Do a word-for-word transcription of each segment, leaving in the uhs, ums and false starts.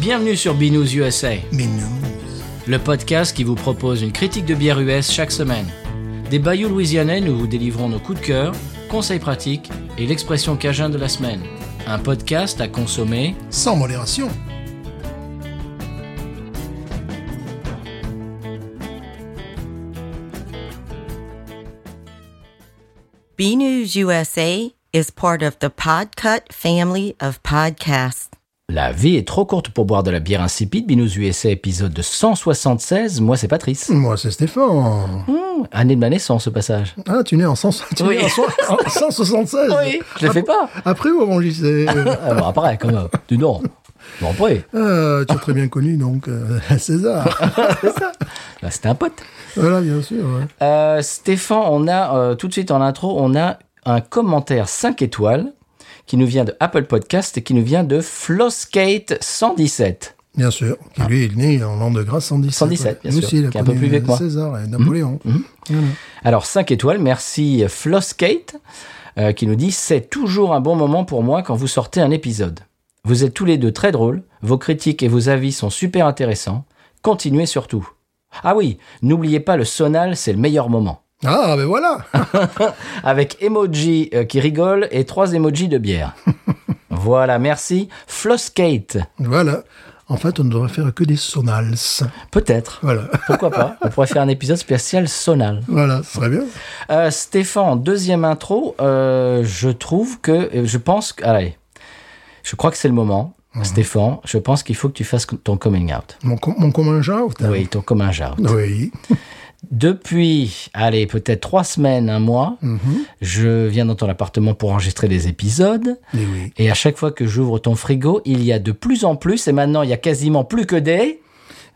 Bienvenue sur Binous U S A. Binous. Le podcast qui vous propose une critique de bière U S chaque semaine. Des bayous louisianais, nous vous délivrons nos coups de cœur, conseils pratiques et l'expression cajun de la semaine. Un podcast à consommer sans modération. Binous U S A is part of the PodCut family of podcasts. La vie est trop courte pour boire de la bière insipide. Binous U S A, épisode cent soixante-seize. Moi, c'est Patrice. Moi, c'est Stéphane. Mmh, année de ma naissance, au passage. Ah, tu nais en, cent... oui. nais en, so... en cent soixante-seize. Oui, je ne le fais pas. Après ou avant le lycée? Alors, après, quand même. Du Nord. Bon, après. Euh, tu as très bien connu, donc, euh, César. C'est ça. Là, c'était un pote. Voilà, bien sûr. Ouais. Euh, Stéphane, on a, euh, tout de suite en intro, on a un commentaire cinq étoiles. Qui nous vient de Apple Podcast et qui nous vient de Floskate cent dix-sept. Bien sûr, qui lui est né en l'an de grâce cent dix-sept. cent dix-sept, bien sûr, aussi, qui est un peu plus vieux que moi. César et Napoléon. Mmh. Mmh. Voilà. Alors, cinq étoiles, merci Floskate, euh, qui nous dit « C'est toujours un bon moment pour moi quand vous sortez un épisode. Vous êtes tous les deux très drôles, vos critiques et vos avis sont super intéressants. Continuez surtout. Ah oui, n'oubliez pas le sonal, c'est le meilleur moment. » Ah, ben voilà. Avec emoji euh, qui rigole et trois emojis de bière. Voilà, merci. Floskate. Voilà. En fait, on ne devrait faire que des sonals. Peut-être. Voilà. Pourquoi pas. On pourrait faire un épisode spécial sonal. Voilà, ce serait bien. Euh, Stéphane, deuxième intro, euh, je trouve que... Je pense... Que, allez, je crois que c'est le moment. Mmh. Stéphane, je pense qu'il faut que tu fasses ton coming out. Mon, com- mon coming out hein. Oui, ton coming out. Oui. Depuis, allez, peut-être trois semaines, un mois, mm-hmm. je viens dans ton appartement pour enregistrer des épisodes. Et, oui. et à chaque fois que j'ouvre ton frigo, il y a de plus en plus, et maintenant, il y a quasiment plus que des...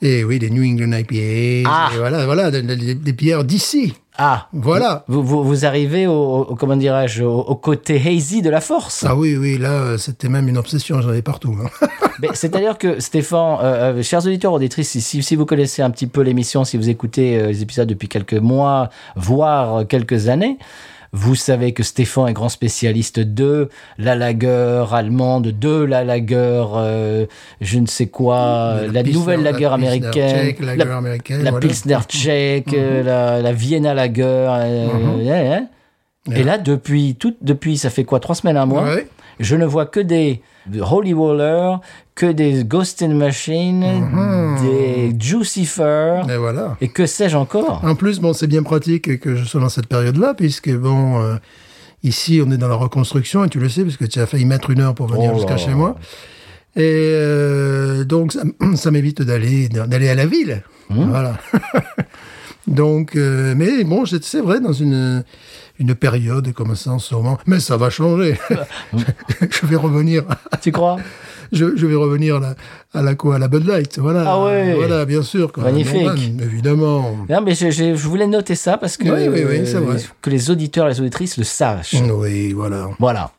Et oui, des New England I P A, ah. et voilà, voilà, des, des, des bières d'ici. Ah, voilà. Vous, vous, vous arrivez au, au comment dirais-je, au, au côté hazy de la force. Ah oui, oui, là, c'était même une obsession, j'en avais partout. Hein. Mais c'est-à-dire que, Stéphane, euh, chers auditeurs, auditrices, si, si vous connaissez un petit peu l'émission, si vous écoutez euh, les épisodes depuis quelques mois, voire quelques années, vous savez que Stéphane est grand spécialiste de la lager allemande, de la lager, euh, je ne sais quoi, la, la Pilsner, nouvelle lager la américaine, tchèque, lager la, américaine, la voilà. Pilsner tchèque, mmh. la, la Vienna lager. Euh, mmh. yeah, yeah. Yeah. Et là, depuis, tout, depuis, ça fait quoi, trois semaines, un mois, ouais. je ne vois que des Holy Roller, que des Ghost in Machine, mm-hmm. des Juicyfers, et, voilà. et que sais-je encore. En plus, bon, c'est bien pratique que je sois dans cette période-là, puisque bon, euh, ici, on est dans la reconstruction, et tu le sais, parce que tu as failli mettre une heure pour venir oh jusqu'à chez moi. Et euh, donc, ça, ça m'évite d'aller, d'aller à la ville. Mmh. Voilà. Donc, euh, mais bon, c'est vrai, dans une... une période comme ça, sûrement. Mais ça va changer. Je vais revenir. Tu crois? je, je vais revenir là, à la quoi, à la Bud Light. Voilà. Ah ouais. Voilà, bien sûr. Quoi. Magnifique. Norman, évidemment. Non, mais je, je, je voulais noter ça parce que, oui, oui, oui, euh, c'est vrai. Que les auditeurs, les auditrices le sachent. Oui, voilà. Voilà.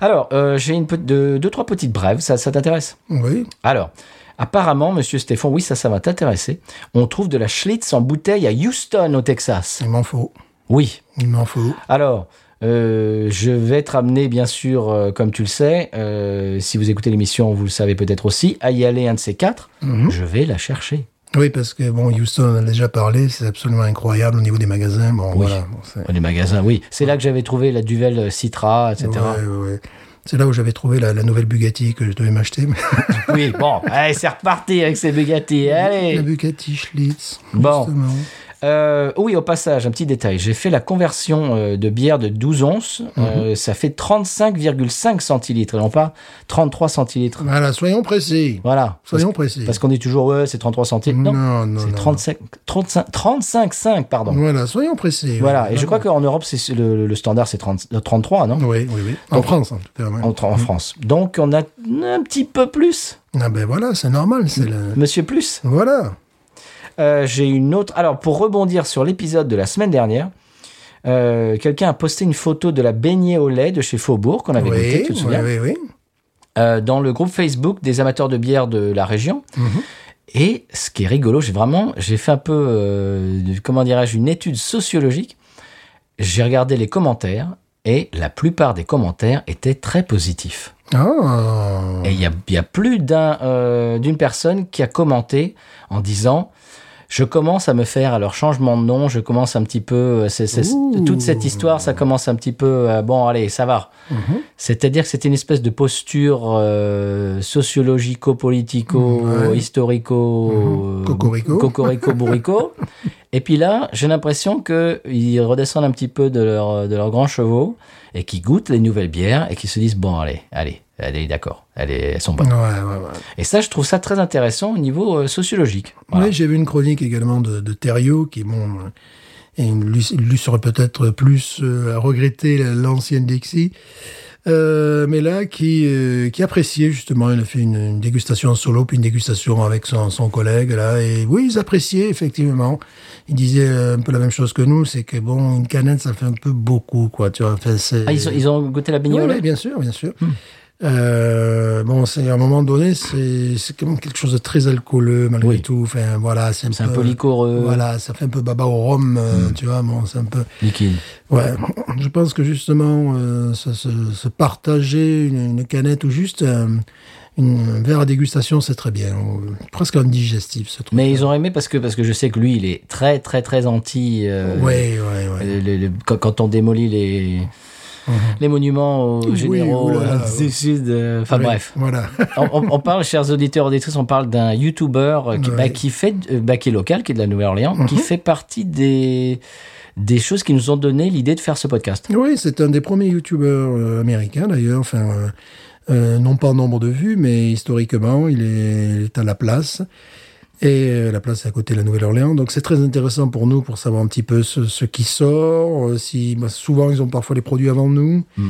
Alors, euh, j'ai une, deux, deux, trois petites brèves. Ça, ça t'intéresse? Oui. Alors, apparemment, monsieur Stéphane, oui, ça, ça va t'intéresser. On trouve de la Schlitz en bouteille à Houston, au Texas. Il m'en faut. Oui. Il m'en faut. Alors, euh, je vais te ramener, bien sûr, euh, comme tu le sais, euh, si vous écoutez l'émission, vous le savez peut-être aussi, à y aller un de ces quatre, mm-hmm. je vais la chercher. Oui, parce que, bon, Houston en a déjà parlé, c'est absolument incroyable au niveau des magasins. Bon, oui. voilà. Bon, c'est... Les magasins, oui. C'est ouais. là que j'avais trouvé la Duvel Citra, et cetera. Oui, oui, oui. C'est là où j'avais trouvé la, la nouvelle Bugatti que je devais m'acheter. Oui, bon, allez, c'est reparti avec ces Bugatti, allez. La Bugatti Schlitz, bon. Justement. Euh, oui, au passage, un petit détail. J'ai fait la conversion euh, de bière de douze onces. Mmh. Euh, ça fait trente-cinq virgule cinq centilitres, et non pas trente-trois centilitres. Voilà, soyons précis. Voilà. Soyons parce, précis. Parce qu'on dit toujours, ouais, c'est trente-trois centilitres. Non, non, non. C'est non. trente-cinq, trente-cinq, trente-cinq virgule cinq, pardon. Voilà, soyons précis. Voilà, ouais, et non, je crois non. qu'en Europe, c'est le, le standard, c'est trente, trente-trois, non ? Oui, oui, oui. En donc, France, en tout cas. Ouais. En, en mmh. France. Donc, on a un petit peu plus. Ah ben voilà, c'est normal. C'est le... Monsieur Plus. Voilà. Euh, j'ai une autre... Alors, pour rebondir sur l'épisode de la semaine dernière, euh, quelqu'un a posté une photo de la baignée au lait de chez Faubourg, qu'on avait oui, goûté, tu te souviens ? Oui, oui, oui. Euh, dans le groupe Facebook des amateurs de bière de la région. Mm-hmm. Et ce qui est rigolo, j'ai vraiment... J'ai fait un peu, euh, comment dirais-je, une étude sociologique. J'ai regardé les commentaires, et la plupart des commentaires étaient très positifs. Oh. Et il y a, y a plus d'un, euh, d'une personne qui a commenté en disant « Je commence à me faire, alors changement de nom, je commence un petit peu, c'est, c'est, toute cette histoire, ça commence un petit peu, euh, bon allez, ça va. Mm-hmm. » C'est-à-dire que c'était une espèce de posture euh, sociologico-politico, ouais. historico, mm-hmm. cocorico, cocorico-bourrico. Et puis là, j'ai l'impression qu'ils redescendent un petit peu de leurs de leur grands chevaux et qu'ils goûtent les nouvelles bières et qu'ils se disent « Bon, allez, allez, allez, d'accord, allez, elles sont bonnes. Ouais, » ouais, ouais. Et ça, je trouve ça très intéressant au niveau euh, sociologique. Voilà. Oui, j'ai vu une chronique également de, de Thériault qui, bon, euh, lui, lui serait peut-être plus euh, à regretter l'ancienne Dixie, euh, mais là, qui, euh, qui appréciait justement, il a fait une, une dégustation en solo, puis une dégustation avec son, son collègue, là, et oui, ils appréciaient, effectivement. Ils disaient un peu la même chose que nous, c'est que bon, une canette, ça fait un peu beaucoup, quoi. Tu vois, enfin, c'est... Ah, ils, ont, ils ont goûté la bagnole? Oui, bien sûr, bien sûr. Mmh. Euh, bon, c'est, à un moment donné, c'est, c'est quand même quelque chose de très alcooleux, malgré oui. tout. Enfin, voilà, c'est un c'est peu. C'est un peu liquoreux. Voilà, ça fait un peu baba au rhum, mmh. tu vois, bon, c'est un peu. Liquide. Ouais. Je pense que justement, euh, se, se, se partager une, une canette ou juste, euh, une verre à dégustation, c'est très bien. Presque indigestif, ce truc. Mais ils ont aimé parce que, parce que je sais que lui, il est très, très, très anti. Euh, ouais, ouais, ouais. Le, le, le, quand, quand on démolit les, mmh. les monuments aux généraux, oui, oula, du sud. Euh, enfin oui, bref. Voilà. on, on parle, chers auditeurs, auditrices, on parle d'un YouTuber qui, ouais. bah, qui fait, bah, qui est local, qui est de la Nouvelle-Orléans, mmh. qui fait partie des. des choses qui nous ont donné l'idée de faire ce podcast. Oui, c'est un des premiers youtubeurs américains d'ailleurs, enfin, euh, euh, non pas en nombre de vues, mais historiquement, il est, il est à La Place, et euh, La Place est à côté de la Nouvelle-Orléans, donc c'est très intéressant pour nous, pour savoir un petit peu ce, ce qui sort, euh, si, bah, souvent ils ont parfois les produits avant nous, mm.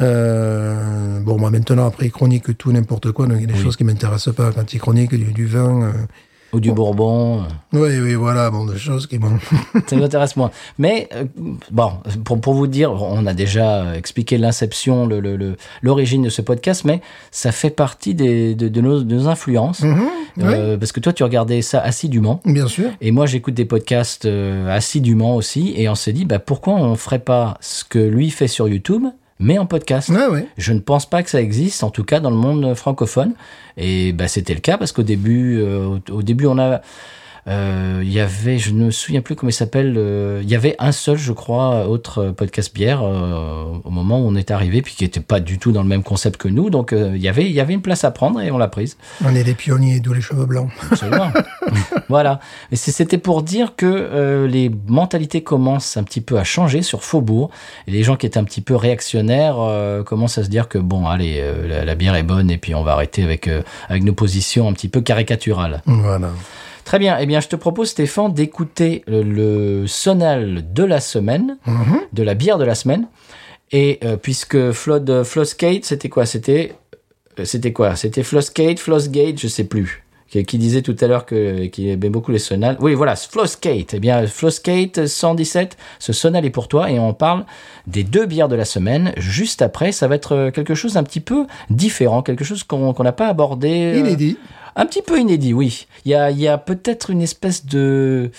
euh, bon, moi bah, maintenant, après, ils chroniquent tout, n'importe quoi, donc il y a des oui. choses qui m'intéressent pas, quand ils chroniquent du, du vin... Euh, ou du bon. Bourbon. Oui, oui, voilà, bon, des choses qui bon. Ça m'intéresse moins. Mais, euh, bon, pour, pour vous dire, on a déjà expliqué l'inception, le, le, le, l'origine de ce podcast, mais ça fait partie des, de, de, nos, de nos influences. Mm-hmm, euh, oui. Parce que toi, tu regardais ça assidûment. Bien sûr. Et moi, j'écoute des podcasts euh, assidûment aussi. Et on s'est dit, bah, pourquoi on ne ferait pas ce que lui fait sur YouTube mais en podcast. Ah ouais. Je ne pense pas que ça existe, en tout cas dans le monde francophone. Et bah, c'était le cas parce qu'au début, euh, au, au début, on a, il euh, y avait, je ne me souviens plus comment il s'appelle, il euh, y avait un seul, je crois, autre podcast bière euh, au moment où on est arrivé, puis qui n'était pas du tout dans le même concept que nous. Donc il euh, y avait, il y avait une place à prendre et on l'a prise. On est des pionniers, d'où les cheveux blancs. Absolument. Voilà. Et c'était pour dire que euh, les mentalités commencent un petit peu à changer sur Faubourg. Et les gens qui étaient un petit peu réactionnaires euh, commencent à se dire que bon, allez, euh, la, la bière est bonne et puis on va arrêter avec euh, avec nos positions un petit peu caricaturales. Voilà. Très bien. Eh bien, je te propose, Stéphane, d'écouter le, le sonal de la semaine, mmh. de la bière de la semaine. Et euh, puisque Flood, Floskate, c'était quoi C'était, c'était quoi C'était Floskate, Floskate, je sais plus. Qui, qui disait tout à l'heure que qui aimait beaucoup les sonals. Oui, voilà, Floskate. Eh bien, Floskate cent dix-sept. Ce sonal est pour toi et on parle des deux bières de la semaine. Juste après, ça va être quelque chose d'un petit peu différent, quelque chose qu'on qu'on n'a pas abordé. Inédit. Euh, Un petit peu inédit, oui. Il y a, il y a peut-être une espèce de...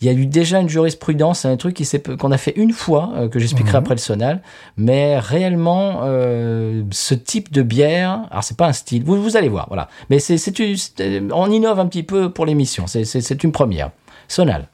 Il y a eu déjà une jurisprudence, un truc qui s'est, qu'on a fait une fois, euh, que j'expliquerai mmh. après le sonal, mais réellement, euh, ce type de bière... Alors, c'est pas un style, vous, vous allez voir, voilà. Mais c'est, c'est, une, c'est on innove un petit peu pour l'émission, c'est, c'est, c'est une première. Sonal.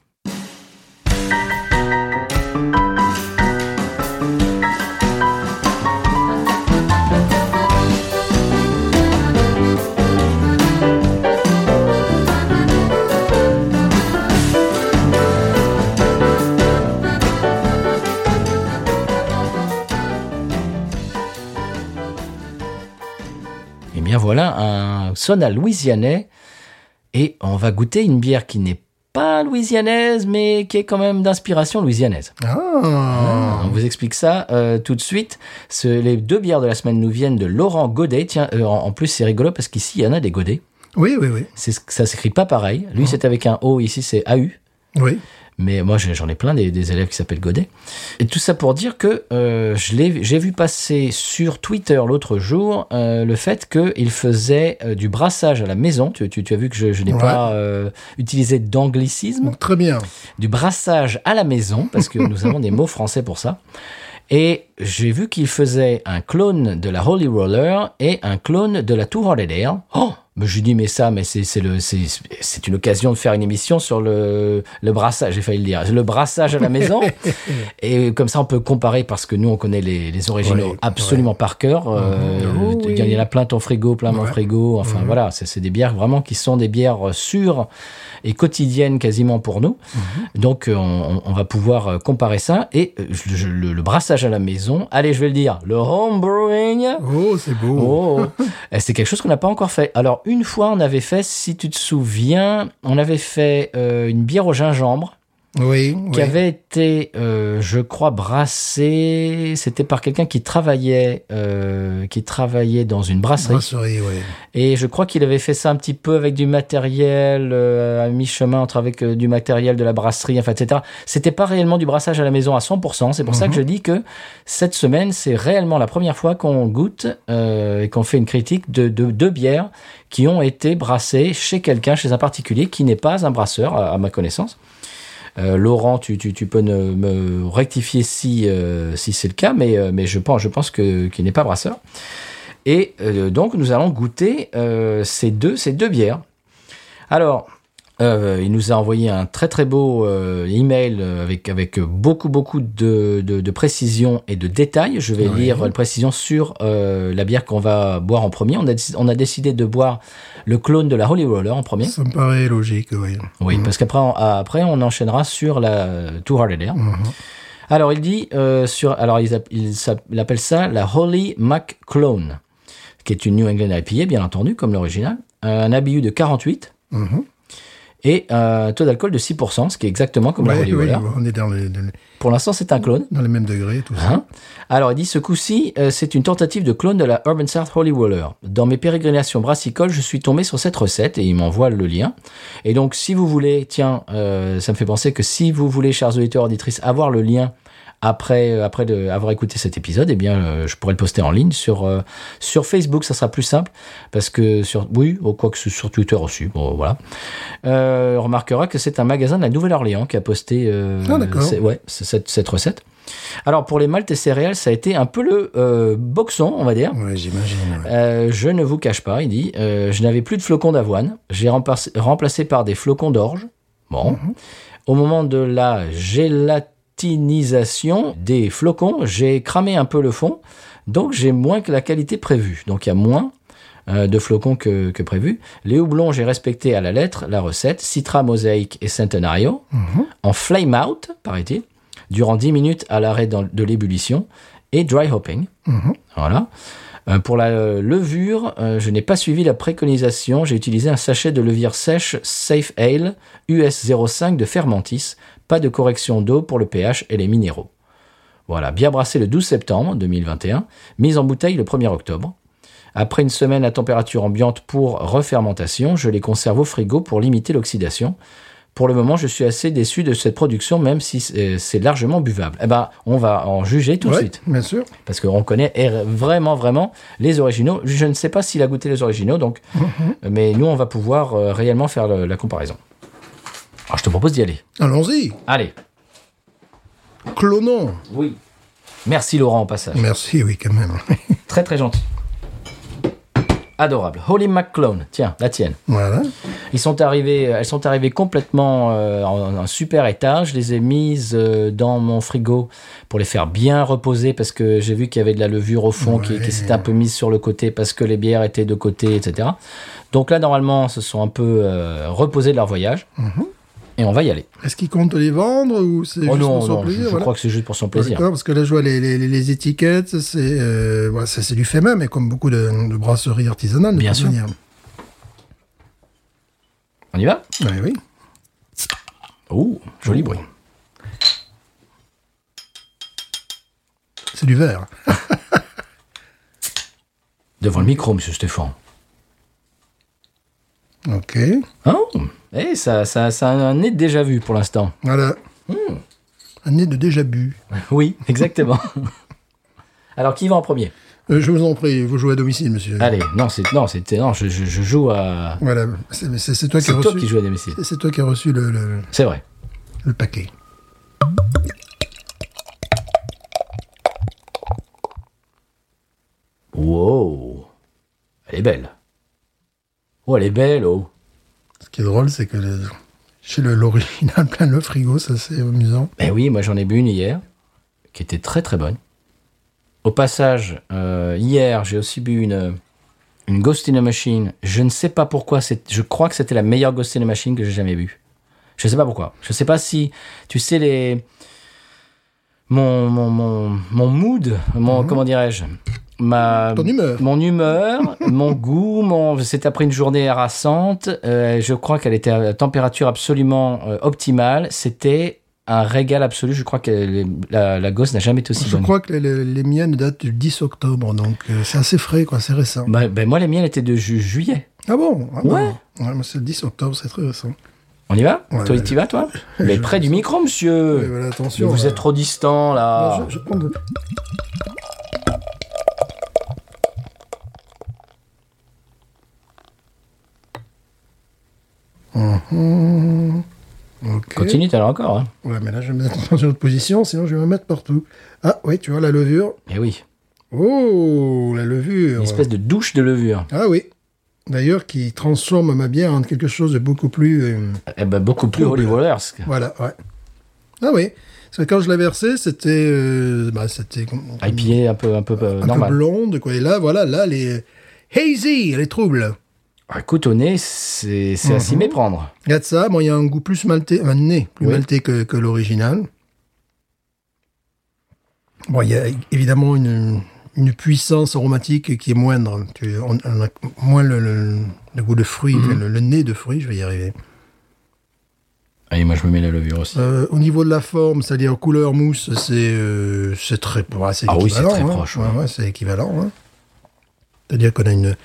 Voilà un sonal louisianais et on va goûter une bière qui n'est pas louisianaise mais qui est quand même d'inspiration louisianaise. Oh. Ah, on vous explique ça euh, tout de suite. Ce, les deux bières de la semaine nous viennent de Laurent Godet. Tiens, euh, en, en plus c'est rigolo parce qu'ici il y en a des Godets. Oui, oui, oui. C'est, ça s'écrit pas pareil. Lui oh. c'est avec un O, ici c'est A U. Oui. Mais moi, j'en ai plein des, des élèves qui s'appellent Godet. Et tout ça pour dire que euh, je l'ai, j'ai vu passer sur Twitter l'autre jour euh, le fait qu'il faisait euh, du brassage à la maison. Tu, tu, tu as vu que je, je n'ai ouais. pas euh, utilisé d'anglicisme. Très bien. Du brassage à la maison, parce que nous avons des mots français pour ça. Et j'ai vu qu'il faisait un clone de la Holy Roller et un clone de la Two-Hearted Ale. Oh, mais je dis mais ça, mais c'est c'est le c'est c'est une occasion de faire une émission sur le le brassage. J'ai failli le dire, le brassage à la maison. Et comme ça, on peut comparer parce que nous, on connaît les les originaux ouais, absolument ouais. par cœur. Euh, oh, il oui. y en a plein ton frigo, plein ouais. mon frigo. Enfin mm-hmm. voilà, c'est c'est des bières vraiment qui sont des bières sûres et quotidiennes quasiment pour nous. Mm-hmm. Donc on, on va pouvoir comparer ça et je, je, le, le brassage à la maison. Allez, je vais le dire, le home brewing. Oh, c'est beau. Oh, c'est quelque chose qu'on n'a pas encore fait. Alors une fois, on avait fait, si tu te souviens, on avait fait euh, une bière au gingembre. Oui. Qui oui. avait été, euh, je crois, brassée. C'était par quelqu'un qui travaillait, euh, qui travaillait dans une brasserie. Brasserie, oui. Et je crois qu'il avait fait ça un petit peu avec du matériel euh, à mi-chemin entre avec euh, du matériel de la brasserie, enfin, et cetera. C'était pas réellement du brassage à la maison à cent pour cent. C'est pour mm-hmm. ça que je dis que cette semaine, c'est réellement la première fois qu'on goûte euh, et qu'on fait une critique de de, de bières qui ont été brassées chez quelqu'un, chez un particulier qui n'est pas un brasseur, à, à ma connaissance. Euh, Laurent, tu, tu, tu peux ne, me rectifier si, euh, si c'est le cas, mais, euh, mais je pense, je pense que, qu'il n'est pas brasseur. Et euh, donc, nous allons goûter euh, ces, deux, ces deux bières. Alors, euh, il nous a envoyé un très très beau euh, email avec, avec beaucoup beaucoup de, de, de précision et de détails. Je vais oui. lire la précision sur euh, la bière qu'on va boire en premier. On a, on a décidé de boire le clone de la Holy Roller en premier. Ça me paraît logique, oui. Oui, mmh. parce qu'après on, après, on enchaînera sur la Two-Hearted Ale. Mmh. Alors, il dit, euh, sur, alors il, il, il appelle ça la Holy Mac Clone, qui est une New England I P A, bien entendu, comme l'original. Un A B U de quarante-huit. Mmh. Et un taux d'alcool de six pour cent, ce qui est exactement comme ouais, la Holy oui, Roller. On est dans les, dans les... Pour l'instant, c'est un clone. Dans les mêmes degrés, tout hein? ça. Alors, il dit, ce coup-ci, euh, c'est une tentative de clone de la Urban South Holy Roller. Dans mes pérégrinations brassicoles, je suis tombé sur cette recette et il m'envoie le lien. Et donc, si vous voulez, tiens, euh, ça me fait penser que si vous voulez, chers auditeurs, auditrices, avoir le lien après euh, après de, avoir écouté cet épisode, eh bien, euh, je pourrais le poster en ligne sur euh, sur Facebook, ça sera plus simple parce que sur oui, ou quoi que sur Twitter aussi. Bon, voilà. Euh, on remarquera que c'est un magasin de la Nouvelle-Orléans qui a posté euh, ah, d'accord. C'est, ouais c'est cette cette recette. Alors pour les maltes et céréales, ça a été un peu le euh, boxon, on va dire. Ouais, j'imagine. Ouais. Euh, je ne vous cache pas, il dit, euh, je n'avais plus de flocons d'avoine, j'ai remplacé, remplacé par des flocons d'orge. Bon, mm-hmm. Au moment de la gélatine des flocons, j'ai cramé un peu le fond, donc j'ai moins que la qualité prévue. Donc il y a moins euh, de flocons que, que prévu. Les houblons, j'ai respecté à la lettre la recette, Citra, Mosaïque et Centenario, mm-hmm. en flame out, paraît-il, durant dix minutes à l'arrêt dans, de l'ébullition, et dry hopping. Mm-hmm. Voilà. Euh, pour la euh, levure, euh, je n'ai pas suivi la préconisation, j'ai utilisé un sachet de levure sèche Safe Ale U S zéro cinq de Fermentis. Pas de correction d'eau pour le pH et les minéraux. Voilà, bien brassé le douze septembre deux mille vingt et un, mise en bouteille le premier octobre. Après une semaine à température ambiante pour refermentation, je les conserve au frigo pour limiter l'oxydation. Pour le moment, je suis assez déçu de cette production, même si c'est largement buvable. Eh ben, on va en juger tout ouais, de suite. Bien sûr. Parce qu'on connaît vraiment, vraiment les originaux. Je ne sais pas s'il a goûté les originaux, donc, mm-hmm. mais nous, on va pouvoir réellement faire la comparaison. Alors, je te propose d'y aller. Allons-y. Allez. Clonons. Oui. Merci, Laurent, au passage. Merci, oui, quand même. Très, très gentil. Adorable. Holy McClone. Tiens, la tienne. Voilà. Ils sont arrivés, elles sont arrivées complètement euh, en, en super état. Je les ai mises euh, dans mon frigo pour les faire bien reposer parce que j'ai vu qu'il y avait de la levure au fond ouais. qui, qui s'était un peu mise sur le côté parce que les bières étaient de côté, et cetera. Donc là, normalement, se sont un peu euh, reposées de leur voyage. Mm-hmm. Et on va y aller. Est-ce qu'il compte les vendre ou c'est oh juste non, pour son non, plaisir je, je voilà. crois que c'est juste pour son plaisir. D'accord, parce que là, je vois les, les, les étiquettes, c'est, euh, ouais, c'est, c'est du fait même, et comme beaucoup de, de brasseries artisanales. Bien sûr. Manière. On y va ? Oui, oui. Oh, joli oh. bruit. C'est du verre. Devant le micro, monsieur Stéphane. Ok. Oh, et ça, ça, ça a un nez de déjà vu pour l'instant. Voilà. Mmh. Un nez de déjà bu. Oui, exactement. Alors, qui va en premier ? euh, Je vous en prie, vous jouez à domicile, monsieur. Allez, non, c'est, non, c'était, non je, je, je joue à... Voilà, c'est, c'est, c'est toi, c'est qui, toi reçu, qui joues à domicile. C'est, c'est toi qui as reçu le, le... C'est vrai. Le paquet. Wow! Elle est belle. Oh, elle est belle, oh! Ce qui est drôle, c'est que les... chez le, l'original, plein le frigo, ça c'est amusant. Ben oui, moi j'en ai bu une hier, qui était très très bonne. Au passage, euh, hier, j'ai aussi bu une, une Ghost in Machine. Je ne sais pas pourquoi, c'est... je crois que c'était la meilleure Ghost in Machine que j'ai jamais bu. Je ne sais pas pourquoi. Je ne sais pas si... Tu sais, les... Mon, mon, mon, mon mood, mon, mmh. comment dirais-je ma, Ton humeur. Mon humeur, mon goût, mon, c'était après une journée harassante. Euh, je crois qu'elle était à température absolument euh, optimale. C'était un régal absolu. Je crois que les, la, la gosse n'a jamais été aussi je bonne. Je crois que les, les miennes datent du dix octobre, donc euh, c'est assez frais, quoi, c'est récent. Bah, bah, moi, les miennes étaient de ju- juillet. Ah bon ah Ouais. Bon. Ouais, mais c'est le dix octobre, c'est très récent. On y va ouais, toi, tu y vas, toi Mais près sais. Du micro, monsieur ouais, voilà, attention, mais vous là. Êtes trop distant, là non, je, je prends de... mm-hmm. Okay. Continue, t'as encore. Hein. Ouais, mais là, je vais me mettre dans une autre position, sinon je vais me mettre partout. Ah, oui, tu vois, la levure. Eh oui. Oh, la levure. Une espèce de douche de levure. Ah oui. D'ailleurs, qui transforme ma bière en quelque chose de beaucoup plus... Euh, eh ben, beaucoup plus Holy Roller. Voilà, ouais. Ah oui, parce que quand je l'ai versée, c'était... Euh, bah, c'était... I P A un peu, un peu euh, un normal. Un peu blonde, quoi. Et là, voilà, là, les... Hazy, les troubles. Ah, écoute, au nez, c'est, c'est mm-hmm. à s'y méprendre. Regarde ça, bon, il y a un goût plus maltais, un nez plus oui. maltais que, que l'original. Bon, il y a évidemment une... une puissance aromatique qui est moindre. Tu, on, on a moins le, le, le goût de fruits, mmh. le, le nez de fruits, je vais y arriver. Allez, moi je me mets la levure aussi. Euh, au niveau de la forme, c'est-à-dire couleur mousse, c'est, euh, c'est très, bah, c'est ah oui, c'est très hein. proche. Ouais. Ouais, ouais, c'est équivalent. Hein. C'est-à-dire qu'on a une,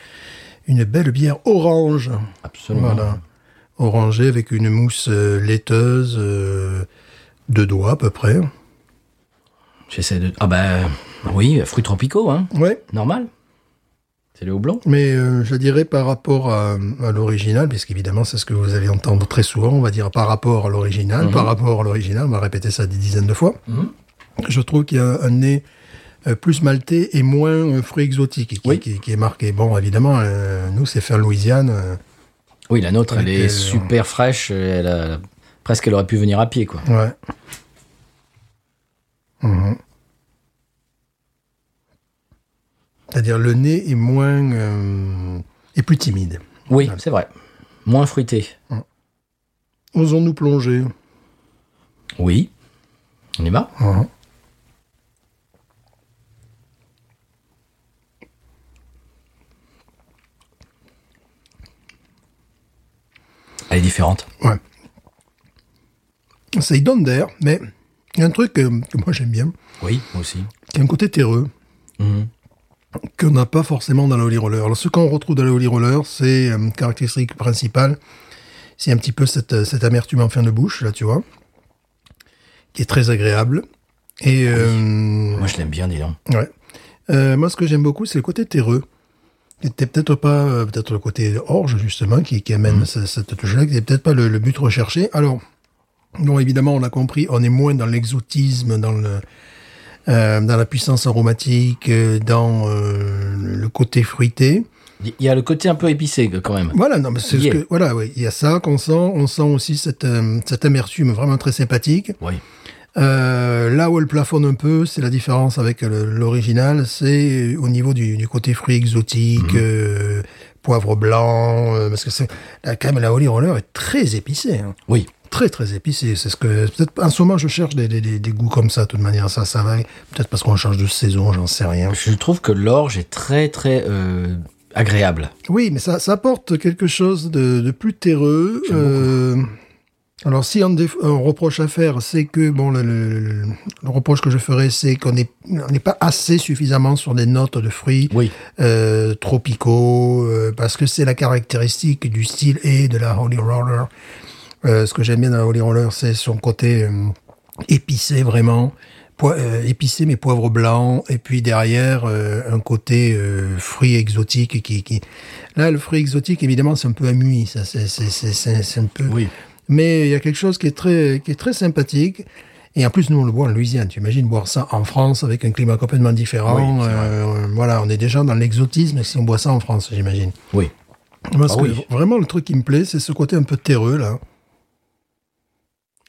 une belle bière orange. Absolument. Voilà. Orangée avec une mousse laiteuse euh, de doigts à peu près. J'essaie de... Ah ben... Oui, fruits tropicaux, hein. Ouais. Normal. C'est le houblon. Mais euh, je dirais par rapport à, à l'original, puisqu'évidemment, c'est ce que vous allez entendre très souvent, on va dire par rapport à l'original, mm-hmm. par rapport à l'original, on va répéter ça des dizaines de fois. Mm-hmm. Je trouve qu'il y a un nez euh, plus maltais et moins euh, fruit exotique, qui, oui. qui, qui est marqué. Bon, évidemment, euh, nous, c'est fait en Louisiane. Euh, oui, la nôtre, elle est euh, super fraîche. Elle a, elle a, presque, elle aurait pu venir à pied, quoi. Ouais. Mmh. C'est-à-dire le nez est moins euh, est plus timide. Oui, voilà. C'est vrai. Moins fruité. Mmh. Osons-nous plonger. Oui. On y va. Mmh. Elle est différente. Ouais. Ça y donne d'air, mais il y a un truc que, que moi j'aime bien. Oui, moi aussi. Qui a un côté terreux. Mmh. Qu'on n'a pas forcément dans le Holy Roller. Alors, ce qu'on retrouve dans le Holy Roller, c'est une euh, caractéristique principale. C'est un petit peu cette, cette amertume en fin de bouche, là, tu vois. Qui est très agréable. Et, euh, oui. Moi, je l'aime bien, dis donc. Ouais. Euh, moi, ce que j'aime beaucoup, c'est le côté terreux. C'était peut-être pas, euh, peut-être le côté orge, justement, qui, qui amène mmh. cette, cette touche-là, qui n'est peut-être pas le, le but recherché. Alors, non, évidemment, on l'a compris, on est moins dans l'exotisme, dans le euh, dans la puissance aromatique, dans euh, le côté fruité. Il y a le côté un peu épicé quand même. Voilà, non, mais c'est yeah. ce que voilà, oui, il y a ça qu'on sent, on sent aussi cette euh, cette amertume vraiment très sympathique. Oui. Euh, là où elle plafonne un peu, c'est la différence avec le, l'original, c'est au niveau du, du côté fruit exotique, mmh. euh, poivre blanc, euh, parce que c'est là, quand même la Holy Roller est très épicée. Hein. Oui. Très très épicé, c'est ce que peut-être en ce moment je cherche des, des, des, des goûts comme ça. De toute manière, ça ça va, peut-être parce qu'on change de saison, j'en sais rien. Je trouve que l'orge est très très euh, agréable. Oui, mais ça ça apporte quelque chose de, de plus terreux. Euh, alors si un, déf- un reproche à faire, c'est que bon le, le, le, le reproche que je ferais, c'est qu'on n'est on n'est pas assez suffisamment sur des notes de fruits oui. euh, tropicaux, euh, parce que c'est la caractéristique du style et de la Holy Roller. Euh, ce que j'aime bien dans la Holy Roller, c'est son côté euh, épicé, vraiment. Po- euh, épicé, mais poivre blanc. Et puis derrière, euh, un côté euh, fruit exotique. Qui, qui... Là, le fruit exotique, évidemment, c'est un peu amui. Ça, c'est, c'est, c'est, c'est, c'est un peu... Oui. Mais il y a quelque chose qui est très, qui est très sympathique. Et en plus, nous, on le boit en Louisiane. Tu imagines boire ça en France avec un climat complètement différent. Oui, euh, voilà, on est déjà dans l'exotisme si on boit ça en France, j'imagine. Oui. Parce ah, que oui. Vraiment, le truc qui me plaît, c'est ce côté un peu terreux, là.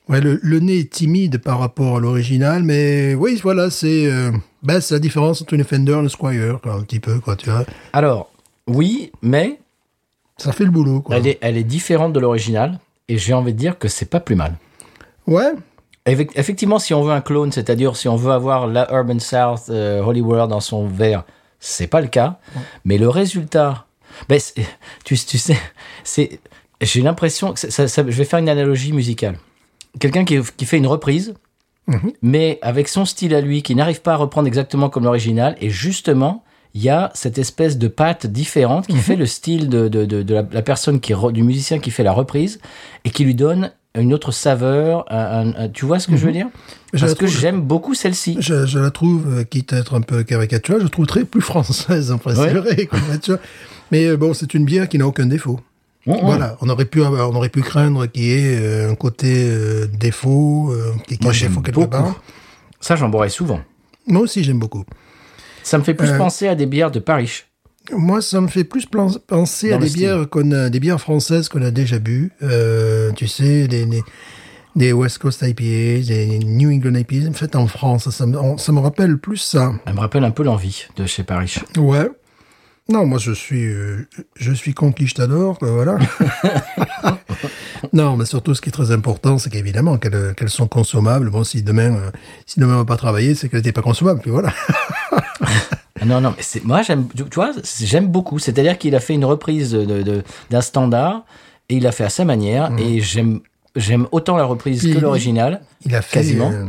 Ouais, le, le nez est timide par rapport à l'original, mais oui, voilà, c'est, euh, ben, c'est la différence entre une Fender et une Squier, quoi, un petit peu, quoi, tu vois. Alors, oui, mais... ça fait le boulot, quoi. Elle est, elle est différente de l'original, et j'ai envie de dire que c'est pas plus mal. Ouais. Effectivement, si on veut un clone, c'est-à-dire si on veut avoir la Urban South, euh, Holy Roller dans son verre, c'est pas le cas, ouais. Mais le résultat... Ben, tu, tu sais, c'est, j'ai l'impression... que ça, ça, ça, je vais faire une analogie musicale. Quelqu'un qui, qui fait une reprise, mmh. mais avec son style à lui, qui n'arrive pas à reprendre exactement comme l'original. Et justement, il y a cette espèce de patte différente qui mmh. fait le style de, de, de, de la, la personne, qui, du musicien qui fait la reprise et qui lui donne une autre saveur. Un, un, un, tu vois ce que mmh. je veux dire ? je Parce que trouve, j'aime beaucoup celle-ci. Je, je la trouve, quitte à être un peu caricaturale, je la trouve très plus française, en fait, ouais. C'est vrai, quoi, tu vois. Mais bon, c'est une bière qui n'a aucun défaut. Bon, voilà, ouais. on aurait pu on aurait pu craindre qu'il y ait un côté euh, défaut, euh, qu'il y ait un défaut quelque part. Ça, j'en boirais souvent. Moi aussi, j'aime beaucoup. Ça me fait plus euh, penser à des bières de Paris. Moi, ça me fait plus plan- penser Dans à des bières qu'on a, des bières françaises qu'on a déjà bu. Euh, tu sais, des, des des West Coast I P As, des New England I P As, en fait, en France, ça me, on, ça me rappelle plus ça. Ça me rappelle un peu l'envie de chez Paris. Ouais. Non, moi, je suis, euh, je suis conquis, je t'adore, quoi, voilà. Non, mais surtout, ce qui est très important, c'est qu'évidemment, qu'elles, qu'elles sont consommables. Bon, si demain, euh, si demain on va pas travailler, c'est qu'elles n'étaient pas consommables, puis voilà. non, non, mais c'est, moi, j'aime, tu vois, j'aime beaucoup. C'est-à-dire qu'il a fait une reprise de, de, d'un standard, et il l'a fait à sa manière, mmh. et j'aime, j'aime autant la reprise puis, que l'original. Il a fait, quasiment. Euh...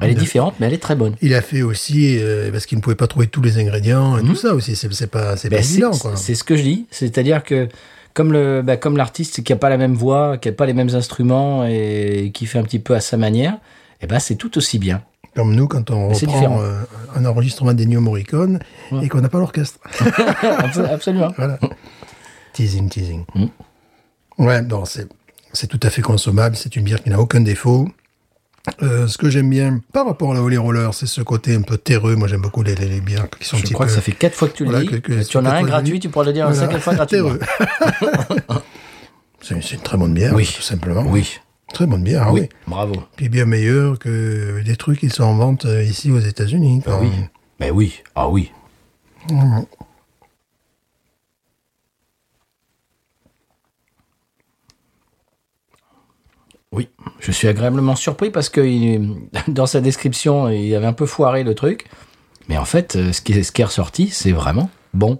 Elle est différente, mais elle est très bonne. Il a fait aussi, euh, parce qu'il ne pouvait pas trouver tous les ingrédients, et mmh. tout ça aussi, c'est, c'est pas, c'est ben pas c'est, évident, quoi. C'est ce que je dis, c'est-à-dire que, comme, le, ben, comme l'artiste qui n'a pas la même voix, qui n'a pas les mêmes instruments, et, et qui fait un petit peu à sa manière, et ben, c'est tout aussi bien. Comme nous, quand on mais reprend euh, un enregistrement des New Morricone, ouais. et qu'on n'a pas l'orchestre. Absolument. Voilà. Teasing, teasing. Mmh. Ouais, bon, c'est, c'est tout à fait consommable, c'est une bière qui n'a aucun défaut. Euh, ce que j'aime bien par rapport à la Holy Roller, c'est ce côté un peu terreux. Moi, j'aime beaucoup les, les, les bières qui sont. Je crois peu... que ça fait quatre fois que tu le voilà, dis. Que, que tu en as un gratuit, tu pourras le dire voilà. cinq fois gratuitement. c'est, c'est une très bonne bière, oui. tout simplement. Oui. Très bonne bière, oui. oui. Bravo. Puis bien meilleure que des trucs qui sont en vente ici aux États-Unis. Ben oui. Ben oui. Ah oui. Mmh. Oui, je suis agréablement surpris parce que il, dans sa description, il avait un peu foiré le truc. Mais en fait, ce qui est, ce qui est ressorti, c'est vraiment bon.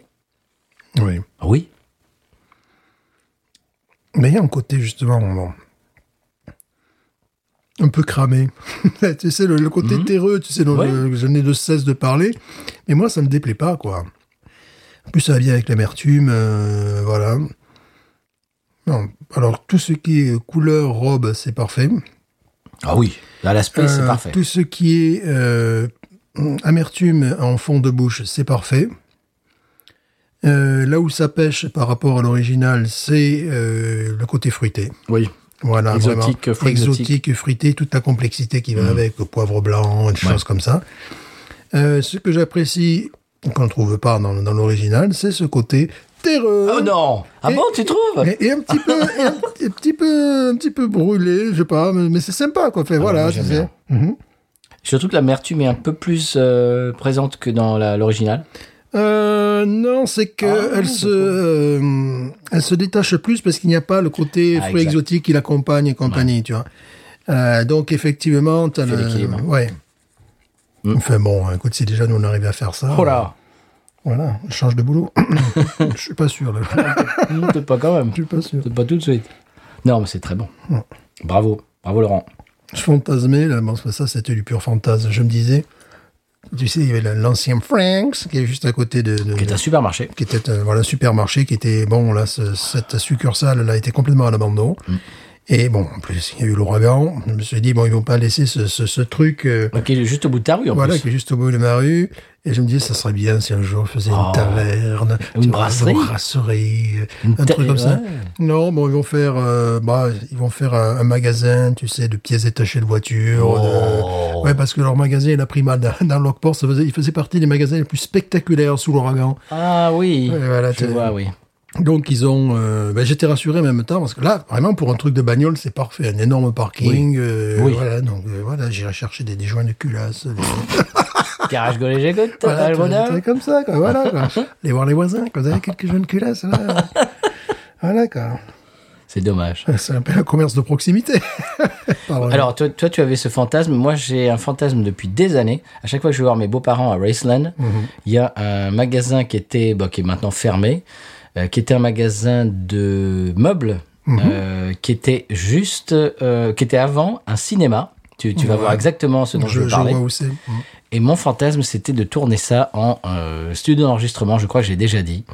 Oui. Oui. Mais il y a un côté, justement, bon, un peu cramé. tu sais, le, le côté mmh. terreux, tu sais, dont ouais. je, je n'ai de cesse de parler. Mais moi, ça ne me déplaît pas, quoi. En plus, ça vient avec l'amertume, euh, voilà. Non. Alors, tout ce qui est couleur, robe, c'est parfait. Ah oui, à l'aspect, euh, c'est parfait. Tout ce qui est euh, amertume en fond de bouche, c'est parfait. Euh, là où ça pêche par rapport à l'original, c'est euh, le côté fruité. Oui. Voilà, exotique, vraiment. Fruit, exotique, fruité, toute la complexité qui va mmh. avec, le poivre blanc, des ouais. choses comme ça. Euh, ce que j'apprécie, qu'on ne trouve pas dans, dans l'original, c'est ce côté... terreux. Oh non. Ah et, bon, tu trouves et, et un petit peu, et un, et petit peu, un petit peu brûlé, je sais pas, mais, mais c'est sympa quoi. Fait, ah voilà, tu sais. Mm-hmm. Surtout que l'amertume est un peu plus euh, présente que dans la, l'original. Euh, non, c'est que ah, elle se, euh, elle se détache plus parce qu'il n'y a pas le côté ah, fruit exact. Exotique qui l'accompagne et compagnie, ouais. tu vois. Euh, donc effectivement, t'as le, ouais. Mm. Enfin bon, écoute, si déjà nous on arrive à faire ça. Oh là. Voilà, je change de boulot. Je suis pas sûr. Là. Non, peut-être pas quand même. Je suis pas sûr. Peut-être pas tout de suite. Non, mais c'est très bon. Ouais. Bravo. Bravo, Laurent. Je fantasmais, là, bon, ça, c'était du pur fantasme. Je me disais, tu sais, il y avait l'ancien Frank's, qui est juste à côté de... de qui était un supermarché. Qui était un voilà, supermarché, qui était... Bon, là, ce, cette succursale, là, était complètement à l'abandon. Mm. Et bon, en plus, il y a eu l'ouragan. Je me suis dit, bon, ils vont pas laisser ce, ce, ce truc... Euh, qui est juste au bout de ta rue, en voilà, plus. Voilà, qui est juste au bout de ma rue. Et je me disais, ça serait bien si un jour je faisais oh. une taverne, une brasserie, vois, une brasserie une un ta... truc comme ouais. ça. Non, bon, ils vont faire, euh, bah, ils vont faire un, un magasin, tu sais, de pièces détachées de voitures. Oh. De... Ouais, parce que leur magasin, il a pris mal dans, dans Lockport. Ça faisait, il faisait partie des magasins les plus spectaculaires sous l'ouragan. Ah oui, et voilà, je vois, oui. Donc ils ont, euh, ben, j'étais rassuré en même temps parce que là vraiment pour un truc de bagnole c'est parfait, un énorme parking, oui. Euh, oui. voilà donc euh, voilà j'irai chercher des, des joints de culasse, les... garage golégé côte, voilà comme ça quoi, voilà quoi. Aller voir les voisins, quand vous avez quelques joints de culasse là, voilà quoi. C'est dommage. C'est un peu un commerce de proximité. Alors, toi, toi, tu avais ce fantasme. Moi, j'ai un fantasme depuis des années. À chaque fois que je vais voir mes beaux-parents à Raceland, il mm-hmm. y a un magasin qui, était, bah, qui est maintenant fermé, euh, qui était un magasin de meubles, mm-hmm. euh, qui était juste, euh, qui était avant un cinéma. Tu, tu ouais. vas voir exactement ce dont je, je veux parler. Je vois où c'est. Et mon fantasme, c'était de tourner ça en euh, studio d'enregistrement. Je crois que j'ai déjà dit.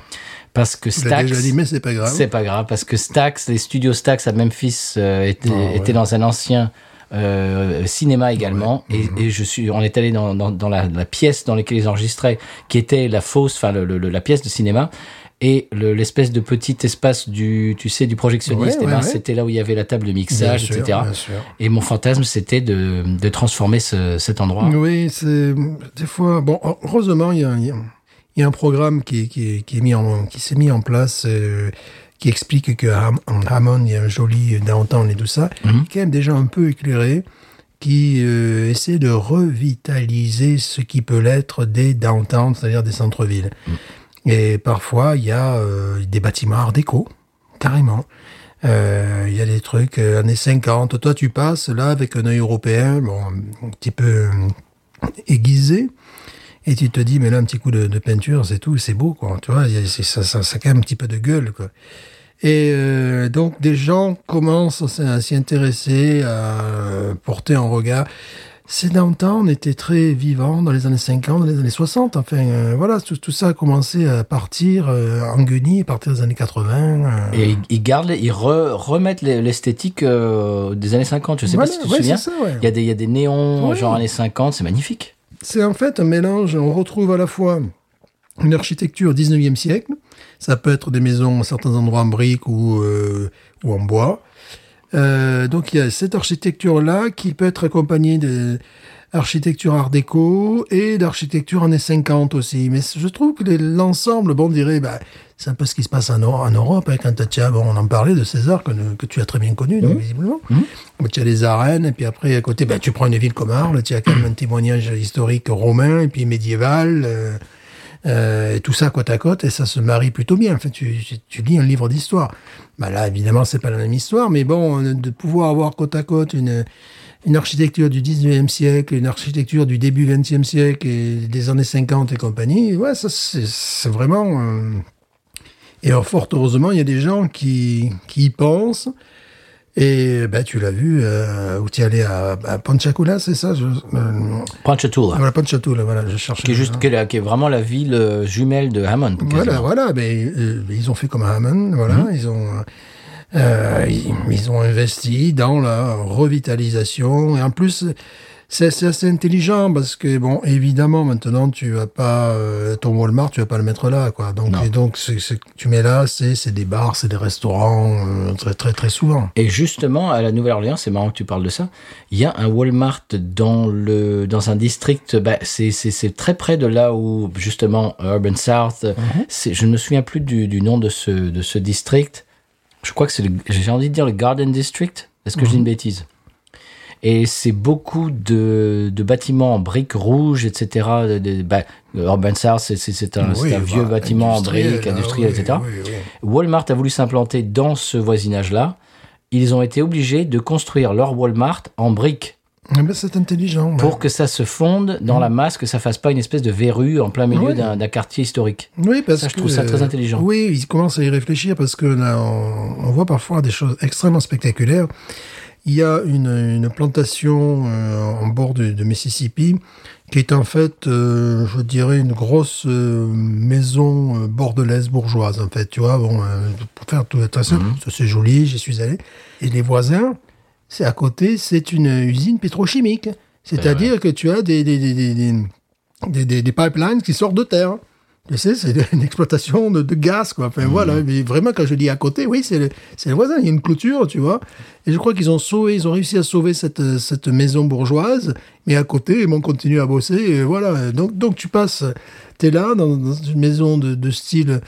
Parce que Stax, déjà dit, mais c'est pas grave. C'est pas grave parce que Stax, les studios Stax à Memphis euh, étaient, oh, ouais. étaient dans un ancien euh, cinéma également, ouais. et, mmh. et je suis, on est allé dans, dans, dans la, la pièce dans laquelle ils enregistraient, qui était la fosse, enfin le, le, la pièce de cinéma. Et le, l'espèce de petit espace du, tu sais, du projectionniste, ouais, ouais, ben, ouais. c'était là où il y avait la table de mixage, bien et cetera. Sûr, et mon fantasme, c'était de, de transformer ce, cet endroit. Oui, c'est des fois. Bon, heureusement, il y a. Y a... Il y a un programme qui, qui, qui, est mis en, qui s'est mis en place, euh, qui explique qu'en Hammond, il y a un joli downtown et tout ça, mm-hmm. qui est quand même déjà un peu éclairé, qui euh, essaie de revitaliser ce qui peut l'être des downtowns, c'est-à-dire des centres-villes. Mm-hmm. Et parfois, il y a euh, des bâtiments art déco, carrément. Euh, il y a des trucs, euh, années cinquante, toi tu passes là avec un œil européen, bon, un petit peu euh, aiguisé. Et tu te dis, mais là, un petit coup de, de peinture, c'est tout, c'est beau, quoi. Tu vois, c'est, ça, ça, ça a quand même un petit peu de gueule, quoi. Et euh, donc, des gens commencent à s'y intéresser, à porter un regard. Ces downtowns étaient très vivants dans les années cinquante, dans les années soixante. Enfin, euh, voilà, tout, tout ça a commencé à partir euh, en guenilles, à partir des années quatre-vingts. Euh... Et ils gardent, ils re, remettent l'esthétique euh, des années cinquante. Je sais voilà, pas si tu ouais, te souviens. Ça, ouais. Il y a des, il y a des néons, ouais. genre années cinquante, c'est magnifique. C'est en fait un mélange, on retrouve à la fois une architecture dix-neuvième siècle, ça peut être des maisons à certains endroits en briques ou, euh, ou en bois. Euh, donc il y a cette architecture-là qui peut être accompagnée d'architecture art déco et d'architecture années cinquante aussi. Mais je trouve que les, l'ensemble, bon, on dirait, bah, c'est un peu ce qui se passe en, en Europe, hein, quand t'as, bon, on en parlait de César, que, que tu as très bien connu, donc, mmh. visiblement. Mmh. Tu as les arènes, et puis après, à côté, ben, tu prends une ville comme Arles, tu as quand même un témoignage historique romain, et puis médiéval, euh, euh, et tout ça côte à côte, et ça se marie plutôt bien. Enfin, tu, tu, tu lis un livre d'histoire. Ben là, évidemment, c'est pas la même histoire, mais bon, de pouvoir avoir côte à côte une, une architecture du dix-neuvième siècle, une architecture du début vingtième siècle, et des années cinquante et compagnie, ouais, ça, c'est, c'est vraiment... Euh... Et alors, fort heureusement, il y a des gens qui, qui y pensent. Et ben, tu l'as vu, euh, où tu es allé à, à Ponchatoula, c'est ça je, euh, Ponchatoula. Voilà, Ponchatoula, voilà, je cherche. Qui est, juste, qui est, la, qui est vraiment la ville jumelle de Hammond. Voilà, voilà, ben, euh, ils ont fait comme à Hammond, voilà, mm-hmm. ils ont... Euh, ils, ils ont investi dans la revitalisation. Et en plus, c'est, c'est assez intelligent parce que, bon, évidemment, maintenant, tu vas pas, euh, ton Walmart, tu vas pas le mettre là, quoi. Donc, et donc, ce, ce que tu mets là, c'est, c'est des bars, c'est des restaurants, euh, très, très, très souvent. Et justement, à la Nouvelle-Orléans, c'est marrant que tu parles de ça. Il y a un Walmart dans le, dans un district, bah, c'est, c'est, c'est très près de là où, justement, Urban South, mm-hmm. c'est, je ne me souviens plus du, du nom de ce, de ce district. Je crois que c'est, le, j'ai envie de dire le Garden District. Est-ce que mmh. je dis une bêtise? Et c'est beaucoup de, de bâtiments en briques rouges, et cetera. De, de, bah, Urban South, c'est, c'est, c'est un, oui, c'est un bah, vieux bah, bâtiment en briques, industriel, oui, et cetera. Oui, oui. Walmart a voulu s'implanter dans ce voisinage-là. Ils ont été obligés de construire leur Walmart en briques. Eh ben, c'est intelligent. Pour ouais. que ça se fonde dans mmh. la masse, que ça fasse pas une espèce de verrue en plein milieu oui. d'un, d'un quartier historique. Oui, parce ça, je trouve que, ça très intelligent. Oui, ils commencent à y réfléchir parce que là, on, on voit parfois des choses extrêmement spectaculaires. Il y a une, une plantation euh, en bord de, de Mississippi qui est en fait, euh, je dirais, une grosse euh, maison euh, bordelaise bourgeoise, en fait, tu vois, bon, euh, pour faire tout attention, mm-hmm. c'est joli, j'y suis allé. Et les voisins, c'est à côté, c'est une usine pétrochimique, c'est-à-dire ouais. que tu as des, des, des, des, des, des, des pipelines qui sortent de terre. Tu sais, c'est une exploitation de, de gaz, quoi. Enfin, mmh. voilà. Mais vraiment, quand je dis à côté, oui, c'est le, c'est le voisin. Il y a une clôture, tu vois. Et je crois qu'ils ont sauvé, ils ont réussi à sauver cette, cette maison bourgeoise. Mais à côté, ils m'ont continué à bosser. Et voilà. Donc, donc, tu passes, t'es là, dans, dans une maison de, de style,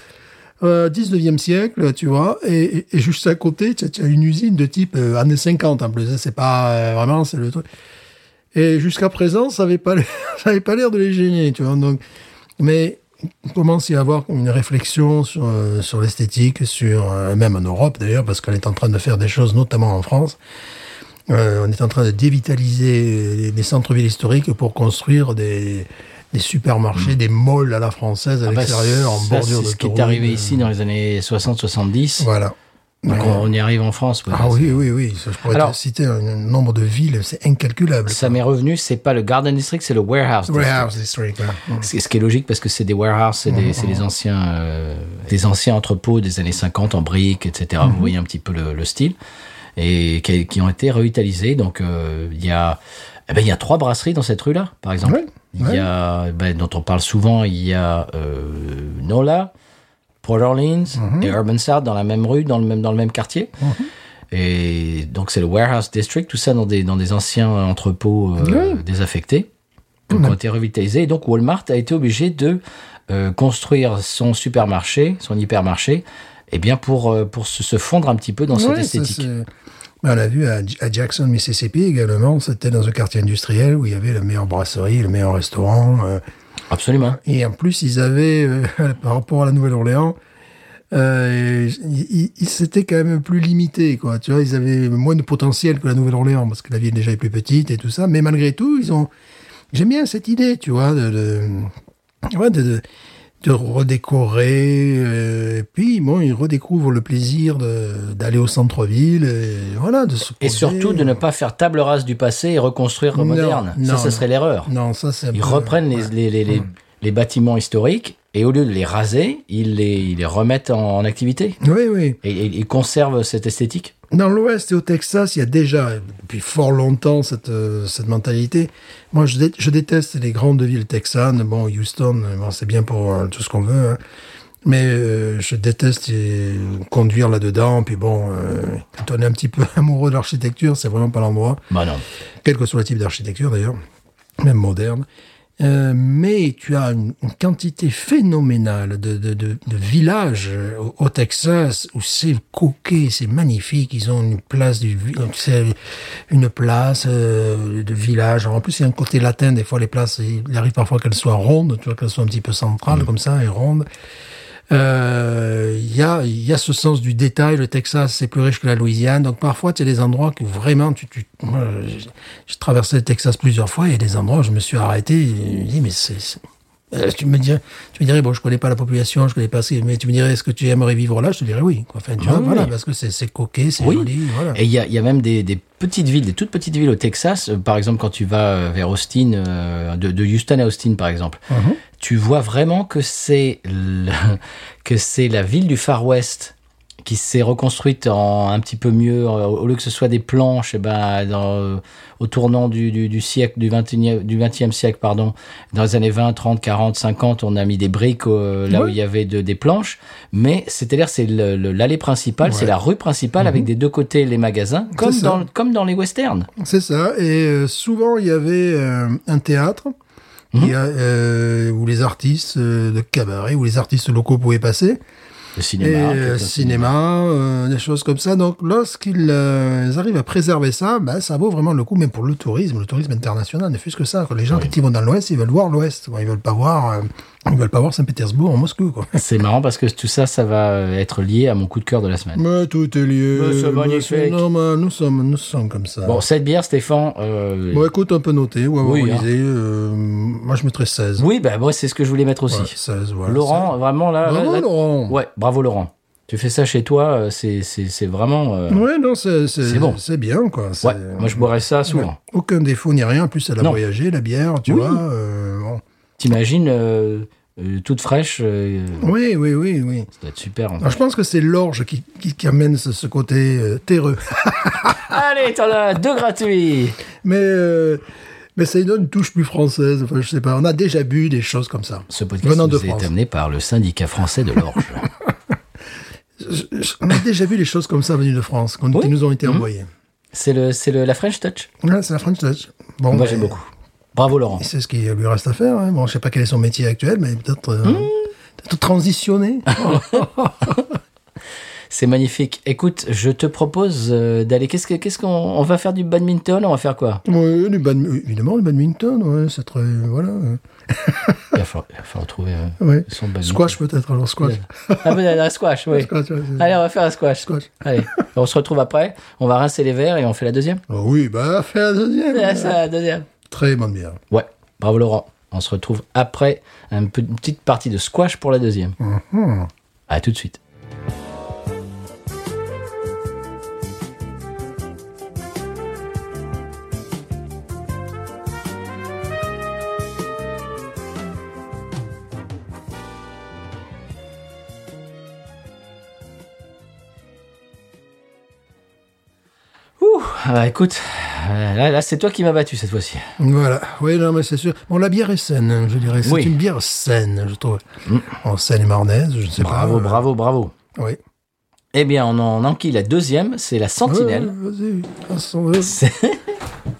euh, dix-neuvième siècle, tu vois. Et, et, et juste à côté, tu as une usine de type, euh, années cinquante, en plus. C'est pas, euh, vraiment, c'est le truc. Et jusqu'à présent, ça avait pas l'air, ça avait pas l'air de les gêner, tu vois. Donc, mais, il commence à y avoir une réflexion sur, euh, sur l'esthétique, sur, euh, même en Europe d'ailleurs, parce qu'on est en train de faire des choses, notamment en France. Euh, on est en train de dévitaliser les, les centres-villes historiques pour construire des, des supermarchés, mmh. des malls à la française, à ah l'extérieur, bah en bordure de. C'est ce qui est arrivé euh... ici dans les années soixante soixante-dix. Voilà. Donc ouais. on y arrive en France. Ouais, ah oui, c'est... oui, oui. Je pourrais Alors, te citer un, un nombre de villes, c'est incalculable. Ça quoi. M'est revenu, c'est pas le Garden District, c'est le Warehouse District. Warehouse District, ouais. C'est, ce qui est logique parce que c'est des warehouses, c'est des, mmh. c'est des, anciens, euh, des anciens entrepôts des années cinquante en briques, et cetera. Mmh. Vous voyez un petit peu le, le style. Et qui, qui ont été réutilisés. Donc il euh, y a... Eh ben, il y a trois brasseries dans cette rue-là, par exemple. Ouais, il ouais. y a... Ben, dont on parle souvent, il y a euh, Nola... Port Orleans mm-hmm. et Urban South dans la même rue, dans le même, dans le même quartier. Mm-hmm. Et donc, c'est le Warehouse District, tout ça dans des, dans des anciens entrepôts euh, mm-hmm. désaffectés qui mm-hmm. ont été revitalisés. Et donc, Walmart a été obligé de euh, construire son supermarché, son hypermarché, eh bien pour, euh, pour se, se fondre un petit peu dans oui, cette esthétique. Ça, on l'a vu à, à Jackson, Mississippi également, c'était dans un quartier industriel où il y avait la meilleure brasserie, le meilleur restaurant... Euh, Absolument. Et en plus, ils avaient, euh, par rapport à la Nouvelle-Orléans, euh, ils, ils c'était quand même plus limité, quoi. Tu vois, ils avaient moins de potentiel que la Nouvelle-Orléans parce que la ville déjà est plus petite et tout ça. Mais malgré tout, ils ont. J'aime bien cette idée, tu vois, de de, ouais, de, de, de redécorer. Euh, et puis, bon, ils redécouvrent le plaisir de, d'aller au centre-ville, et voilà, de se poser. Et surtout de ne pas faire table rase du passé et reconstruire non, moderne. Non, ça, ça serait non. l'erreur. Non, ça c'est. Ils peu... reprennent les, ouais. les, les, les, mmh. les bâtiments historiques et au lieu de les raser, ils les, ils les remettent en, en activité. Oui, oui. Et, et ils conservent cette esthétique. Dans l'Ouest et au Texas, il y a déjà, depuis fort longtemps, cette, cette mentalité. Moi, je, dé- je déteste les grandes villes texanes. Bon, Houston, bon, c'est bien pour hein, tout ce qu'on veut. Hein. Mais euh, je déteste euh, conduire là-dedans. Puis bon, euh, quand on est un petit peu amoureux de l'architecture, c'est vraiment pas l'endroit. Bah non. Quel que soit le type d'architecture, d'ailleurs, même moderne. Euh, mais tu as une, une quantité phénoménale de, de, de, de villages au, au Texas où c'est coquet, c'est magnifique. Ils ont une place, du, c'est une place euh, de village. En plus, il y a un côté latin. Des fois, les places, il arrive parfois qu'elles soient rondes, tu vois, qu'elles soient un petit peu centrales mmh. comme ça et rondes. Il euh, y a, il y a ce sens du détail. Le Texas, c'est plus riche que la Louisiane. Donc parfois, tu as des endroits que vraiment, tu, tu, moi, j'ai traversé le Texas plusieurs fois. Il y a des endroits où je me suis arrêté. Et je me dis, mais c'est, c'est... Euh, tu me dirais, tu me dirais, bon, je connais pas la population, je connais pas, mais tu me dirais, est-ce que tu aimerais vivre là? Je te dirais oui. Quoi. Enfin, tu ah, vois, oui. voilà, parce que c'est, c'est coquet, c'est oui. joli. Voilà. Et il y a, il y a même des, des petites villes, des toutes petites villes au Texas. Par exemple, quand tu vas vers Austin, euh, de, de Houston à Austin, par exemple. Mm-hmm. Tu vois vraiment que c'est le, que c'est la ville du Far West qui s'est reconstruite en un petit peu mieux. Au lieu que ce soit des planches, eh ben, dans, au tournant du, du, du siècle, du vingtième, du vingtième siècle, pardon, dans les années vingt, trente, quarante, cinquante, on a mis des briques euh, là oui. où il y avait de, des planches. Mais c'est-à-dire, c'est le, le, l'allée principale, ouais. c'est la rue principale mm-hmm. avec des deux côtés les magasins, comme dans, comme dans les westerns. C'est ça. Et euh, souvent, il y avait euh, un théâtre. Mmh. Il y a, euh, où les artistes euh, de cabaret, où les artistes locaux pouvaient passer. Le cinéma. Et, euh, cinéma, euh, des choses comme ça. Donc, lorsqu'ils euh, arrivent à préserver ça, bah, ça vaut vraiment le coup, même pour le tourisme, le tourisme international, ne fût-ce que ça. Quoi. Les gens oui. qui vont dans l'Ouest, ils veulent voir l'Ouest. Quoi. Ils veulent pas voir, euh, ils veulent pas voir Saint-Pétersbourg en Moscou. Quoi. C'est marrant parce que tout ça, ça va être lié à mon coup de cœur de la semaine. Mais tout est lié. Mais c'est magnifique. Mais c'est normal. Nous sommes, nous sommes comme ça. Bon, cette bière, Stéphane. Euh... Bon, écoute, on peut noter. Ou avoir oui, hein. euh, moi, je mettrais seize. Oui, bah, moi, c'est ce que je voulais mettre aussi. Ouais, seize, voilà. Laurent, seize. Vraiment, là. Bravo, là, là... Laurent. Ouais. Bravo Laurent. Tu fais ça chez toi, c'est, c'est, c'est vraiment... Euh, ouais, non, c'est, c'est, c'est bon. C'est bien, quoi. C'est, ouais, moi, je boirais ça souvent. Ouais. Aucun défaut ni rien. En plus, elle a non. voyagé, la bière, tu oui. vois. Euh, bon. T'imagines, euh, euh, toute fraîche. Euh, oui, oui, oui, oui. Ça doit être super. En Alors, je pense que c'est l'orge qui, qui, qui amène ce, ce côté euh, terreux. Allez, t'en as deux gratuits. Mais... Euh, Mais ça donne une touche plus française. Enfin, je sais pas. On a déjà bu des choses comme ça. Ce podcast nous est amené par le syndicat français de l'orge. je, je, on a déjà vu des choses comme ça venues de France, quand oui. nous ont été mmh. envoyées. C'est le, c'est le, la French Touch. Ouais, c'est la French Touch. Bon, moi, j'aime beaucoup. Bravo, Laurent. C'est ce qui lui reste à faire. Hein. Bon, je sais pas quel est son métier actuel, mais peut-être, euh, mmh. peut-être transitionner. C'est magnifique. Écoute, je te propose d'aller... Qu'est-ce, que, qu'est-ce qu'on on va faire du badminton? On va faire quoi? Oui, du bad... évidemment, le badminton. Ouais, c'est très... Voilà. il va falloir, il va falloir trouver euh, ouais. son badminton. Squash peut-être, alors squash. Ah ben, un squash, oui. Squash, ouais, allez, on va faire un squash. Squash. Allez, on se retrouve après. On va rincer les verres et on fait la deuxième. Oh oui, bah, fais la deuxième. Là, c'est la deuxième. Très bonne bière. Ouais, bravo Laurent. On se retrouve après un peu, une petite partie de squash pour la deuxième. Mm-hmm. À tout de suite. Ah, écoute, là, là, c'est toi qui m'as battu cette fois-ci. Voilà, oui, non, mais c'est sûr. Bon, la bière est saine, je dirais. C'est oui. une bière saine, je trouve. Mmh. En Seine-et-Marnaise, je ne sais bravo, pas. Bravo, bravo, bravo. Oui. Eh bien, on en enquille la deuxième, c'est la Sentinelle. Euh, vas-y, c'est...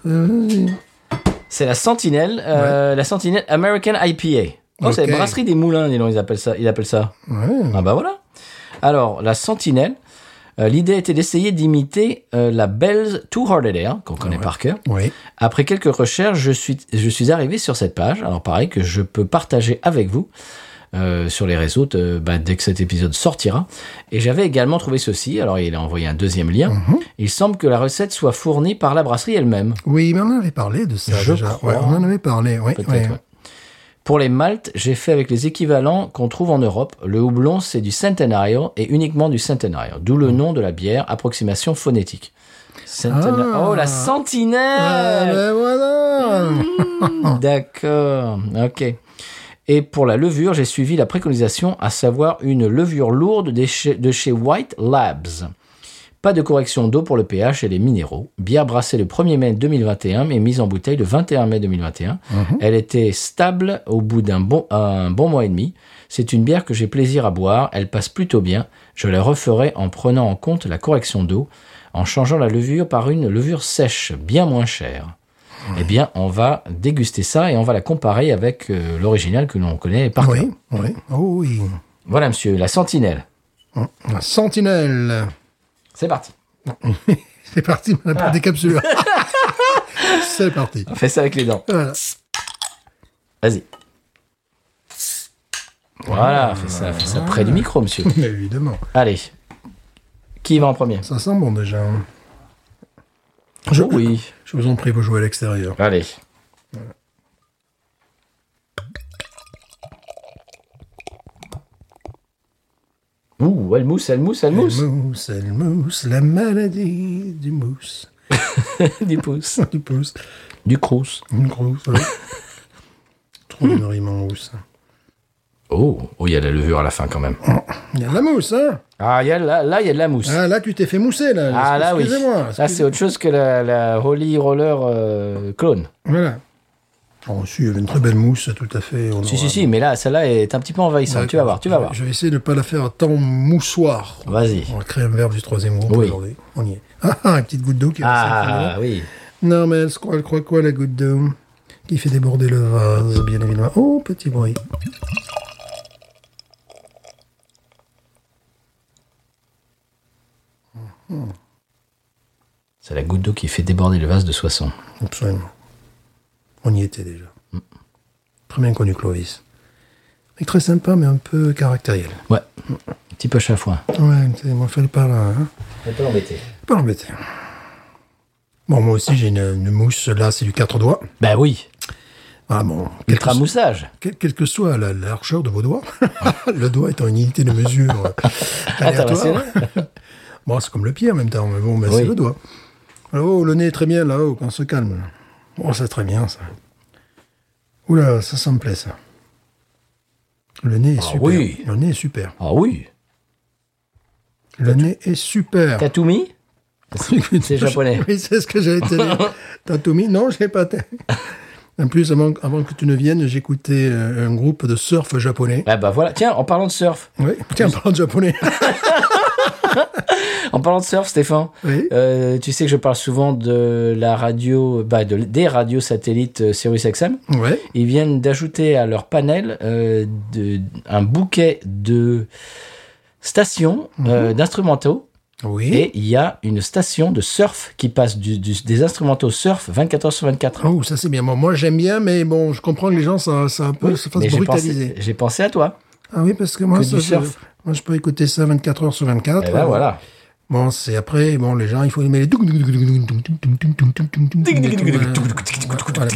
vas-y. C'est la Sentinelle, euh, ouais. la Sentinelle American I P A. Oh, okay. C'est la brasserie des Moulins, dis donc, ils appellent ça. Ils appellent ça. Ouais. Ah bah voilà. Alors, la Sentinelle... Euh, l'idée était d'essayer d'imiter euh, la Bell's Two-Hearted Ale, qu'on connaît ouais. par cœur. Oui. Après quelques recherches, je suis, je suis arrivé sur cette page. Alors pareil, que je peux partager avec vous euh, sur les réseaux de, bah, dès que cet épisode sortira. Et j'avais également trouvé ceci. Alors il a envoyé un deuxième lien. Mm-hmm. Il semble que la recette soit fournie par la brasserie elle-même. Oui, mais on en avait parlé de ça je déjà. Crois. Ouais, on en avait parlé, oui. Peut-être, ouais. Ouais. Pour les maltes, j'ai fait avec les équivalents qu'on trouve en Europe. Le houblon, c'est du Centenario et uniquement du Centenario. D'où le nom de la bière, approximation phonétique. Centena- ah, oh, la Sentinelle ah, ben voilà mmh, d'accord, ok. Et pour la levure, j'ai suivi la préconisation, à savoir une levure lourde de chez, de chez White Labs. Pas de correction d'eau pour le pH et les minéraux. Bière brassée le premier mai deux mille vingt et un, mais mise en bouteille le vingt et un mai deux mille vingt et un. Mmh. Elle était stable au bout d'un bon, un bon mois et demi. C'est une bière que j'ai plaisir à boire. Elle passe plutôt bien. Je la referai en prenant en compte la correction d'eau, en changeant la levure par une levure sèche, bien moins chère. Mmh. Eh bien, on va déguster ça et on va la comparer avec euh, l'original que l'on connaît par cœur. Oui, oui. Oh, oui. Voilà, monsieur, la Sentinelle. Mmh. La Sentinelle. C'est parti. C'est parti, on a pas ah. des capsules. C'est parti. On fait ça avec les dents. Voilà. Vas-y. Voilà, fais ça, fais ça près du micro, monsieur. Mais évidemment. Allez. Qui va en premier? Ça sent bon déjà. Je, oui. Je vous en prie, vous jouez à l'extérieur. Allez. Voilà. Ouh, elle mousse, elle mousse, elle mousse. Elle mousse, elle mousse, la maladie du mousse. du pouce. du pouce. Du crousse. Du crousse, oui. Trop de rime en mousse. Oh, il oh, y a la levure à la fin quand même. Il y a de la mousse, hein. Ah, y a la, là, il y a de la mousse. Ah, là, tu t'es fait mousser, là. Ah, là, oui. Excusez-moi. Là, c'est autre chose que la, la Holy Roller euh, clone. Voilà. Oh, si, il y avait une très belle mousse, tout à fait. On si, aura... si, si, mais là, celle-là est un petit peu envahissante. D'accord. Tu vas voir, tu vas voir. Je vais essayer de ne pas la faire tant moussoir. Vas-y. On va créer un verbe du troisième groupe oui. aujourd'hui. On y est. Ah, ah, une petite goutte d'eau qui Ah, oui. Non, mais elle croit, elle croit quoi, la goutte d'eau? Qui fait déborder le vase, bien évidemment. Oh, petit bruit. C'est la goutte d'eau qui fait déborder le vase de Soissons. Absolument. On y était déjà. Mm. Très bien connu, Clovis. Et très sympa, mais un peu caractériel. Ouais. Mm. Un petit peu chafouin. Ouais, il ne fallait pas là. Hein. On peut l'embêter. Pas l'embêter. Bon, moi aussi, j'ai une, une mousse. Là, c'est du quatre doigts. Ben oui. Ah bon, ultramoussage. Quelle quel que soit la, la largeur de vos doigts, le doigt étant une unité de mesure aléatoire. Bon, c'est comme le pied en même temps, mais bon, ben, oui. C'est le doigt. Oh, le nez est très bien là-haut, quand on se calme. Oh, c'est très bien ça. Oula, ça, ça me plaît ça. Le nez est ah super. Oui. Le nez est super. Ah oui. Le nez est super. T'as tout mis? C'est japonais. Oui, c'est ce que j'allais te dire. T'as tout mis? Non, je l'ai pas. En plus, avant, avant que tu ne viennes, j'écoutais un groupe de surf japonais. Ah bah voilà. Tiens, en parlant de surf. Oui, tiens, en parlant de japonais. En parlant de surf, Stéphane, oui. euh, tu sais que je parle souvent de la radio, bah de, des radios satellites Sirius X M. Ouais. Ils viennent d'ajouter à leur panel euh, de, un bouquet de stations, mmh. euh, d'instrumentaux. Oui. Et il y a une station de surf qui passe du, du, des instrumentaux surf vingt-quatre heures sur vingt-quatre. Oh, ça c'est bien. Bon, moi j'aime bien, mais bon, je comprends que les gens, ça, ça un peu oui, se fasse brutaliser. J'ai pensé, j'ai pensé à toi. Ah oui, parce que moi, que ça, je, moi je peux écouter ça vingt-quatre heures sur vingt-quatre. Et ben, voilà. Bon, c'est après, bon, les gens, il faut aimer les... Voilà,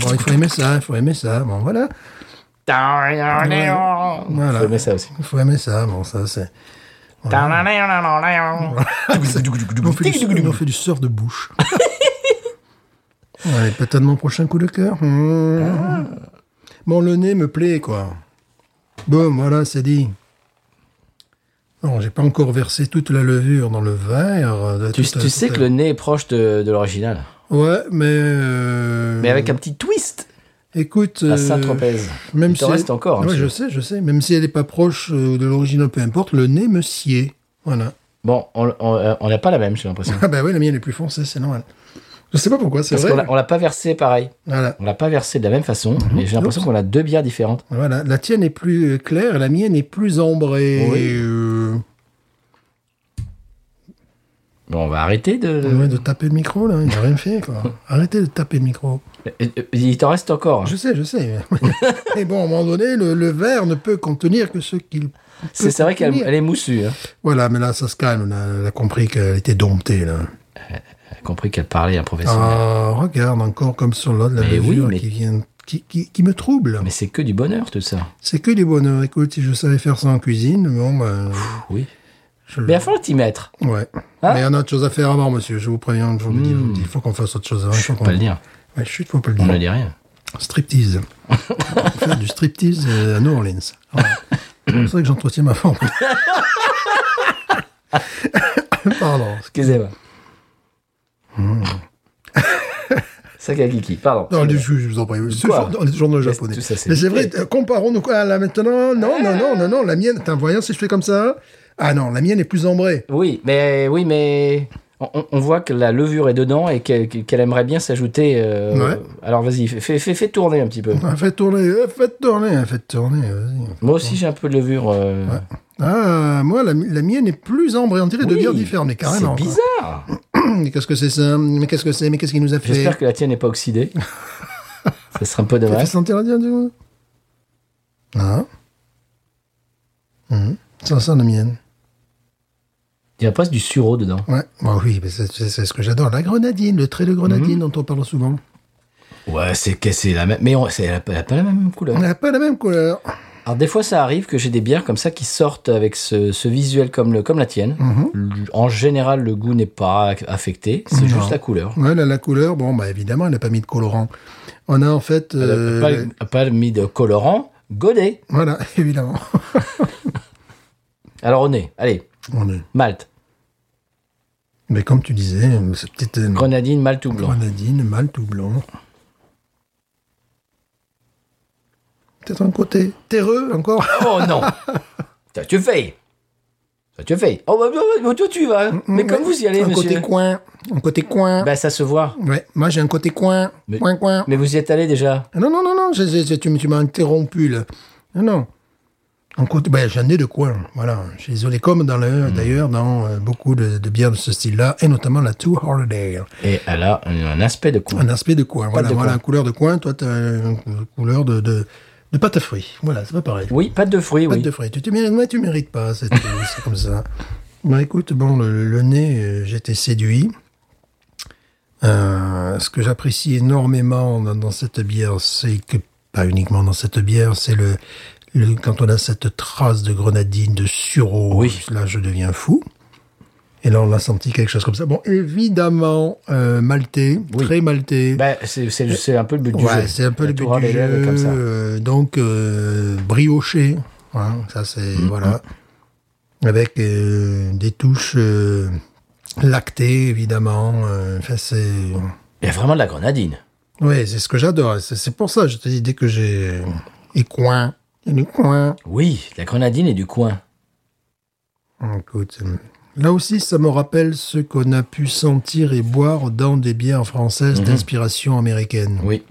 bon, il faut aimer ça, il faut aimer ça, bon, voilà. Voilà. Il faut aimer ça aussi. Il faut aimer ça, bon, ça, c'est... Voilà. on, fait du, on fait du surf de bouche. Ouais, peut-être mon prochain coup de cœur. Mmh. Bon, le nez me plaît, quoi. Bon, voilà, c'est dit. Non, j'ai pas encore versé toute la levure dans le verre. Tu, tu sais que le nez est proche de, de l'original. Ouais, mais... Euh... Mais avec un petit twist. Écoute... La Saint-Tropez. Même Il si t'en elle... reste encore. Ouais, je sais, je sais. Même si elle n'est pas proche de l'original, peu importe, le nez me sied. Voilà. Bon, on n'a pas la même, j'ai l'impression. Ah bah oui, la mienne est plus foncée, c'est normal. Je sais pas pourquoi, c'est Parce vrai. Parce qu'on l'a pas versé pareil. Voilà. On l'a pas versé de la même façon, mais mmh, j'ai l'impression qu'on a deux bières différentes. Voilà, la tienne est plus claire, la mienne est plus ambrée. Oui. Euh... Bon, on va arrêter de... Ouais, de taper le micro, là, il n'a rien fait, quoi. Arrêtez de taper le micro. Il t'en reste encore. Hein. Je sais, je sais. Mais bon, à un moment donné, le, le verre ne peut contenir que ce qu'il... C'est, c'est vrai qu'elle est moussue. Hein. Voilà, mais là, ça se calme, on a, a compris qu'elle était domptée, là. Compris qu'elle parlait à un professionnel. Ah, regarde, encore comme sur l'autre, la mesure oui, qui vient, qui, qui, qui me trouble. Mais c'est que du bonheur, tout ça. C'est que du bonheur. Écoute, si je savais faire ça en cuisine, bon, ben... Pff, oui. Je... Mais il faut t'y mettre. Ouais. Hein? Mais il y en a autre chose à faire avant, monsieur. Je vous préviens, je vous le dis. Mmh. Il faut qu'on fasse autre chose avant. Il faut qu'on... pas le dire. Ouais, chut, faut pas le dire. On ne dit rien. Striptease. On fait du striptease à New Orleans. Ouais. C'est vrai que j'entretiens ma forme. Pardon. Excusez-moi. Mmh. Sakakiki, pardon. Non, je vous en prie. On est toujours dans le japonais. Ça, c'est mais c'est vrai, comparons-nous quoi là maintenant. Non, ah. non, non, non, non, la mienne. T'as voyant si je fais comme ça. Ah non, la mienne est plus ambrée. Oui, mais oui, mais on, on voit que la levure est dedans et qu'elle, qu'elle aimerait bien s'ajouter. Euh... Ouais. Alors vas-y, fais, fais, fais tourner un petit peu. Ah, fais tourner, fais tourner, fais tourner. Vas-y. Moi aussi j'ai un peu de levure. Euh... Ouais. Ah, moi la, la mienne est plus ambrée, on dirait oui, de bières différentes, mais carrément. C'est bizarre. Mais qu'est-ce que c'est ça? Mais qu'est-ce que c'est? Mais qu'est-ce qu'il nous a fait? J'espère que la tienne n'est pas oxydée. Ça serait un peu dommage. Tu fais sentir la tienne du coup? Ah. Mmh. Ça sent la mienne. Il y a presque du sureau dedans. Ouais. Oh oui, c'est, c'est, c'est ce que j'adore. La grenadine, le trait de grenadine mmh. dont on parle souvent. Ouais, c'est, c'est la même... Mais on, c'est, elle n'a pas, pas la même couleur. Elle n'a pas la même couleur. Alors, des fois, ça arrive que j'ai des bières comme ça qui sortent avec ce, ce visuel comme, le, comme la tienne. Mmh. En général, le goût n'est pas affecté. C'est non. juste la couleur. Ouais, la, la couleur, bon, bah évidemment, elle n'a pas mis de colorant. On a en fait... Euh, elle n'a pas, la... pas mis de colorant. Godet. Voilà, évidemment. Alors, au nez. Allez. On est. Malte. Mais comme tu disais, cette petite... Grenadine, malte ou blanc. Grenadine, malte ou blanc. Peut-être un côté terreux, encore. Oh non. Ça te fait. Ça te fait. Oh, bah, bah, bah toi, tu y vas. Mmh, mais comme vous y allez, un monsieur. Un côté coin. Un côté coin. Ben, bah, ça se voit. Ouais. Moi, j'ai un côté coin. Mais, coin, coin. Mais vous y êtes allé déjà. Non, non, non, non. Je, je, je, tu, tu m'as interrompu, là. Non, non. En côté, ben, j'en ai de quoi, voilà. J'ai isolé comme dans le, mmh. d'ailleurs, dans euh, beaucoup de, de bières de ce style-là, et notamment la Two-Hearted Ale. Et elle a un aspect de coin. Un aspect de coin, voilà, de voilà, coin. Couleur de coin. Toi, t'as une couleur de, de, de pâte à fruits. Voilà, c'est pas pareil. Oui, pâte de fruits, pâte oui. Pâte de fruits. Tu, tu, mais tu mérites pas, c'est, c'est comme ça. Ben, écoute, bon, le, le nez, euh, j'étais séduit. Euh, ce que j'apprécie énormément dans, dans cette bière, c'est que pas uniquement dans cette bière, c'est le, le quand on a cette trace de grenadine, de sureau, oui. Là je deviens fou. Et là, on a senti quelque chose comme ça. Bon, évidemment, euh, maltais, oui. Très maltais. Ben, c'est, c'est, c'est un peu le but du ouais, jeu. C'est un peu le, le but du jeu. Comme ça. Euh, donc, euh, brioché. Hein, ça, c'est... Mm-hmm. Voilà. Avec euh, des touches euh, lactées, évidemment. Euh, c'est... Il y a vraiment de la grenadine. Oui, c'est ce que j'adore. C'est, c'est pour ça, je te dis, dès que j'ai... Et coin. Et du coin. Oui, la grenadine et du coin. Écoute... Là aussi, ça me rappelle ce qu'on a pu sentir et boire dans des bières françaises mmh. d'inspiration américaine. Oui.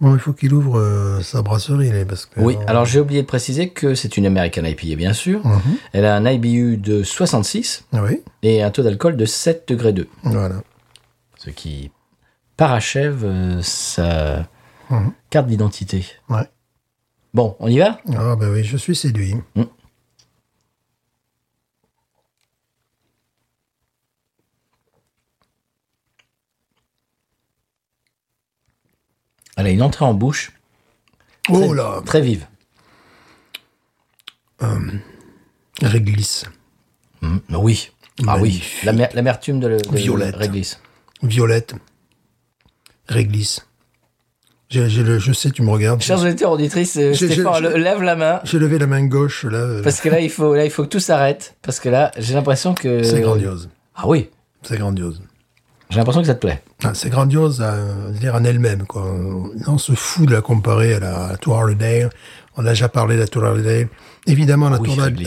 Bon, il faut qu'il ouvre euh, sa brasserie, là, parce que... Oui, on... alors j'ai oublié de préciser que c'est une American I P A, bien sûr. Mmh. Elle a un I B U de soixante-six oui. et un taux d'alcool de sept degrés deux. Voilà. Ce qui parachève euh, sa mmh. carte d'identité. Ouais. Bon, on y va ? Ah ben oui, je suis séduit. Mmh. Elle a une entrée en bouche très, oh là. très vive. Euh, réglisse. Mmh, oui. Ah oui. L'amer, l'amertume de, le, de Violette. réglisse. Violette. Réglisse. Je, je, je, je sais, tu me regardes. Chers auditeurs, auditrices, je, Stéphane, je, je, lève la main. J'ai levé la main gauche. Là. Parce que là il, faut, là, il faut que tout s'arrête. Parce que là, j'ai l'impression que... C'est grandiose. Ah oui. C'est grandiose. J'ai l'impression que ça te plaît. Ah, c'est grandiose à dire en elle-même, quoi. On se fout de la comparer à la Two-Hearted Ale. On a déjà parlé de la Two-Hearted Ale. Évidemment, la Two-Hearted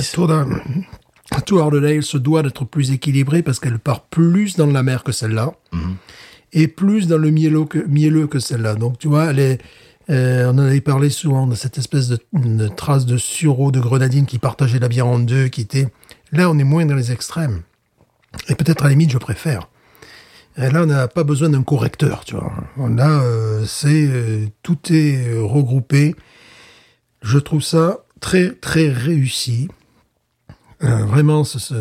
Ale se doit d'être plus équilibrée parce qu'elle part plus dans la mer que celle-là mm-hmm. et plus dans le mielleux que, mielleux que celle-là. Donc, tu vois, elle est, euh, on en avait parlé souvent de cette espèce de, de trace de sureau, de grenadine qui partageait la bière en deux, qui était... Là, on est moins dans les extrêmes. Et peut-être, à la limite, je préfère. Et là, on n'a pas besoin d'un correcteur, tu vois. Là, euh, c'est euh, tout est euh, regroupé. Je trouve ça très, très réussi. Euh, vraiment, ce, ce, que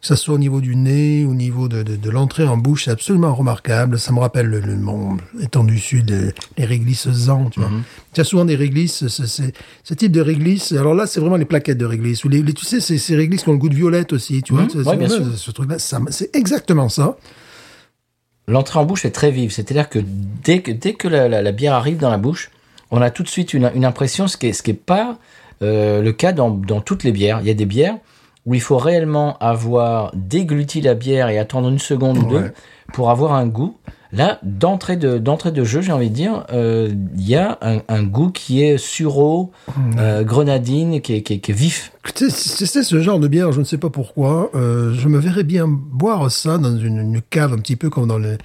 ça soit au niveau du nez, au niveau de, de, de l'entrée en bouche, c'est absolument remarquable. Ça me rappelle, le, le bon, étant du sud, les, les réglisses ans, tu vois. Mm-hmm. Il y a souvent des réglisses, c'est, c'est, ce type de réglisses. Alors là, c'est vraiment les plaquettes de réglisses. Ou les, les, tu sais, c'est, ces réglisses qui ont le goût de violette aussi, tu vois. Mm-hmm. Ouais, bien sûr. Ce truc-là, ça, c'est exactement ça. L'entrée en bouche est très vive, c'est-à-dire que dès que, dès que la, la, la bière arrive dans la bouche, on a tout de suite une, une impression, ce qui n'est ce qui est pas euh, le cas dans, dans toutes les bières. Il y a des bières où il faut réellement avoir dégluti la bière et attendre une seconde ou ouais. deux pour avoir un goût. Là, d'entrée de, d'entrée de jeu, j'ai envie de dire, il euh, y a un, un goût qui est sureau, mmh. euh, grenadine, qui est, qui, est, qui est vif. C'est, c'est, c'est ce genre de bière, je ne sais pas pourquoi. Euh, je me verrais bien boire ça dans une, une cave, un petit peu comme dans le,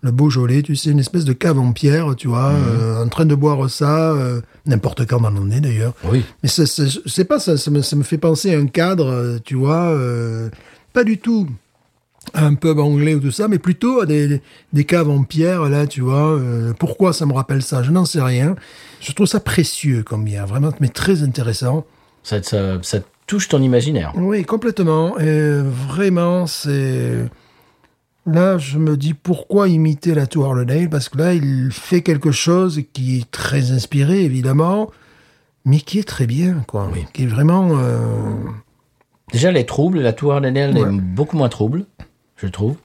le Beaujolais, tu sais, une espèce de cave en pierre, tu vois, mmh. euh, en train de boire ça, euh, n'importe quand dans l'année d'ailleurs. Oui. Mais c'est, c'est, je sais pas, ça, ça, me, ça me fait penser à un cadre, tu vois, euh, pas du tout. Un pub anglais ou tout ça, mais plutôt à des, des caves en pierre, là, tu vois. Euh, pourquoi ça me rappelle ça ? Je n'en sais rien. Je trouve ça précieux comme bière, vraiment, mais très intéressant. Ça, ça, ça touche ton imaginaire. Oui, complètement. Et vraiment, c'est... Là, je me dis, pourquoi imiter la Two-Hearted Ale ? Parce que là, il fait quelque chose qui est très inspiré, évidemment, mais qui est très bien, quoi. Oui. Qui est vraiment... Euh... Déjà, les troubles, la Two-Hearted Ale ouais. est beaucoup moins trouble. Je trouve.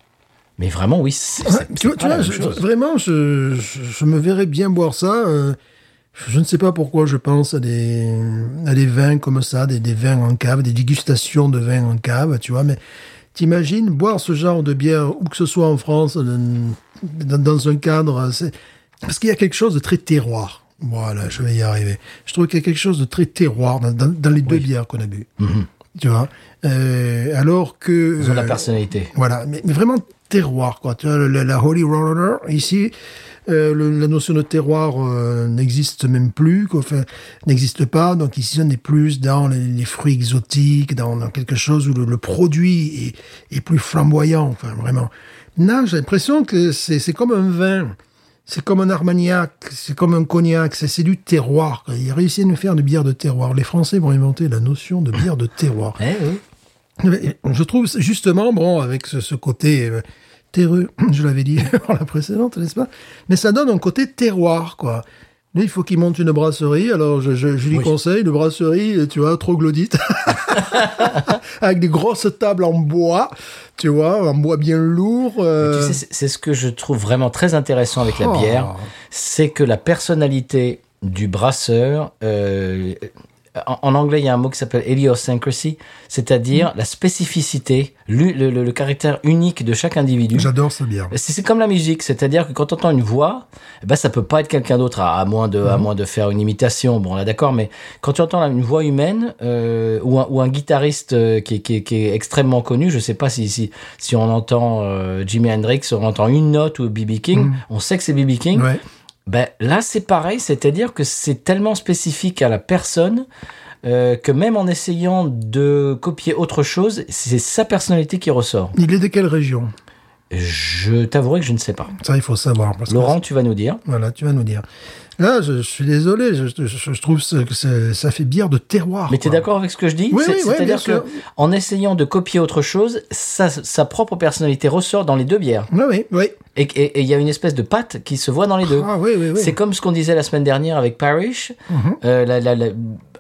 Mais vraiment, oui, c'est, c'est, ah, c'est tu vois, pas tu vois, la même je, chose. Vraiment, je, je, je me verrais bien boire ça. Euh, je ne sais pas pourquoi je pense à des, à des vins comme ça, des, des vins en cave, des dégustations de vins en cave, tu vois. Mais t'imagines, boire ce genre de bière, où que ce soit en France, dans, dans un cadre... C'est... Parce qu'il y a quelque chose de très terroir. Voilà, je vais y arriver. Je trouve qu'il y a quelque chose de très terroir dans, dans, dans les oui. deux bières qu'on a bu. Mm-hmm. Tu vois, euh, alors que... Ils ont euh, la personnalité. Voilà, mais, mais vraiment terroir, quoi. Tu vois, la, la Holy Roller, ici, euh, le, la notion de terroir euh, n'existe même plus, quoi. Enfin, n'existe pas. Donc ici, on est plus dans les, les fruits exotiques, dans, dans quelque chose où le, le produit est, est plus flamboyant, enfin, vraiment. Là, j'ai l'impression que c'est, c'est comme un vin, c'est comme un armagnac, c'est comme un cognac, c'est, c'est du terroir. Ils réussissent à nous faire de bière de terroir. Les Français vont inventer la notion de bière de terroir. Eh oui. Je trouve justement, bon, avec ce, ce côté euh, terreux, je l'avais dit dans la précédente, n'est-ce pas? Mais ça donne un côté terroir, quoi. Il faut qu'il monte une brasserie, alors je, je, je lui oui. conseille une brasserie, tu vois, troglodyte, avec des grosses tables en bois, tu vois, en bois bien lourd. Euh... Tu sais, c'est, c'est ce que je trouve vraiment très intéressant avec oh. la bière, c'est que la personnalité du brasseur... Euh, en, en anglais, il y a un mot qui s'appelle idiosyncrasy, c'est-à-dire mmh. la spécificité, le, le, le, le caractère unique de chaque individu. J'adore ça bien. C'est, c'est comme la musique, c'est-à-dire que quand tu entends une voix, ben ça peut pas être quelqu'un d'autre, à, à moins de, mmh. à moins de faire une imitation. Bon, là, d'accord, mais quand tu entends une voix humaine euh, ou, un, ou un guitariste qui, qui, qui est extrêmement connu, je sais pas si si, si on entend euh, Jimi Hendrix, on entend une note ou B B King, mmh. on sait que c'est B B King. Ouais. Ben, là, c'est pareil, c'est-à-dire que c'est tellement spécifique à la personne euh, que même en essayant de copier autre chose, c'est sa personnalité qui ressort. Il est de quelle région ? Je t'avouerai que je ne sais pas. Ça, il faut savoir. Parce Laurent, que... tu vas nous dire. Voilà, tu vas nous dire. Là, je, je suis désolé, je, je, je trouve que c'est, ça fait bière de terroir. Mais tu es d'accord avec ce que je dis ? Oui, c'est, oui, c'est-à-dire oui, que sûr. En essayant de copier autre chose, sa, sa propre personnalité ressort dans les deux bières. Oui, oui, oui. Et il y a une espèce de patte qui se voit dans les deux. Ah, oui, oui, oui. C'est comme ce qu'on disait la semaine dernière avec Parrish. Mm-hmm. Euh, la, la, la,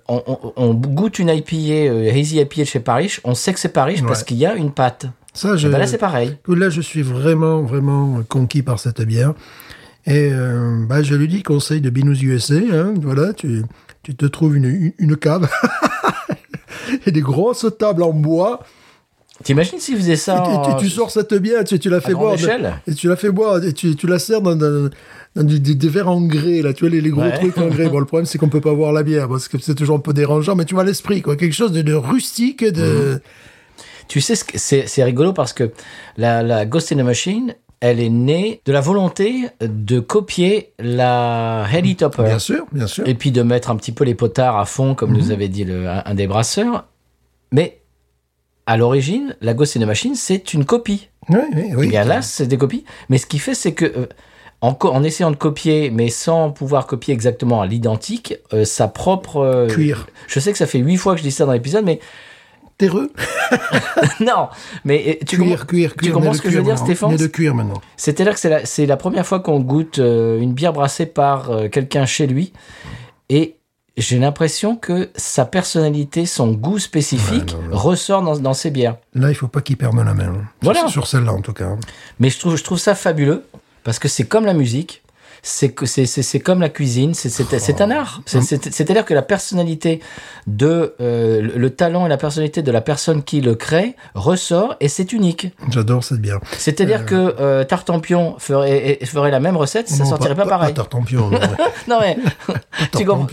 on, on, on goûte une I P A, euh, Hazy I P A de chez Parrish, on sait que c'est Parrish ouais. parce qu'il y a une patte. Ça, je, ben là, c'est pareil. Là, je suis vraiment, vraiment conquis par cette bière. Et euh, bah, je lui dis, conseil de Binous U S A, hein, voilà, tu, tu te trouves une, une cave et des grosses tables en bois. T'imagines s'il faisait ça et tu, en... tu, tu sors cette bière, tu, tu la fais boire, et tu la fais boire, et tu, tu la sers dans, dans, dans des, des verres en grès, là, tu vois les, les gros ouais. trucs en grès. Bon, le problème c'est qu'on peut pas boire la bière parce que c'est toujours un peu dérangeant, mais tu vois l'esprit, quoi, quelque chose de, de rustique, de. Mmh. Tu sais, c'est, c'est rigolo parce que la, la Ghost in the Machine, elle est née de la volonté de copier la Heady Topper. Bien sûr, bien sûr. Et puis de mettre un petit peu les potards à fond, comme mmh. nous avait dit le, un, un des brasseurs, mais. À l'origine, la Ghost in the Machine, c'est une copie. Oui, oui, oui. Et bien là, c'est des copies. Mais ce qui fait, c'est que euh, en, co- en essayant de copier, mais sans pouvoir copier exactement à l'identique, euh, sa propre... Euh, Cuir. Je sais que ça fait huit fois que je dis ça dans l'épisode, mais... Terreux. Non, mais tu cuir, comprends, cuir, cuir, tu comprends ce que je veux dire, maintenant. Stéphane? On est de cuir maintenant. C'est-à-dire que c'est la, c'est la première fois qu'on goûte euh, une bière brassée par euh, quelqu'un chez lui. Et... j'ai l'impression que sa personnalité, son goût spécifique, ouais, là, là. ressort dans, dans ses bières. Là, il faut pas qu'il perde la main. Hein. Voilà. Sur celle-là, en tout cas. Mais je trouve, je trouve ça fabuleux, parce que c'est comme la musique, c'est, c'est, c'est, c'est comme la cuisine, c'est, c'est, oh. c'est un art. C'est, c'est, c'est-à-dire que la personnalité de... Euh, le, le talent et la personnalité de la personne qui le crée ressort, et c'est unique. J'adore cette bière. C'est-à-dire euh... que euh, Tartempion ferait, ferait la même recette, ça ne sortirait pas, pas pareil. Pas Tartempion. Non, non mais... Tu comprends,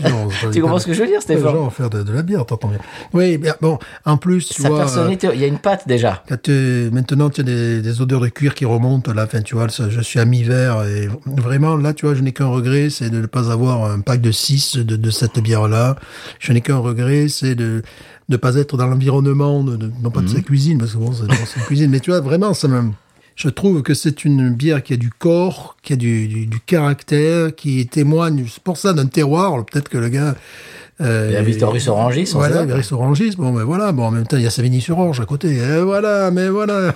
tu comprends ce que je veux dire, Stéphane? Les gens vont faire de, de la bière, t'entends bien. Oui, bien, bon, en plus, tu Sa vois... Sa personnalité, il euh, y a une pâte, déjà. Tu, maintenant, tu as des, des odeurs de cuir qui remontent, là, enfin, tu vois, je suis à mi-vert, et vraiment, là, tu vois, je n'ai qu'un regret, c'est de ne pas avoir un pack de six de, de cette bière-là. Je n'ai qu'un regret, c'est de ne pas être dans l'environnement, de, de, non pas mmh. de sa cuisine, parce que bon, c'est dans sa cuisine, mais tu vois, vraiment, ça me... Je trouve que c'est une bière qui a du corps, qui a du, du, du caractère, qui témoigne, c'est pour ça, d'un terroir. Alors, peut-être que le gars... Euh, il habite en Russorangis. Voilà, il habite en Russorangis. Bon, mais voilà. Bon, en même temps, il y a Savigny-sur-Orge à côté. Et voilà, mais voilà.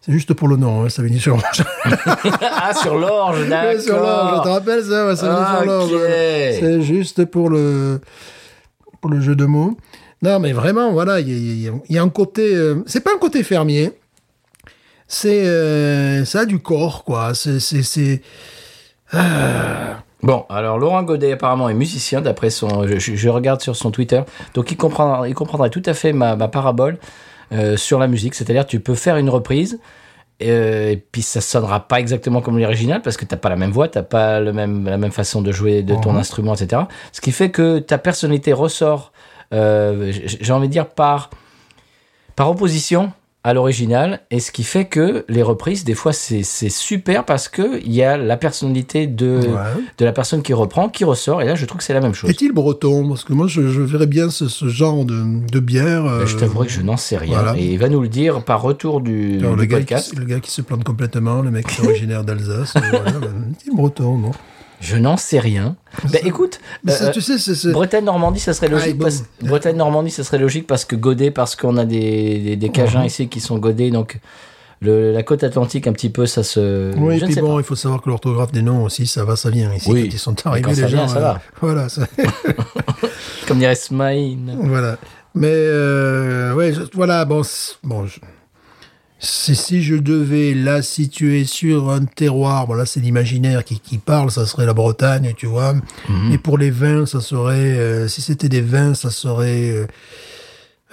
C'est juste pour le nom, hein, Savigny-sur-Orge. Ah, sur l'orge, d'accord. Sur l'orge, je te rappelle ça, ouais, Savigny-sur-Orge. Okay. C'est juste pour le, pour le jeu de mots. Non, mais vraiment, voilà, il y, y, y a un côté... Euh, c'est pas un côté fermier. C'est euh, ça a du corps, quoi. C'est c'est c'est ah. Bon, alors Laurent Godet apparemment est musicien d'après son je, je regarde sur son Twitter. Donc il comprendra il comprendrait tout à fait ma ma parabole euh, sur la musique, c'est-à-dire tu peux faire une reprise et, euh, et puis ça sonnera pas exactement comme l'original parce que t'as pas la même voix, t'as pas le même la même façon de jouer de ton mmh. instrument, et cetera. Ce qui fait que ta personnalité ressort euh, j'ai envie de dire par par opposition à l'original, et ce qui fait que les reprises, des fois, c'est, c'est super parce qu'il y a la personnalité de, ouais. de la personne qui reprend, qui ressort, et là, je trouve que c'est la même chose. Est-il breton? Parce que moi, je, je verrais bien ce, ce genre de, de bière. Euh... Je t'avouerai que je n'en sais rien, voilà. Et il va nous le dire par retour du, Alors, du le podcast. Gars qui, le gars qui se plante complètement, le mec qui est originaire d'Alsace, voilà, ben, est-il breton, non? Je n'en sais rien. Ben bah, écoute, euh, tu sais, c'est, c'est... Bretagne-Normandie, ça serait logique. Ah, bon. parce... Bretagne-Normandie, ça serait logique parce que Godet, parce qu'on a des des, des Cajuns mmh. ici qui sont Godets, donc Le, la côte atlantique, un petit peu, ça se... Oui, je et puis bon, pas. Il faut savoir que l'orthographe des noms aussi, ça va, ça vient. Ici, oui. Quand ils sont arrivés, les gens... Vient, ça euh, va. Voilà. Ça... Comme dirait Smaïn. Voilà. Mais, euh, ouais, je, voilà, bon... bon je... Si, si je devais la situer sur un terroir, bon là c'est l'imaginaire qui, qui parle, ça serait la Bretagne, tu vois. Mm-hmm. Et pour les vins, ça serait, euh, si c'était des vins, ça serait, euh,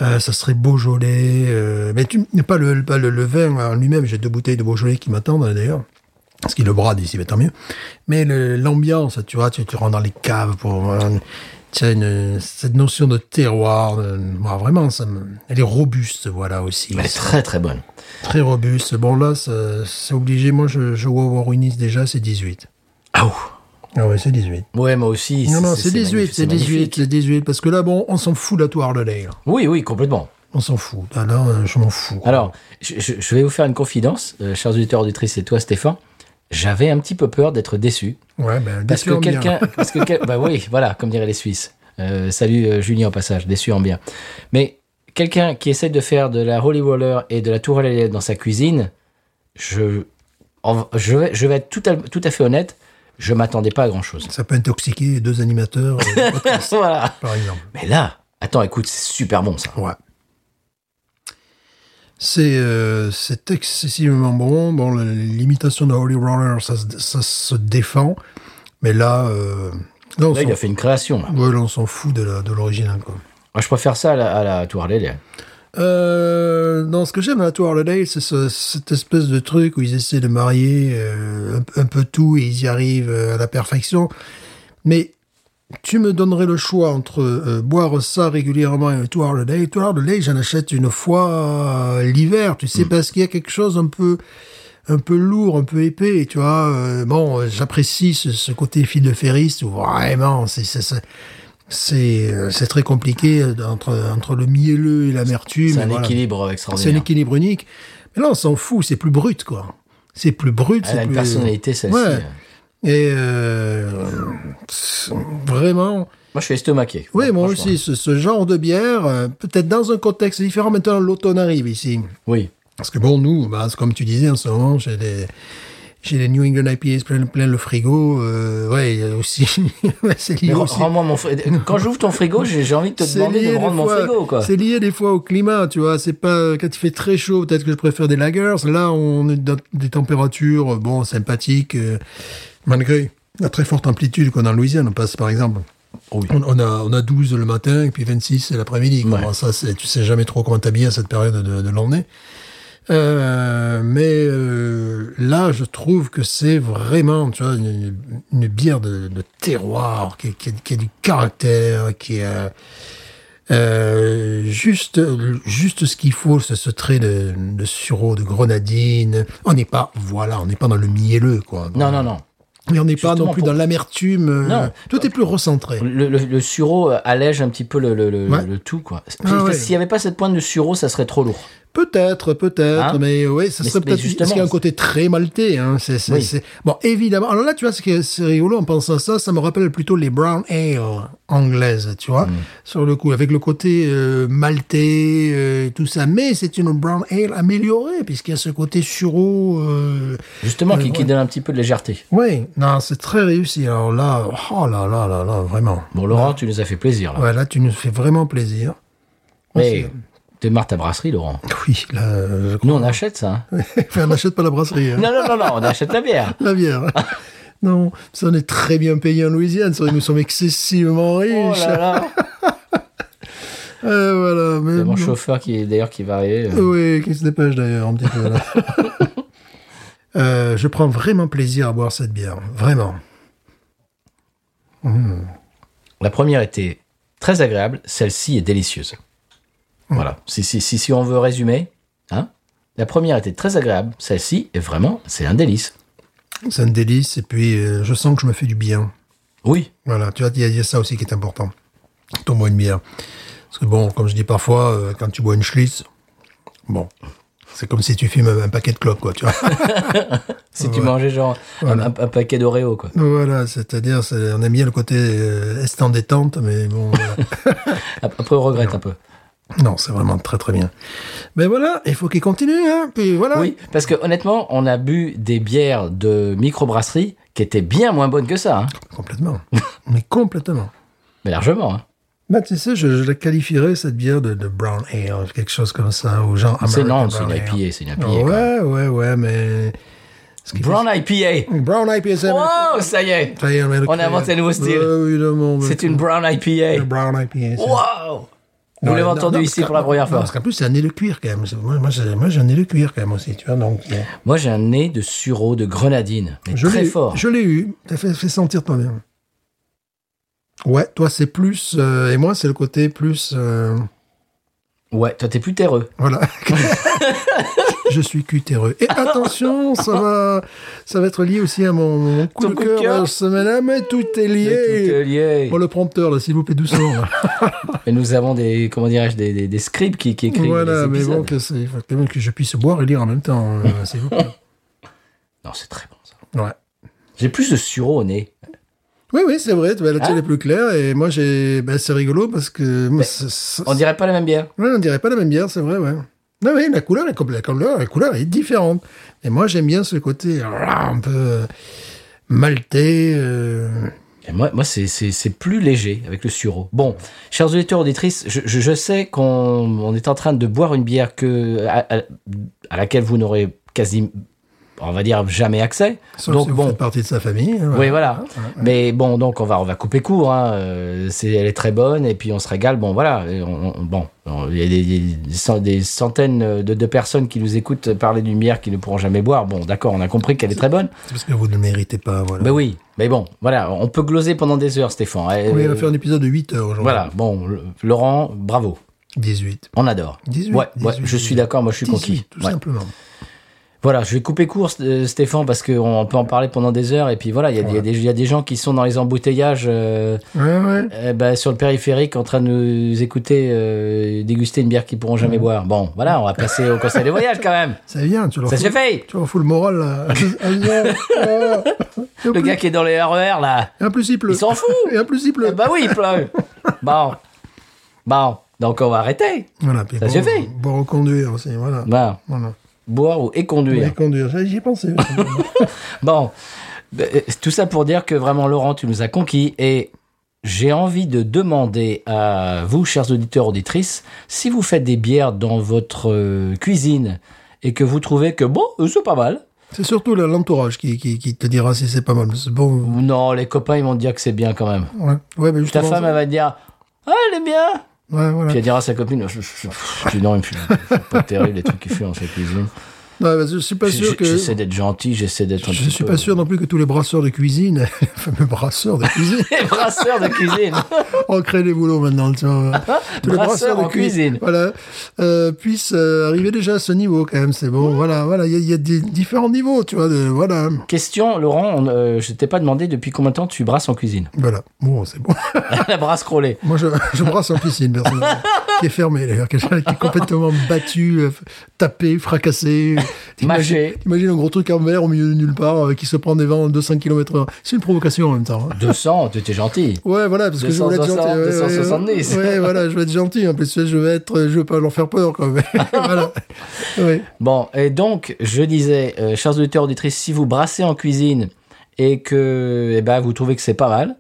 euh, ça serait Beaujolais. Euh, mais tu, pas le, pas le, le vin en lui-même. J'ai deux bouteilles de Beaujolais qui m'attendent d'ailleurs. Parce qu'il le brade ici, mais tant mieux. Mais le, l'ambiance, tu vois, tu, tu rentres dans les caves pour. Euh, Tiens, une, cette notion de terroir, euh, bah vraiment, ça me, elle est robuste, voilà, aussi. Elle est très, très bonne. Très robuste. Bon, là, ça, c'est obligé. Moi, je, je vois au Ruinis déjà, c'est dix-huit. Ah ouf. Ah ouais, c'est dix-huit. Ouais, moi aussi. Non, non, c'est, c'est, c'est dix-huit, c'est dix-huit, c'est dix-huit. Parce que là, bon, on s'en fout de la Tour de l'air. Oui, oui, complètement. On s'en fout. Alors, je m'en fous. Alors, je, je vais vous faire une confidence, euh, chers auditeurs, auditrices, et toi, Stéphane. J'avais un petit peu peur d'être déçu. Ouais, ben, parce que quelqu'un, parce que quel, bah oui, voilà, comme diraient les Suisses. Euh, salut euh, Julien au passage, déçu en bien. Mais quelqu'un qui essaie de faire de la Holy Roller et de la Tourelle dans sa cuisine, je, en, je, vais, je vais être tout à, tout à fait honnête, je m'attendais pas à grand chose. Ça peut intoxiquer deux animateurs, euh, podcast, voilà. Par exemple. Mais là, attends, écoute, c'est super bon ça. Ouais. C'est, euh, c'est excessivement bon. Bon, l'imitation de Holy Roller, ça, ça se défend. Mais là... Euh, là, là il a fait une création. Là. Ouais, là, on s'en fout de, la, de l'original. Quoi. Ah, je préfère ça à la, à la Two-Hearted Ale. Euh, non, ce que j'aime à la Two-Hearted Ale, c'est ce, cette espèce de truc où ils essaient de marier euh, un, un peu tout et ils y arrivent à la perfection. Mais... Tu me donnerais le choix entre euh, boire ça régulièrement et Two-Hearted Ale. Two-Hearted Ale, j'en achète une fois euh, l'hiver, tu sais, mm. parce qu'il y a quelque chose un peu, un peu lourd, un peu épais, tu vois. Euh, bon, j'apprécie ce, ce côté fil de ferriste où vraiment, c'est, c'est, c'est, c'est, euh, c'est très compliqué entre, entre le mielleux et l'amertume. C'est un voilà. équilibre extraordinaire. C'est un équilibre unique. Mais là, on s'en fout, c'est plus brut, quoi. C'est plus brut. Elle c'est a plus... une personnalité, celle-ci. Ouais. Et euh, vraiment... Moi, je suis estomaqué. Oui, moi aussi. Ce, ce genre de bière, euh, peut-être dans un contexte différent. Maintenant, l'automne arrive ici. Oui. Parce que bon, nous, bah, comme tu disais en ce moment, j'ai des, j'ai des New England I P As plein, plein le frigo. Euh, ouais, aussi. C'est lié aussi. Rends-moi mon frigo. Quand j'ouvre ton frigo, j'ai, j'ai envie de te c'est demander de me rendre fois, mon frigo. Quoi. C'est lié des fois au climat, tu vois. C'est pas... Quand il fait très chaud, peut-être que je préfère des lagers. Là, on est dans des températures, bon, sympathiques... Euh, malgré la très forte amplitude qu'on a en Louisiane, on passe par exemple, oui. on, on, a, on a douze le matin et puis vingt-six l'après-midi. Ouais. Quoi. Ça, c'est, tu sais jamais trop comment t'habiller à cette période de, de l'année. Euh, mais euh, là, je trouve que c'est vraiment, tu vois, une, une bière de, de terroir qui, qui, qui a du caractère, qui a euh, juste, juste ce qu'il faut, c'est ce trait de, de sureau, de grenadine. On n'est pas, voilà, on n'est pas dans le mielleux, quoi. Dans, non, non, non. Mais on n'est pas non plus pour... dans l'amertume. Non. Tout est plus recentré. Le, le, le sureau allège un petit peu le, le, ouais. le tout, quoi. Ah ouais. S'il n'y avait pas cette pointe de sureau, ça serait trop lourd. Peut-être, peut-être, hein? mais oui, ça mais, serait mais peut-être... Parce qu'il y a un côté très maltais. Hein. C'est, c'est, oui. c'est... Bon, évidemment. Alors là, tu vois, c'est, c'est rigolo, en pensant à ça, ça me rappelle plutôt les brown ale anglaises, tu vois, mm. sur le coup, avec le côté euh, maltais, euh, tout ça. Mais c'est une brown ale améliorée, puisqu'il y a ce côté sureau... Euh, Justement, euh, qui, ouais. qui donne un petit peu de légèreté. Oui, non, c'est très réussi. Alors là, oh là là là là, vraiment. Bon, Laurent, là, tu nous as fait plaisir. Là. Ouais, là, tu nous fais vraiment plaisir. Mais... On t'es marre ta brasserie, Laurent. Oui, là... Je crois. Nous, on achète ça. Enfin, on n'achète pas la brasserie. Hein. Non, non, non, non, on achète la bière. La bière. Non, ça, on est très bien payé en Louisiane. Ça, nous sommes excessivement riches. Oh là là. euh, voilà. Mais c'est mon bon. chauffeur qui, d'ailleurs, qui va arriver. Euh... Oui, qui se dépêche, d'ailleurs, un petit peu. Là. euh, je prends vraiment plaisir à boire cette bière. Vraiment. Mmh. La première était très agréable. Celle-ci est délicieuse. Voilà, si, si, si, si on veut résumer, hein, la première était très agréable, celle-ci est vraiment, c'est un délice. C'est un délice, et puis euh, je sens que je me fais du bien. Oui. Voilà, tu vois, il y, y a ça aussi qui est important, quand on boit une bière. Parce que bon, comme je dis parfois, euh, quand tu bois une Schlitz, bon, c'est comme si tu fumes un, un paquet de clopes, quoi, tu vois. Si voilà. Tu mangeais genre voilà. un, un paquet d'Oreo, quoi. Voilà, c'est-à-dire, c'est, on aime bien le côté euh, est en détente, mais bon... Voilà. Après, on regrette non. un peu. Non, c'est vraiment très très bien. Mais voilà, il faut qu'il continue, hein. Puis voilà. Oui, parce que honnêtement, on a bu des bières de microbrasserie qui étaient bien moins bonnes que ça. Hein. Complètement. Mais complètement. Mais largement. Hein. Bah tu sais, je, je la qualifierais cette bière de, de brown ale, quelque chose comme ça, ou genre. C'est non, c'est une I P A, c'est une I P A. Ouais, ouais, ouais, mais. Brown I P A. Brown I P A. C'est... Wow, ça y est. Ça y est, on, on a inventé un nouveau style. Oh, c'est une brown I P A. Une brown I P A. C'est... Wow. Vous l'avez entendu ici pour la première fois. Parce qu'en plus, c'est un nez de cuir quand même. Moi, moi, j'ai, moi, j'ai un nez de cuir quand même aussi, tu vois. Donc, euh... Moi, j'ai un nez de sureau, de grenadine. Mais je très fort. Je l'ai eu. T'as fait, fait sentir toi-même. Ouais, toi, c'est plus... Euh, et moi, c'est le côté plus... Euh... Ouais, toi, t'es plus terreux. Voilà. Je suis cutéreux. Et attention, ça va, ça va être lié aussi à mon, mon coup Ton de cœur de la semaine. Mais tout est lié. Mais tout est lié. Bon, le prompteur, là, s'il vous plaît, doucement. Et nous avons des, comment dirais-je, des, des, des scribes qui, qui écrivent voilà, les épisodes. Voilà, mais bon, que c'est, faut quand même que je puisse boire et lire en même temps, euh, s'il vous plaît. Non, c'est très bon, ça. Ouais. J'ai plus de sureau au nez. Oui, oui, c'est vrai. La tienne est plus claire et moi, j'ai, ben, c'est rigolo parce que... Ben, c'est, c'est... On dirait pas la même bière. Oui, on dirait pas la même bière, c'est vrai, ouais. Non, oui, la couleur, la couleur, la couleur est différente. Et moi, j'aime bien ce côté un peu maltais. Euh... Et moi, moi c'est, c'est, c'est plus léger avec le sureau. Bon, chers auditeurs, auditrices, je, je, je sais qu'on on est en train de boire une bière que, à, à, à laquelle vous n'aurez quasi, on va dire, jamais accès. Sauf donc, si bon, vous faites partie de sa famille. Hein, oui, voilà. Ouais, ouais. Mais bon, donc, on va, on va couper court. Hein. C'est, elle est très bonne et puis on se régale. Bon, voilà. On, on, bon. Il y a des, des, des centaines de, de personnes qui nous écoutent parler d'une bière qui ne pourront jamais boire. Bon, d'accord, on a compris qu'elle est très bonne. C'est parce que vous ne le méritez pas, voilà. Mais oui, mais bon, voilà, on peut gloser pendant des heures, Stéphane. Oui, on va faire un épisode de huit heures aujourd'hui. Voilà, bon, Laurent, bravo. dix-huit. On adore. dix-huit. Ouais, dix-huit, ouais je suis d'accord, moi je suis dix-huit, conquis. Tout ouais. simplement. Voilà, je vais couper court, Stéphane, parce qu'on peut en parler pendant des heures. Et puis voilà, il y a, ouais. des, il y a des gens qui sont dans les embouteillages euh, ouais, ouais. Euh, bah, sur le périphérique en train de nous écouter, euh, déguster une bière qu'ils ne pourront jamais ouais. boire. Bon, voilà, on va passer au conseil des voyages quand même. Ça vient, tu leur Ça fous, se fait. Tu leur fous le moral, là. Le plus. Gars qui est dans les R E R, là. Et en plus, il pleut. Il s'en fout. Et en plus, il pleut. Et bah oui, il pleut. Bon. Bon. Donc, on va arrêter. Voilà, puis Ça bon, se fait. Pour reconduire aussi, voilà. Bon. Voilà. Boire ou et conduire. Et conduire, j'y ai pensé. Bon, tout ça pour dire que vraiment, Laurent, tu nous as conquis et j'ai envie de demander à vous, chers auditeurs, auditrices, si vous faites des bières dans votre cuisine et que vous trouvez que bon, c'est pas mal. C'est surtout l'entourage qui, qui, qui te dira si c'est pas mal. C'est bon. Non, les copains, ils vont te dire que c'est bien quand même. Ouais. Ouais, mais ta femme, ça. Elle va te dire « Ah, elle est bien !» Ouais, voilà. Puis elle dira à sa copine, je, je, je, je, non, je, je, c'est pas terrible les trucs qu'il fait dans sa cuisine. Non, bah, je suis pas sûr je, je, que... J'essaie d'être gentil, j'essaie d'être... Je suis peu... pas sûr non plus que tous les brasseurs de cuisine, les fameux brasseurs de cuisine... Les brasseurs de cuisine On crée des boulots maintenant, tu vois. Tous les brasseurs de cuisine. cuisine. Voilà, euh, puissent euh, arriver déjà à ce niveau quand même, c'est bon, mmh. voilà, voilà, il y, y a des différents niveaux, tu vois, de, voilà. Question, Laurent, on, euh, je t'ai pas demandé depuis combien de temps tu brasses en cuisine. Voilà, bon, c'est bon. La brasse crôlée. Moi, je, je brasse en piscine, personnellement, qui est fermée, d'ailleurs, qui est complètement battue, euh, tapée, fracassée... T'imagines, t'imagines un gros truc en verre au milieu de nulle part euh, qui se prend des vents à deux cents kilomètres heure. C'est une provocation en même temps. Hein. deux cents, tu étais gentil. Ouais, voilà, parce deux cents, que je voulais être gentil. Ouais, deux cent soixante-dix. Ouais, ouais, voilà, je vais être gentil. En plus, je vais être, je vais pas leur faire peur quand même. Voilà. Ouais. Bon, et donc, je disais, euh, chers auditeurs, auditrices, si vous brassez en cuisine et que eh ben, vous trouvez que c'est pas mal,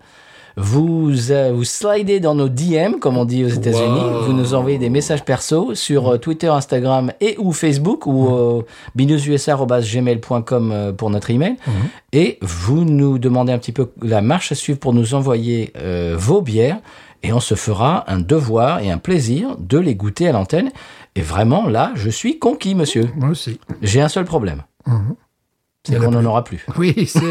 Vous, euh, vous slidez dans nos D M, comme on dit aux États-Unis. Wow. Vous nous envoyez des messages perso sur euh, Twitter, Instagram et ou Facebook ou euh, binoususa arobase gmail point com euh, pour notre email. Mm-hmm. Et vous nous demandez un petit peu la marche à suivre pour nous envoyer euh, vos bières. Et on se fera un devoir et un plaisir de les goûter à l'antenne. Et vraiment, là, je suis conquis, monsieur. Moi aussi. J'ai un seul problème. Mm-hmm. C'est qu'on n'en aura plus. Oui, c'est...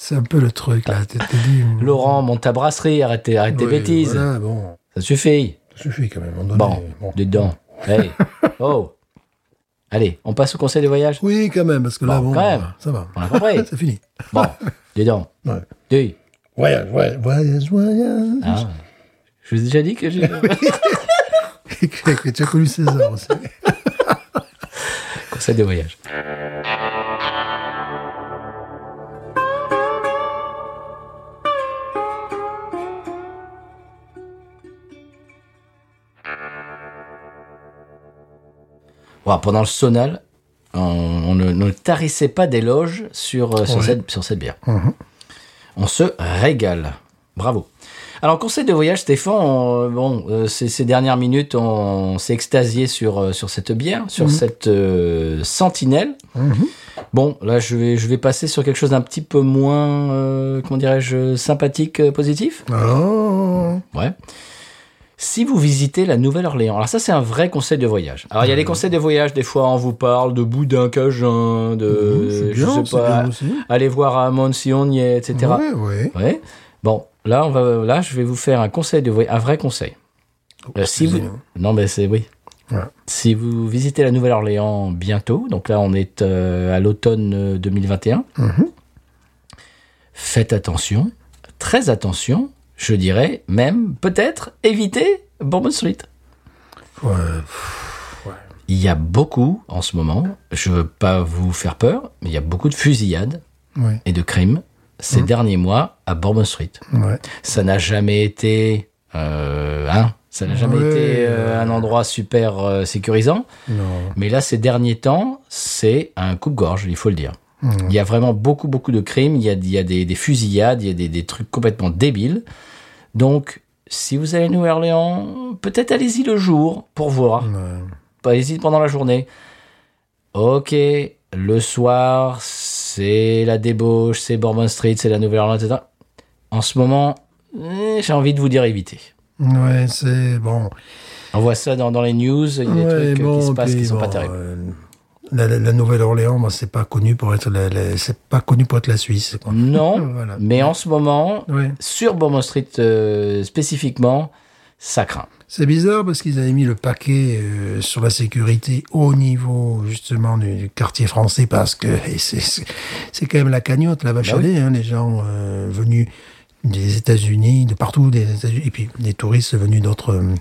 C'est un peu le truc, là. T'es, t'es dit... Laurent, monte ta brasserie, arrête tes oui, bêtises. Voilà, bon. Ça suffit. Ça suffit quand même. On bon, bon, dedans. Hey. Oh. Allez, on passe au conseil des voyages. Oui, quand même, parce que bon, là, bon, quand même. Ça va. On a compris. C'est fini. Bon, dedans. Ouais. Deux. Voyage, voyage, voyage, voyage. Ah. Je vous ai déjà dit que j'ai... que tu as connu César aussi. Conseil des voyages. Wow, pendant le sonal, on, on ne, ne tarissait pas d'éloges sur, euh, sur, ouais. cette, sur cette bière. Mmh. On se régale. Bravo. Alors, conseil de voyage, Stéphane, on, bon, euh, ces, ces dernières minutes, on, on s'est extasié sur, euh, sur cette bière, sur mmh. cette euh, sentinelle. Mmh. Bon, là, je vais, je vais passer sur quelque chose d'un petit peu moins, euh, comment dirais-je, sympathique, euh, positif. Oh. Ouais. Si vous visitez la Nouvelle-Orléans, alors ça, c'est un vrai conseil de voyage. Alors, il y a les conseils de voyage, des fois, on vous parle de boudin cajun, de, mmh, bien, je sais pas, aller voir à Amon si on y est, et cetera. Ouais, ouais. Ouais. Bon. Là, on va, là, je vais vous faire un conseil de voyage, un vrai conseil. Oh, euh, si vous, non, mais c'est oui. Ouais. Si vous visitez la Nouvelle-Orléans bientôt, donc là, on est euh, à l'automne deux mille vingt et un. Mm-hmm. Faites attention, très attention. Je dirais même peut-être éviter Bourbon Street. Ouais. Ouais. Il y a beaucoup en ce moment. Je veux pas vous faire peur, mais il y a beaucoup de fusillades ouais. et de crimes. Ces mmh. derniers mois à Bourbon Street. Ouais. Ça n'a jamais été, euh, hein, ça n'a jamais ouais. été euh, un endroit super euh, sécurisant. Non. Mais là, ces derniers temps, c'est un coupe-gorge, il faut le dire. Mmh. Il y a vraiment beaucoup, beaucoup de crimes. Il y a, il y a des, des fusillades, il y a des, des trucs complètement débiles. Donc, si vous allez à Nouvelle-Orléans, peut-être allez-y le jour pour voir. Ouais. Allez-y pendant la journée. Ok, le soir, c'est la débauche, c'est Bourbon Street, c'est la Nouvelle-Orléans, et cetera. En ce moment, j'ai envie de vous dire éviter. Ouais, c'est bon. On voit ça dans, dans les news, il y a des ouais, trucs bon, qui se passent qui ne sont bon, pas terribles. Euh, la, la, la Nouvelle-Orléans, ben, c'est pas connu pour être la, la, c'est pas connu pour être la Suisse. Quoi. Non, voilà. Mais ouais. en ce moment, ouais. sur Bourbon Street euh, spécifiquement, ça craint. C'est bizarre parce qu'ils avaient mis le paquet euh, sur la sécurité au niveau justement du quartier français parce que c'est, c'est, c'est quand même la cagnotte, la vache à lait, hein, les gens euh, venus des États-Unis, de partout des États-Unis, et puis des touristes venus d'autres euh,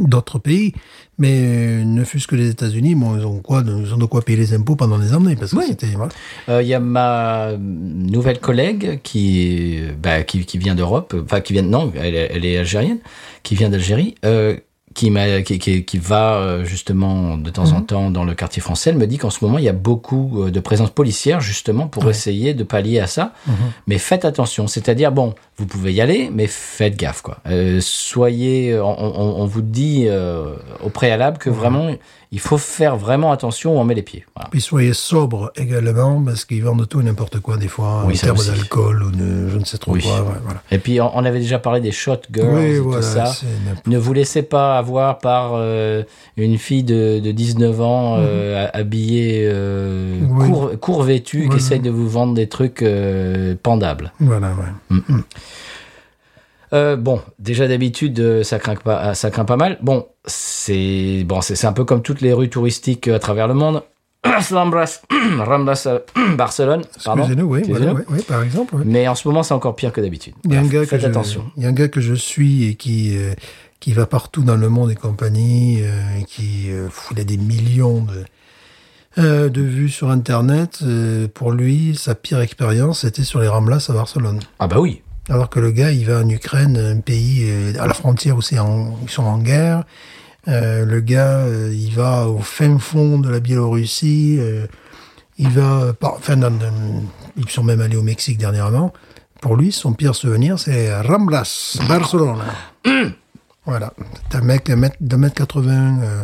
d'autres pays, mais euh, ne fût-ce que les États-Unis, bon, ils ont quoi, ils ont de quoi payer les impôts pendant des années parce que oui. c'était. Il voilà. euh, y a ma nouvelle collègue qui, bah, qui, qui vient d'Europe, enfin qui vient non, elle, elle est algérienne, qui vient d'Algérie, euh, qui, m'a, qui, qui, qui va justement de temps mmh. en temps dans le quartier français. Elle me dit qu'en ce moment il y a beaucoup de présence policière justement pour ouais. essayer de pallier à ça. Mmh. Mais faites attention, c'est-à-dire bon. Vous pouvez y aller, mais faites gaffe, quoi. Euh, soyez, on, on, on vous dit euh, au préalable que vraiment, il faut faire vraiment attention où on met les pieds. Voilà. Puis soyez sobre également, parce qu'ils vendent tout et n'importe quoi des fois, oui, en termes aussi. D'alcool ou de je ne sais trop oui. quoi. Ouais, voilà. Et puis on, on avait déjà parlé des shotgirls oui, et voilà, tout ça. Ne vous laissez pas avoir par euh, une fille de, de dix-neuf ans euh, mmh. habillée euh, oui. court, court vêtue voilà. qui essaye de vous vendre des trucs euh, pendables. Voilà, ouais. Mmh. Mmh. Euh, bon, déjà d'habitude, ça craint pas, ça craint pas mal. Bon, c'est bon, c'est, c'est un peu comme toutes les rues touristiques à travers le monde. Ramblas, Ramblas, Barcelone. Pardon. Excusez-nous, oui, Excusez-nous. Voilà, oui, oui, par exemple. Oui. Mais en ce moment, c'est encore pire que d'habitude. Il y a un gars Faites que attention. Je, il y a un gars que je suis et qui euh, qui va partout dans le monde et compagnie, euh, qui euh, il a des millions de. Euh, de vue sur Internet, euh, pour lui, sa pire expérience, c'était sur les Ramblas à Barcelone. Ah bah oui. Alors que le gars, il va en Ukraine, un pays euh, à la frontière où c'est en, ils sont en guerre. Euh, le gars, euh, il va au fin fond de la Biélorussie. Euh, il va, par, enfin, dans, dans, ils sont même allés au Mexique dernièrement. Pour lui, son pire souvenir, c'est Ramblas, Barcelone. Voilà. T'as un mec d'un mètre quatre-vingts. Euh,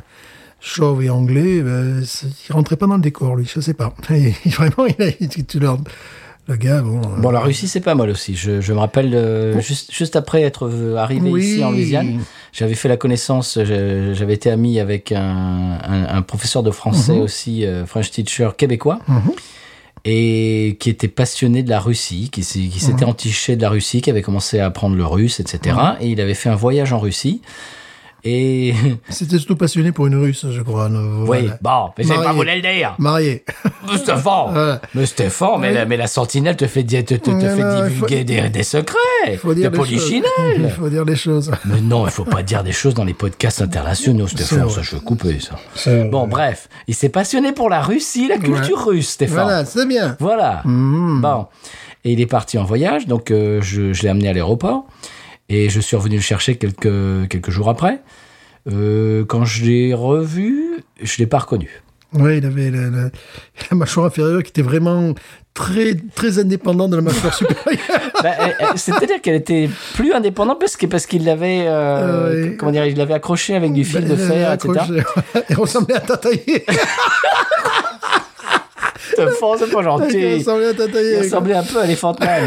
chauve et anglais, ben, il rentrait pas dans le décor, lui, je sais pas. Il, vraiment, il a tout leur... Le gars, bon... Bon, euh... la Russie, c'est pas mal aussi. Je, je me rappelle, euh, bon. juste, juste après être arrivé oui. ici, en Louisiane, j'avais fait la connaissance, je, j'avais été ami avec un, un, un professeur de français mm-hmm. aussi, euh, French teacher québécois, mm-hmm. et qui était passionné de la Russie, qui, qui s'était mm-hmm. entiché de la Russie, qui avait commencé à apprendre le russe, et cetera. Mm-hmm. Et il avait fait un voyage en Russie. Et... C'était surtout passionné pour une Russe, je crois. Voilà. Oui, bon, mais Marié. Je ne voulais pas vous le dire. Marié. Mais Stéphane, ouais. mais, Stéphane mais, ouais. la, mais la sentinelle te fait, te, te, te fait là, divulguer faut... des, des secrets, faut dire des polichinelles. Il faut dire des choses. Mais non, il ne faut pas dire des choses dans les podcasts internationaux, Stéphane. Ça, je vais couper ça. C'est bon, vrai. Bref, il s'est passionné pour la Russie, la culture ouais. russe, Stéphane. Voilà, c'est bien. Voilà. Mmh. Bon, et il est parti en voyage, donc euh, je, je l'ai amené à l'aéroport. Et je suis revenu le chercher quelques, quelques jours après. Euh, quand je l'ai revu, je ne l'ai pas reconnu. Oui, il avait la, la, la mâchoire inférieure qui était vraiment très, très indépendante de la mâchoire supérieure. Bah, c'est-à-dire qu'elle était plus indépendante parce, que, parce qu'il l'avait, euh, euh, comment dire, il l'avait accrochée avec du fil bah, de fer, et cetera. Elle ressemblait à Tataillé. De force, pas gentil. Il ressemblait à Tataillé. Il ressemblait un peu à Elephant Man.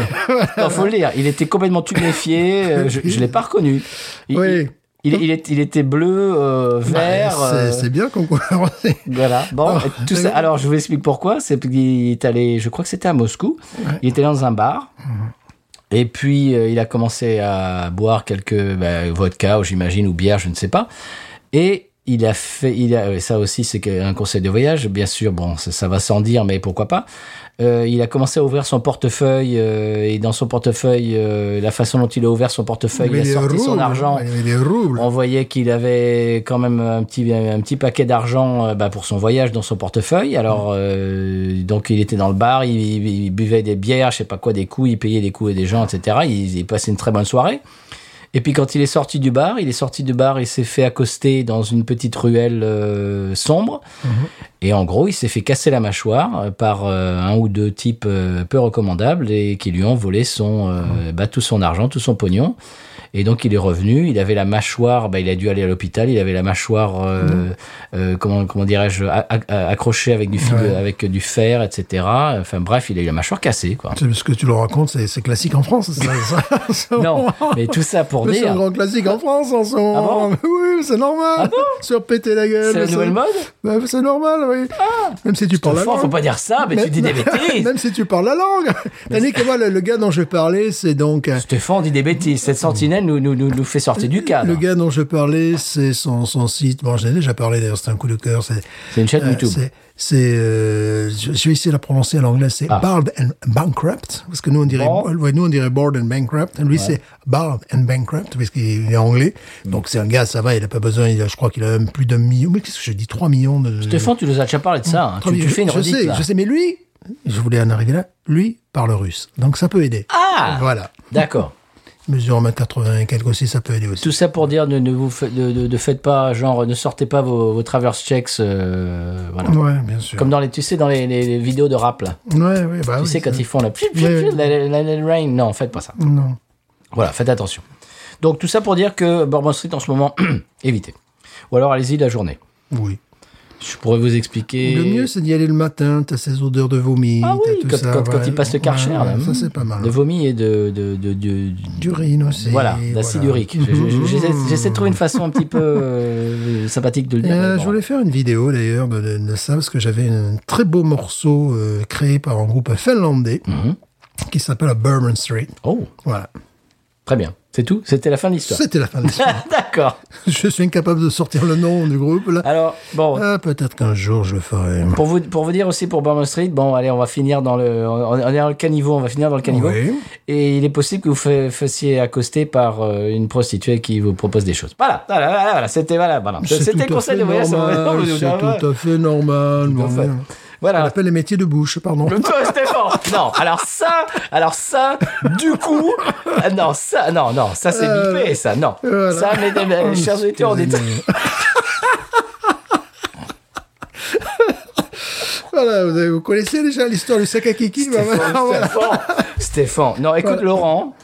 Il faut le dire, il était complètement tout méfié. Je ne l'ai pas reconnu. Il, oui. Il, il, est, il était bleu, euh, vert. Bah, c'est, euh... c'est bien qu'on comprenne. Voilà. Bon, alors, tout ça. Alors, je vous explique pourquoi. C'est qu'il est allé. Je crois que c'était à Moscou. Ouais. Il était dans un bar. Mmh. Et puis, euh, il a commencé à boire quelques bah, vodka, ou j'imagine, ou bière, je ne sais pas. Et il a fait. Il a. Ça aussi, c'est un conseil de voyage, bien sûr. Bon, ça, ça va sans dire, mais pourquoi pas. Euh, il a commencé à ouvrir son portefeuille euh, et dans son portefeuille, euh, la façon dont il a ouvert son portefeuille, mais il a sorti roubles, son argent. On voyait qu'il avait quand même un petit un petit paquet d'argent euh, bah, pour son voyage dans son portefeuille. Alors euh, donc il était dans le bar, il, il, il buvait des bières, je sais pas quoi, des coups, il payait des coups et des gens, et cetera. Il, il passait une très bonne soirée. Et puis quand il est sorti du bar, il est sorti du bar, il s'est fait accoster dans une petite ruelle euh, sombre. Mmh. Et en gros, il s'est fait casser la mâchoire par euh, un ou deux types euh, peu recommandables et qui lui ont volé son, euh, mmh. bah, tout son argent, tout son pognon. Et donc il est revenu, il avait la mâchoire, bah, il a dû aller à l'hôpital, il avait la mâchoire, euh, mmh. euh, comment, comment dirais-je, a- a- accrochée avec du fil, ouais. avec du fer, et cetera. Enfin bref, il a eu la mâchoire cassée, quoi. C'est ce que tu le racontes, c'est, c'est classique en France, ça, ça, ça, non, mais tout ça pour mais dire... C'est un grand classique en France, en ce moment. Ah bon? Oui, c'est normal. Ah bon? Se repéter la gueule. C'est la nouvelle mode? Bah, c'est normal, oui. Ah, même si tu parles la langue. Faut pas dire ça, mais, mais tu dis des bêtises. Même si tu parles la langue. T'as dit que moi, le, le gars dont je parlais, c'est donc... Stéphane dit des bêtises, cette sentinelle. Nous, nous, nous fait sortir du cadre. Le gars dont je parlais, c'est son, son site. Bon, j'ai déjà parlé d'ailleurs, c'est un coup de cœur. C'est, c'est une chaîne euh, YouTube. C'est, c'est, euh, je, je vais essayer de la prononcer à l'anglais, c'est ah. Bald and Bankrupt. Parce que nous, on dirait, bon. ouais, nous, on dirait Bald and Bankrupt. Lui, ouais. c'est Bald and Bankrupt, parce qu'il est anglais. Mm. Donc, c'est un gars, ça va, il n'a pas besoin. Il a, je crois qu'il a même plus d'un million. Mais qu'est-ce que je dis trois millions de. Stéphane, tu nous as déjà parlé de ça. Hein. Tu, tu fais une redite. Je sais, là. je sais, mais lui, je voulais en arriver là, lui parle russe. Donc, ça peut aider. Ah voilà. D'accord. Mesure un mètre quatre-vingts et quelques aussi, ça peut aider aussi. Tout ça pour dire, ne, ne vous fait, de, de, de faites pas, genre, ne sortez pas vos, vos traverse checks, euh, voilà. Ouais, bien sûr. Comme dans les, tu sais, dans les, les, les vidéos de rap, là. Ouais, ouais, bah Tu oui, sais, quand ça. ils font la, ouais. la, la, la, la rain, non, faites pas ça. Non. Voilà, faites attention. Donc, tout ça pour dire que Bourbon Street, en ce moment, évitez. Ou alors, allez-y la journée. Oui. Je pourrais vous expliquer. Le mieux, c'est d'y aller le matin. T'as ces odeurs de vomi. Ah oui, tout quand, ça, quand, ouais. quand il passe le Karcher. Ouais, ouais, ça, c'est pas mal. De vomi et de... de, de, de d'urine aussi. Voilà, d'acide voilà. urique. Je, je, j'essaie, j'essaie de trouver une façon un petit peu euh, sympathique de le dire. Euh, je voulais faire une vidéo, d'ailleurs, de, de, de ça, parce que j'avais un très beau morceau euh, créé par un groupe finlandais mm-hmm. qui s'appelle Bourbon Street. Oh. Voilà. Très bien. C'est tout? C'était la fin de l'histoire? C'était la fin de l'histoire. D'accord. Je suis incapable de sortir le nom du groupe, là. Alors, bon. Ah, peut-être qu'un jour, je le ferai. Pour vous, pour vous dire aussi, pour Bourbon Street, bon, allez, on va finir dans le, on est dans le caniveau, on va finir dans le caniveau. Oui. Et il est possible que vous fassiez accoster par une prostituée qui vous propose des choses. Voilà, voilà, voilà, voilà c'était, voilà, voilà. C'est c'était le conseil de voyage. C'est tout à fait normal. Tout à fait. Voilà. On appelle les métiers de bouche, pardon. Le Stéphane. Non, alors ça, alors ça, du coup, non, ça, non, non, ça c'est euh, bipé, ça, non. Voilà. Ça, mes, mes chers auditeurs, on est. Voilà, vous, vous connaissez déjà l'histoire du sac à kiki, Stéphane, bah, voilà. Stéphane. Stéphane. Non, écoute, voilà. Laurent.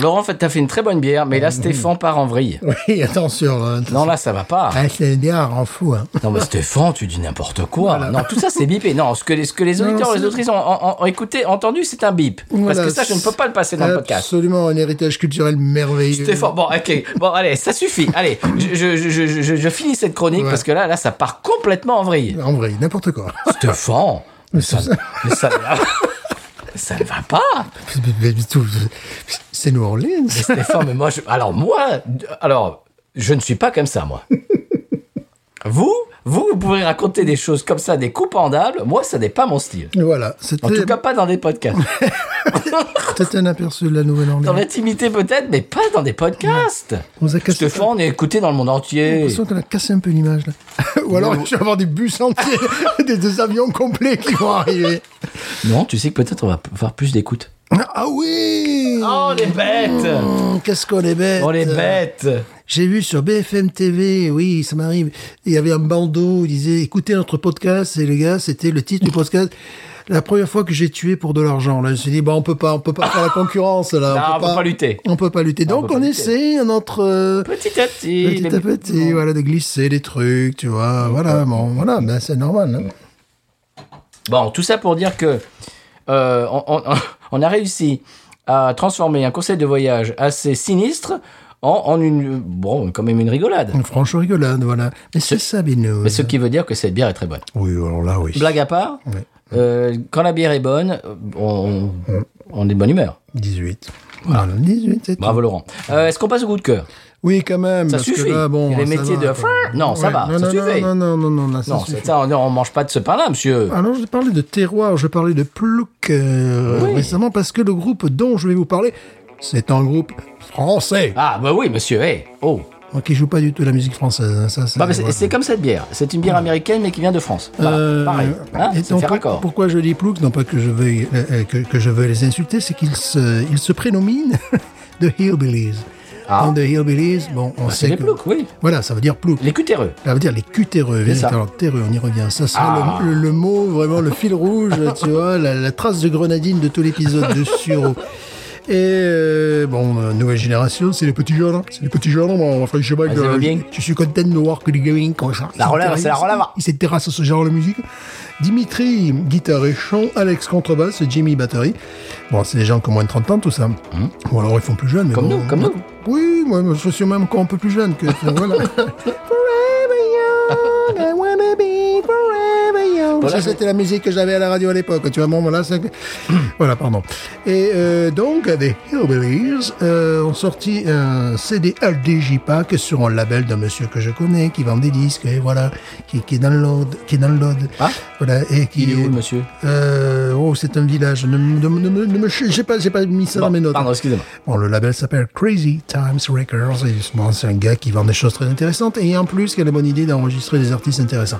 Laurent, en fait, t'as fait une très bonne bière, mais là, Stéphane part en vrille. Oui, attention. attention. Non, là, ça va pas. Ah, c'est une bière en fou. Hein. Non, mais Stéphane, tu dis n'importe quoi. Voilà. Non, tout ça, c'est bipé. Non, ce que les, ce que les auditeurs, non, les autrices ont, ont, ont écouté, entendu, c'est un bip. Voilà. Parce que ça, je ne peux pas le passer dans Absolument, le podcast. Absolument, un héritage culturel merveilleux. Stéphane, bon, ok. Bon, allez, ça suffit. Allez, je, je, je, je, je finis cette chronique ouais. parce que là, là, ça part complètement en vrille. En vrille, n'importe quoi. Stéphane, mais ça... ça... Mais ça... Ça ne va pas. C'est New Orleans. Mais Stéphane, mais moi, je... alors moi, alors je ne suis pas comme ça, moi. Vous, vous, vous pouvez raconter des choses comme ça, des coupandables. Moi, ça n'est pas mon style. Voilà. C'était... En tout cas, pas dans des podcasts. Peut-être un aperçu de la Nouvelle-Orléans. Dans l'intimité, peut-être, mais pas dans des podcasts. On vous a cassé Stéphane, on est écouté dans le monde entier. J'ai l'impression qu'on a cassé un peu l'image, là. Ou alors, je vais avoir des bus entiers, des, des avions complets qui vont arriver. Non, tu sais que peut-être on va avoir plus d'écoute. Ah oui! Oh, on est bêtes! Mmh, qu'est-ce qu'on est bêtes! On est bêtes! J'ai vu sur B F M T V, oui, ça m'arrive, il y avait un bandeau où il disait « Écoutez notre podcast », et les gars, c'était le titre du podcast. La première fois que j'ai tué pour de l'argent, là, je me suis dit, bah, on peut pas, on peut pas faire la concurrence, là. Non, on peut, on pas, peut pas lutter. On peut pas lutter. Donc, on, on essaie, notre, euh, petit à petit. Petit les... à petit, non. voilà, de glisser des trucs, tu vois. Mmh. Voilà, bon, voilà, ben, c'est normal, hein. Bon, tout ça pour dire que, euh, on, on, on a réussi à transformer un conseil de voyage assez sinistre en, en une, bon, quand même une rigolade. Une franche rigolade, voilà. Mais ce, c'est ça, Bino. Mais ce qui veut dire que cette bière est très bonne. Oui, alors là, oui. Blague à part. Oui. Euh, quand la bière est bonne, on, on est de bonne humeur. dix-huit. Voilà, voilà dix-huit, c'est bravo tout. Laurent. Euh, est-ce qu'on passe au coup de cœur ? Oui, quand même. Ça parce suffit. Que là, bon, les ça métiers va, de... Quoi. Non, ça ouais. va, non, ça non, suffit. Non, non, non, non, là, ça non, c'est ça, on ne mange pas de ce pain-là, monsieur. Ah non, je parlais de terroir, je parlais de plouc euh, oui. récemment, parce que le groupe dont je vais vous parler, c'est un groupe français. Ah, bah oui, monsieur, hey. Oh. Qui joue pas du tout la musique française. Hein. Ça, ça, bah, c'est, c'est comme cette bière. C'est une bière américaine, mais qui vient de France. Bah, euh, pareil. Hein, et donc, pour, pourquoi je dis plouc ? Non pas que je veux euh, que, que je veux les insulter, c'est qu'ils se, ils se prénominent The Hillbillies. Ah. Dans The Hillbillies, bon, on bah, sait c'est que... les ploucs, oui. Voilà, ça veut dire plouc. Les cutéreux. Ça veut dire les cutéreux. C'est ça. Alors, terreux, on y revient. Ça, c'est ah. le, le, le mot, vraiment, le fil rouge, tu vois, la, la trace de grenadine de tout l'épisode de Suro. Et euh, bon, euh, nouvelle génération, c'est les petits jeunes, hein. C'est les petits jeunes, on va faire du chemin. Je suis content de voir que les gamins, comme ça. La relève, c'est la relève. Ils se terrassent à ce genre de musique. Dimitri, guitare et chant, Alex, contrebasse, Jimmy, batterie. Bon, c'est des gens qui ont moins de trente ans, tout ça. Mmh. Ou alors ils font plus jeunes. Mais comme bon, nous, comme bon, nous. Oui, moi, je suis même encore un peu plus jeune que. Voilà. Voilà, ça, c'était la musique que j'avais à la radio à l'époque. Tu vois, bon, voilà, c'est... voilà, pardon. Et euh, donc, The Hillbillies euh, ont sorti un C D L D J Pack sur un label d'un monsieur que je connais, qui vend des disques, et voilà, qui, qui est dans l'Aude, qui est dans l'Aude. Ah voilà, et qui il est où, monsieur euh, oh, c'est un village. Ne, ne, ne, ne, ne me, j'ai pas, j'ai pas mis ça bon, dans mes notes. Pardon, excusez-moi. Bon, le label s'appelle Crazy Times Records. Et, bon, c'est un gars qui vend des choses très intéressantes, et en plus, qui a la bonne idée d'enregistrer des artistes intéressants.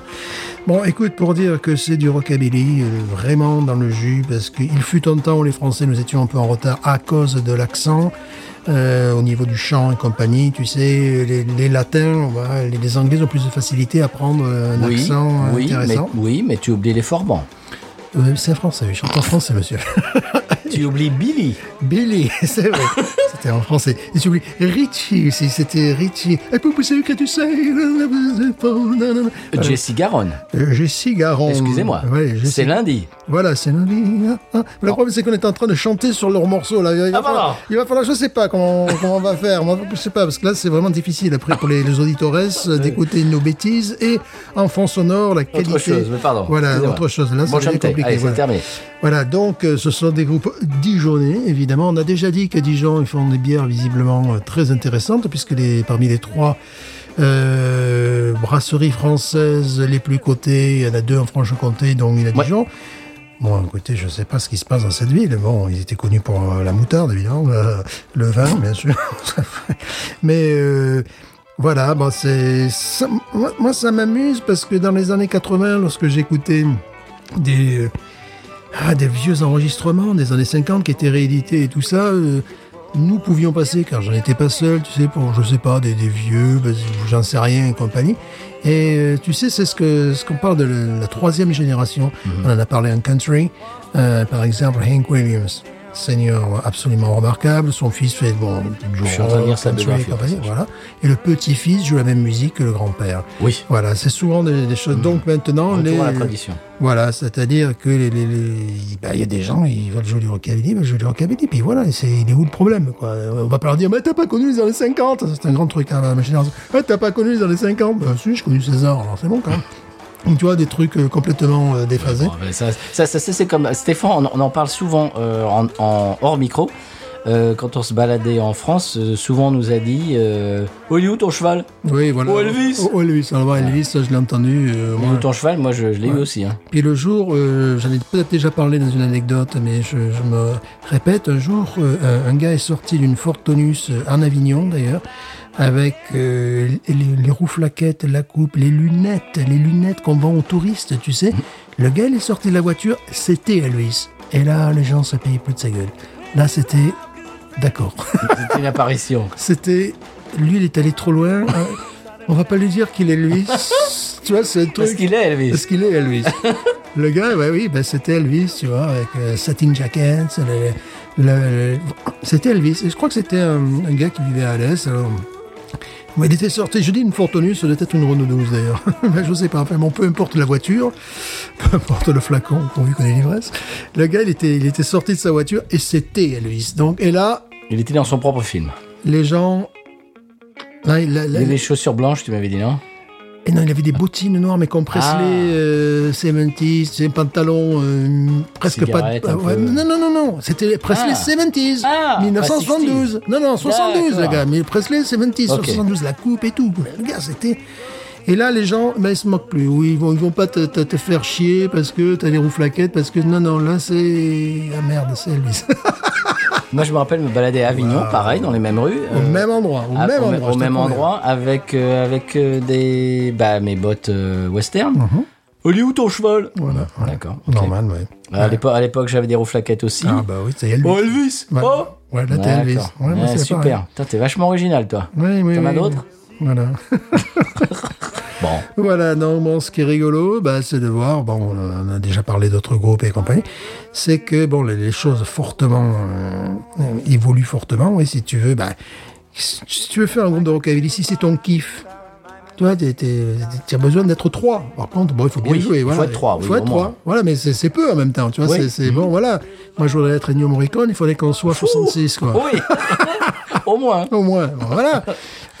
Bon, écoute, pour dire que c'est du rockabilly, euh, vraiment dans le jus, parce qu'il fut un temps où les Français, nous étions un peu en retard à cause de l'accent, euh, au niveau du chant et compagnie, tu sais, les, les Latins, bah, les, les Anglais ont plus de facilité à prendre un oui, accent oui, intéressant. Mais, oui, mais tu oublies les Forbans. Euh, c'est français, je chante en français, monsieur. Tu oublies Billy. Billy, c'est vrai. C'était en français. Et tu oublies Richie aussi, c'était Richie. Elle peut pousser que tu sais. Jessie Garonne. Euh, Jessie Garonne. Excusez-moi. Ouais, Jessie... C'est lundi. Voilà, c'est lundi. Ah, le non. problème, c'est qu'on est en train de chanter sur leur morceau. Là. Il, va ah, falloir... bah, il va falloir, je ne sais pas comment, comment on va faire. Moi, je ne sais pas, parce que là, c'est vraiment difficile après pour les, les auditores d'écouter nos bêtises et en fond sonore, la qualité. Autre chose, mais pardon. Voilà, excusez-moi. Autre chose. Là, bon, c'est compliqué. Allez, voilà. C'est terminé. Voilà, donc, euh, ce sont des groupes dijonnais, évidemment. On a déjà dit qu'à Dijon, ils font des bières visiblement euh, très intéressantes, puisque les, parmi les trois euh, brasseries françaises les plus cotées, il y en a deux en Franche-Comté, dont une à Dijon. Ouais. Bon, écoutez, je ne sais pas ce qui se passe dans cette ville. Bon, ils étaient connus pour euh, la moutarde, évidemment, euh, le vin, bien sûr. Mais... Euh, voilà, bon, c'est... Ça, moi, moi, ça m'amuse, parce que dans les années quatre-vingts, lorsque j'écoutais des... Euh, Ah, des vieux enregistrements des années cinquante qui étaient réédités et tout ça, euh, nous pouvions passer, car j'en étais pas seul, tu sais, pour, je sais pas, des, des vieux, bah, j'en sais rien et compagnie. Et euh, tu sais, c'est ce que ce qu'on parle de la, la troisième génération. Mm-hmm. On en a parlé en country, euh, par exemple Hank Williams, senior absolument remarquable, son fils fait, bon, je suis en train de lire sa biographie, voilà. Et le petit-fils joue la même musique que le grand-père. Oui. Voilà, c'est souvent des, des choses. Mmh. Donc maintenant, les... la tradition. Voilà, c'est-à-dire que les, les, les... Bah, y a des gens, ils veulent jouer du rockabilly, ils jouent du rockabilly, puis voilà, c'est, il est où le problème, quoi. On va pas leur dire, mais t'as pas connu les années cinquante, c'est un grand truc, hein, ma génération. Ah, t'as pas connu les années cinquante, bah si, j'ai connu César, alors c'est bon, quand même. Donc, tu vois, des trucs euh, complètement euh, déphasés. Bon, ça, ça, ça, c'est comme Stéphane, on, on en parle souvent euh, en, en hors micro. Euh, quand on se baladait en France, euh, souvent on nous a dit euh, « Où est où ton cheval ?» Oui, voilà. « Où Elvis ?»« Où Elvis ?» Alors, Elvis, je l'ai entendu. Euh, « Où ouais. ton cheval ?» Moi, je, je l'ai ouais. eu aussi. Hein. Puis le jour, euh, j'en ai peut-être déjà parlé dans une anecdote, mais je, je me répète, un jour, euh, un gars est sorti d'une Ford Tonus, euh, en Avignon d'ailleurs, avec euh, les, les roues flaquettes, la coupe, les lunettes, les lunettes qu'on vend aux touristes, tu sais. Le gars, il est sorti de la voiture, c'était Elvis. Et là, les gens se payaient plus de sa gueule. Là, c'était... D'accord. C'était une apparition. C'était lui, il est allé trop loin. On va pas lui dire qu'il est Elvis. Tu vois, c'est un truc. Parce qu'il est Elvis. Parce qu'il est Elvis. Le gars, bah oui, bah c'était Elvis, tu vois, avec euh, Satin Jackets. Le, le, le... C'était Elvis. Et je crois que c'était un, un gars qui vivait à l'Est. Alors... Mais il était sorti, je dis une Fortunus, ça doit être une Renault douze d'ailleurs. Je sais pas, enfin bon, peu importe la voiture, peu importe le flacon, pourvu qu'on ait l'ivresse. Le gars, il était, il était sorti de sa voiture et c'était Elvis. Donc, et là... Il était dans son propre film. Les gens... Là, là, là, il avait des chaussures blanches, tu m'avais dit, non ? Et non, il avait des bottines noires, mais qu'on presse les seventies, des pantalons euh, presque pas... De, ouais, non, non, non, non, c'était presse les seventies, ah, mille neuf cent soixante-douze. Non, non, soixante-douze, les gars, mais presse les seventies, okay. soixante-douze, la coupe et tout. Mais le gars, c'était... Et là, les gens, ben, ils se moquent plus, ou ils vont, ils vont pas te, te, te faire chier parce que t'as les roues flaquettes, parce que non, non, là, c'est... Ah merde, c'est Elvis. Moi, je me rappelle me balader à Avignon, wow. Pareil, dans les mêmes rues. Au euh, même endroit, au à, même endroit. Au même endroit, avec, euh, avec euh, des, bah, mes bottes euh, western. Mm-hmm. Il est où ton cheval ? Voilà. Ouais. D'accord. Okay. Normal, ouais. À, ouais. L'époque, à l'époque, j'avais des rouflaquettes aussi. Ah bah oui, c'est Elvis. Oh, Elvis ! Bah, oh ouais, là, t'es Elvis. Ouais, ouais, moi, c'est super. Putain, t'es vachement original, toi. Oui, oui, t'en as oui, d'autres ? Voilà. Bon. Voilà, non, bon, ce qui est rigolo, bah, c'est de voir, bon, on a déjà parlé d'autres groupes et compagnie, c'est que, bon, les, les choses fortement, euh, évoluent fortement, et si tu veux, bah, si tu veux faire un groupe de rockabilly, si c'est ton kiff, tu vois, tu as besoin d'être trois. Par contre, bon, il faut bien oui, jouer. Il voilà. faut être trois. Il faut oui, être trois. Voilà, mais c'est, c'est peu en même temps, tu vois, oui. c'est, c'est bon, voilà. Moi, je voudrais être Ennio Morricone, il faudrait qu'on soit soixante-six, quoi. Oui, au moins. Au moins, bon, voilà.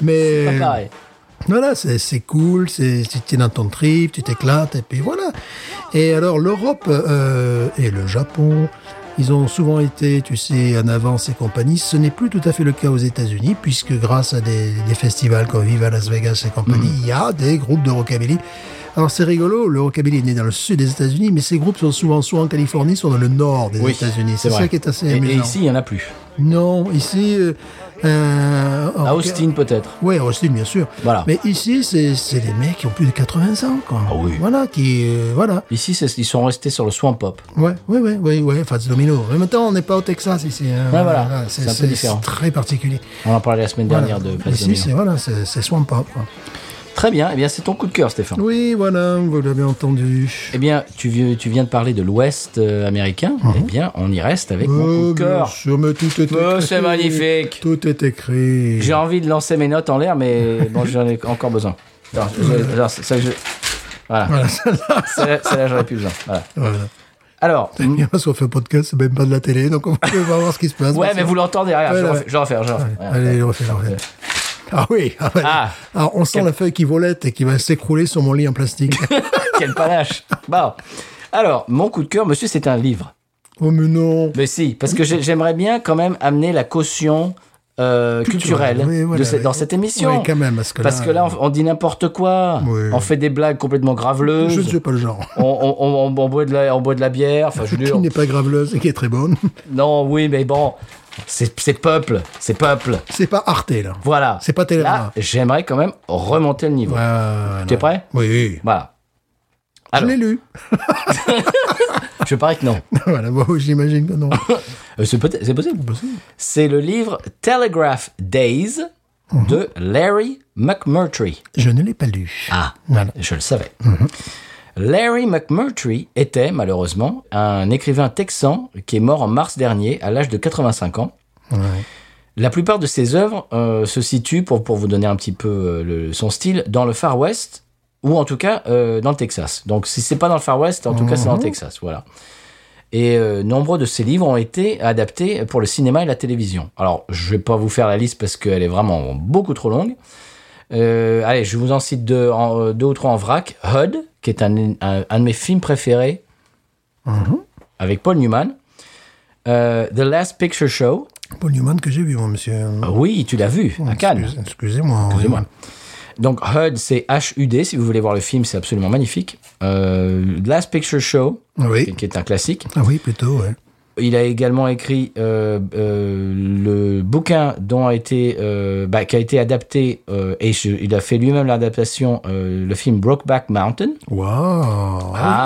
Mais. C'est pas pareil. Voilà, c'est, c'est cool, c'est, tu es dans ton trip, tu t'éclates, et puis voilà. Et alors, l'Europe euh, et le Japon, ils ont souvent été, tu sais, en avance et compagnie. Ce n'est plus tout à fait le cas aux États-Unis, puisque grâce à des, des festivals comme Vive à Las Vegas et compagnie, il mmh. y a des groupes de rockabilly. Alors, c'est rigolo, le rockabilly est né dans le sud des États-Unis, mais ces groupes sont souvent soit en Californie, soit dans le nord des oui, États-Unis. C'est, c'est ça qui est assez et, amusant. Et ici, il n'y en a plus. Non, ici... Euh, Euh, à Austin okay. peut-être. Oui, Austin bien sûr. Voilà. Mais ici c'est c'est des mecs qui ont plus de quatre-vingts ans quoi. Ah oui. Voilà qui euh, voilà. Ici c'est, ils sont restés sur le swamp pop. Ouais, ouais, ouais, ouais, ouais. Enfin Domino. Mais maintenant on n'est pas au Texas ici. Hein. Ouais, voilà. Voilà. C'est, c'est un peu c'est, différent. C'est très particulier. On en parlait la semaine dernière voilà. de. Place ici Domino. c'est voilà c'est, c'est swamp pop. Quoi. Très bien. Eh bien c'est ton coup de cœur Stéphane. Oui voilà vous l'avez entendu. Eh bien tu viens tu viens de parler de l'Ouest euh, américain. Mm-hmm. Eh bien on y reste avec oh, mon coup de cœur. Sûr, mais tout est oh, écrit. C'est magnifique. Tout est écrit. J'ai envie de lancer mes notes en l'air mais bon j'en ai encore besoin. Alors, je, alors, c'est, ça, je... Voilà. Voilà celle-là. celle-là, celle-là j'en ai plus besoin. Voilà. Voilà. Alors, c'est bien parce qu'on fait un podcast, c'est même pas de la télé donc on peut pas voir ce qui se passe. Ouais mais vous l'entendez rien. Ouais, je, ouais. je refais je refais. Ouais, allez je refais je refais. Ah oui, ah, ah, alors on sent quel... la feuille qui volette et qui va s'écrouler sur mon lit en plastique. Quel panache. Bon. Alors, mon coup de cœur, monsieur, c'est un livre. Oh mais non. Mais si, parce que j'aimerais bien quand même amener la caution euh, culturelle, culturelle oui, voilà, de ce... oui. dans cette émission. Oui, quand même. Parce que parce là, que là on, on dit n'importe quoi. Oui. On fait des blagues complètement graveleuses. Je ne sais pas le genre. On, on, on, on, boit, de la, on boit de la bière. Enfin, je qui on... n'est pas graveleuse et qui est très bonne. Non, oui, mais bon... C'est, c'est peuple, c'est peuple. C'est pas Arte, là. Voilà. C'est pas Télérama. Là, j'aimerais quand même remonter le niveau. Euh, tu es prêt ? Oui, oui. Voilà. Alors. Je l'ai lu. Je parie que non. Voilà, bon, j'imagine que non. c'est, peut- c'est possible. C'est le livre Telegraph Days mm-hmm. de Larry McMurtry. Je ne l'ai pas lu. Ah, voilà. Je le savais. Mm-hmm. Larry McMurtry était, malheureusement, un écrivain texan qui est mort en mars dernier, à l'âge de quatre-vingt-cinq ans. Ouais. La plupart de ses œuvres euh, se situent, pour, pour vous donner un petit peu euh, le, son style, dans le Far West, ou en tout cas euh, dans le Texas. Donc si c'est pas dans le Far West, en tout mmh. cas c'est dans le Texas, voilà. Et euh, nombreux de ses livres ont été adaptés pour le cinéma et la télévision. Alors, je vais pas vous faire la liste parce qu'elle est vraiment beaucoup trop longue. Euh, allez, je vous en cite deux, en, deux ou trois en vrac. Hud, qui est un, un, un de mes films préférés, mm-hmm. avec Paul Newman. Euh, The Last Picture Show. Paul Newman que j'ai vu, moi, monsieur. Euh, oui, tu l'as vu, oh, à Cannes. Excusez-moi. Excusez-moi. Oui. Donc, Hud, c'est H U D, si vous voulez voir le film, c'est absolument magnifique. Euh, The Last Picture Show, oui. qui, qui est un classique. Ah oui, plutôt, ouais. Il a également écrit euh, euh, le bouquin dont a été, euh, bah, qui a été adapté, euh, et je, il a fait lui-même l'adaptation, euh, le film Brokeback Mountain. Wow. Ah,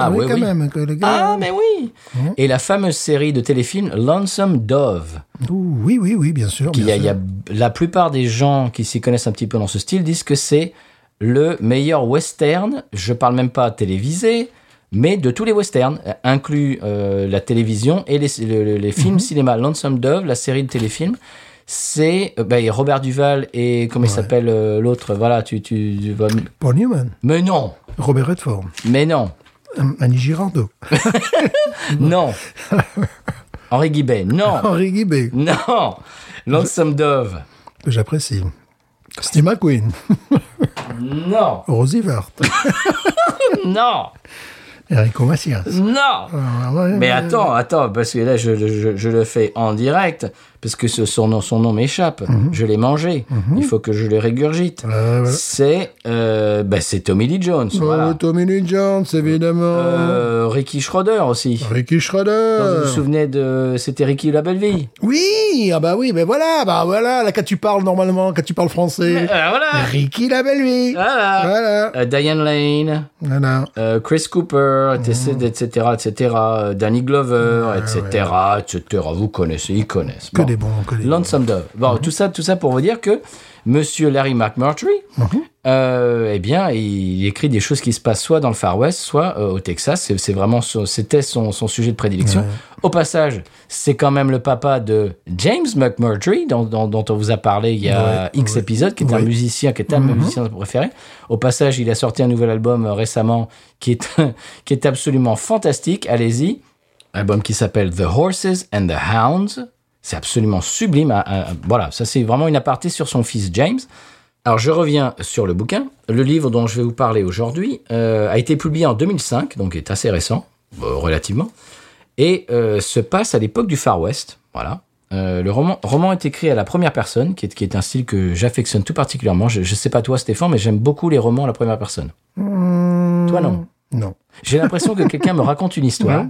ah oui, oui, quand oui. même. Le gars... Ah, mais oui. Mmh. Et la fameuse série de téléfilms Lonesome Dove. Ouh, oui, oui, oui, bien sûr. Bien sûr. Il y a, la plupart des gens qui s'y connaissent un petit peu dans ce style disent que c'est le meilleur western, je parle même pas télévisé, mais de tous les westerns, inclus euh, la télévision et les, les, les films mm-hmm. cinéma. Lonesome Dove, la série de téléfilms, c'est euh, ben, Robert Duvall et comment ouais. il s'appelle euh, l'autre, voilà, tu, tu, tu vas... Paul Newman. Mais non. Robert Redford. Mais non. Annie Girardot. Non. Henri Guibet. Non. Henri Guibet. Non. Lonesome Dove. Que j'apprécie. Steve McQueen. Non. Rosie Vart. Non. Enrico Macias. Non. Mais attends, attends, parce que là, je, je, je le fais en direct, parce que ce, son nom, son nom m'échappe. Mm-hmm. Je l'ai mangé. Mm-hmm. Il faut que je le régurgite. Euh, voilà. C'est, euh, bah, c'est Tommy Lee Jones. Oh, voilà. Tommy Lee Jones, évidemment. Euh, Ricky Schroeder aussi. Ricky Schroeder. Vous vous souvenez de, c'était Ricky la belle vie. Oui, ah bah oui, mais voilà, bah voilà, là, quand tu parles normalement, quand tu parles français. Mais, euh, voilà. Ricky la belle vie. Voilà. Voilà. Euh, Diane Lane. Voilà. Euh, Chris Cooper. Etc, etc, etc, Danny Glover, ouais, et cetera, ouais. et cetera. Vous connaissez, ils connaissent. Que bon. Des bons, que des Lonesome Dove. Bon, mm-hmm. tout ça, tout ça pour vous dire que Monsieur Larry McMurtry, mm-hmm. euh, eh bien, il écrit des choses qui se passent soit dans le Far West, soit euh, au Texas. C'est, c'est vraiment, son, c'était son, son sujet de prédilection. Ouais. Au passage, c'est quand même le papa de James McMurtry, dont, dont, dont on vous a parlé il y a ouais, X ouais. épisodes, qui est ouais. un musicien, qui est un mm-hmm. musicien préféré. Au passage, il a sorti un nouvel album euh, récemment qui est, qui est absolument fantastique. Allez-y. Album qui s'appelle The Horses and the Hounds. C'est absolument sublime. À, à, voilà, ça c'est vraiment une aparté sur son fils James. Alors je reviens sur le bouquin. Le livre dont je vais vous parler aujourd'hui euh, a été publié en deux mille cinq, donc est assez récent, euh, relativement, et euh, se passe à l'époque du Far West. Voilà. Euh, le roman, roman est écrit à la première personne, qui est, qui est un style que j'affectionne tout particulièrement. Je ne sais pas toi, Stéphane, mais j'aime beaucoup les romans à la première personne. Mmh. Toi, non ? Non. J'ai l'impression que quelqu'un me raconte une histoire ouais.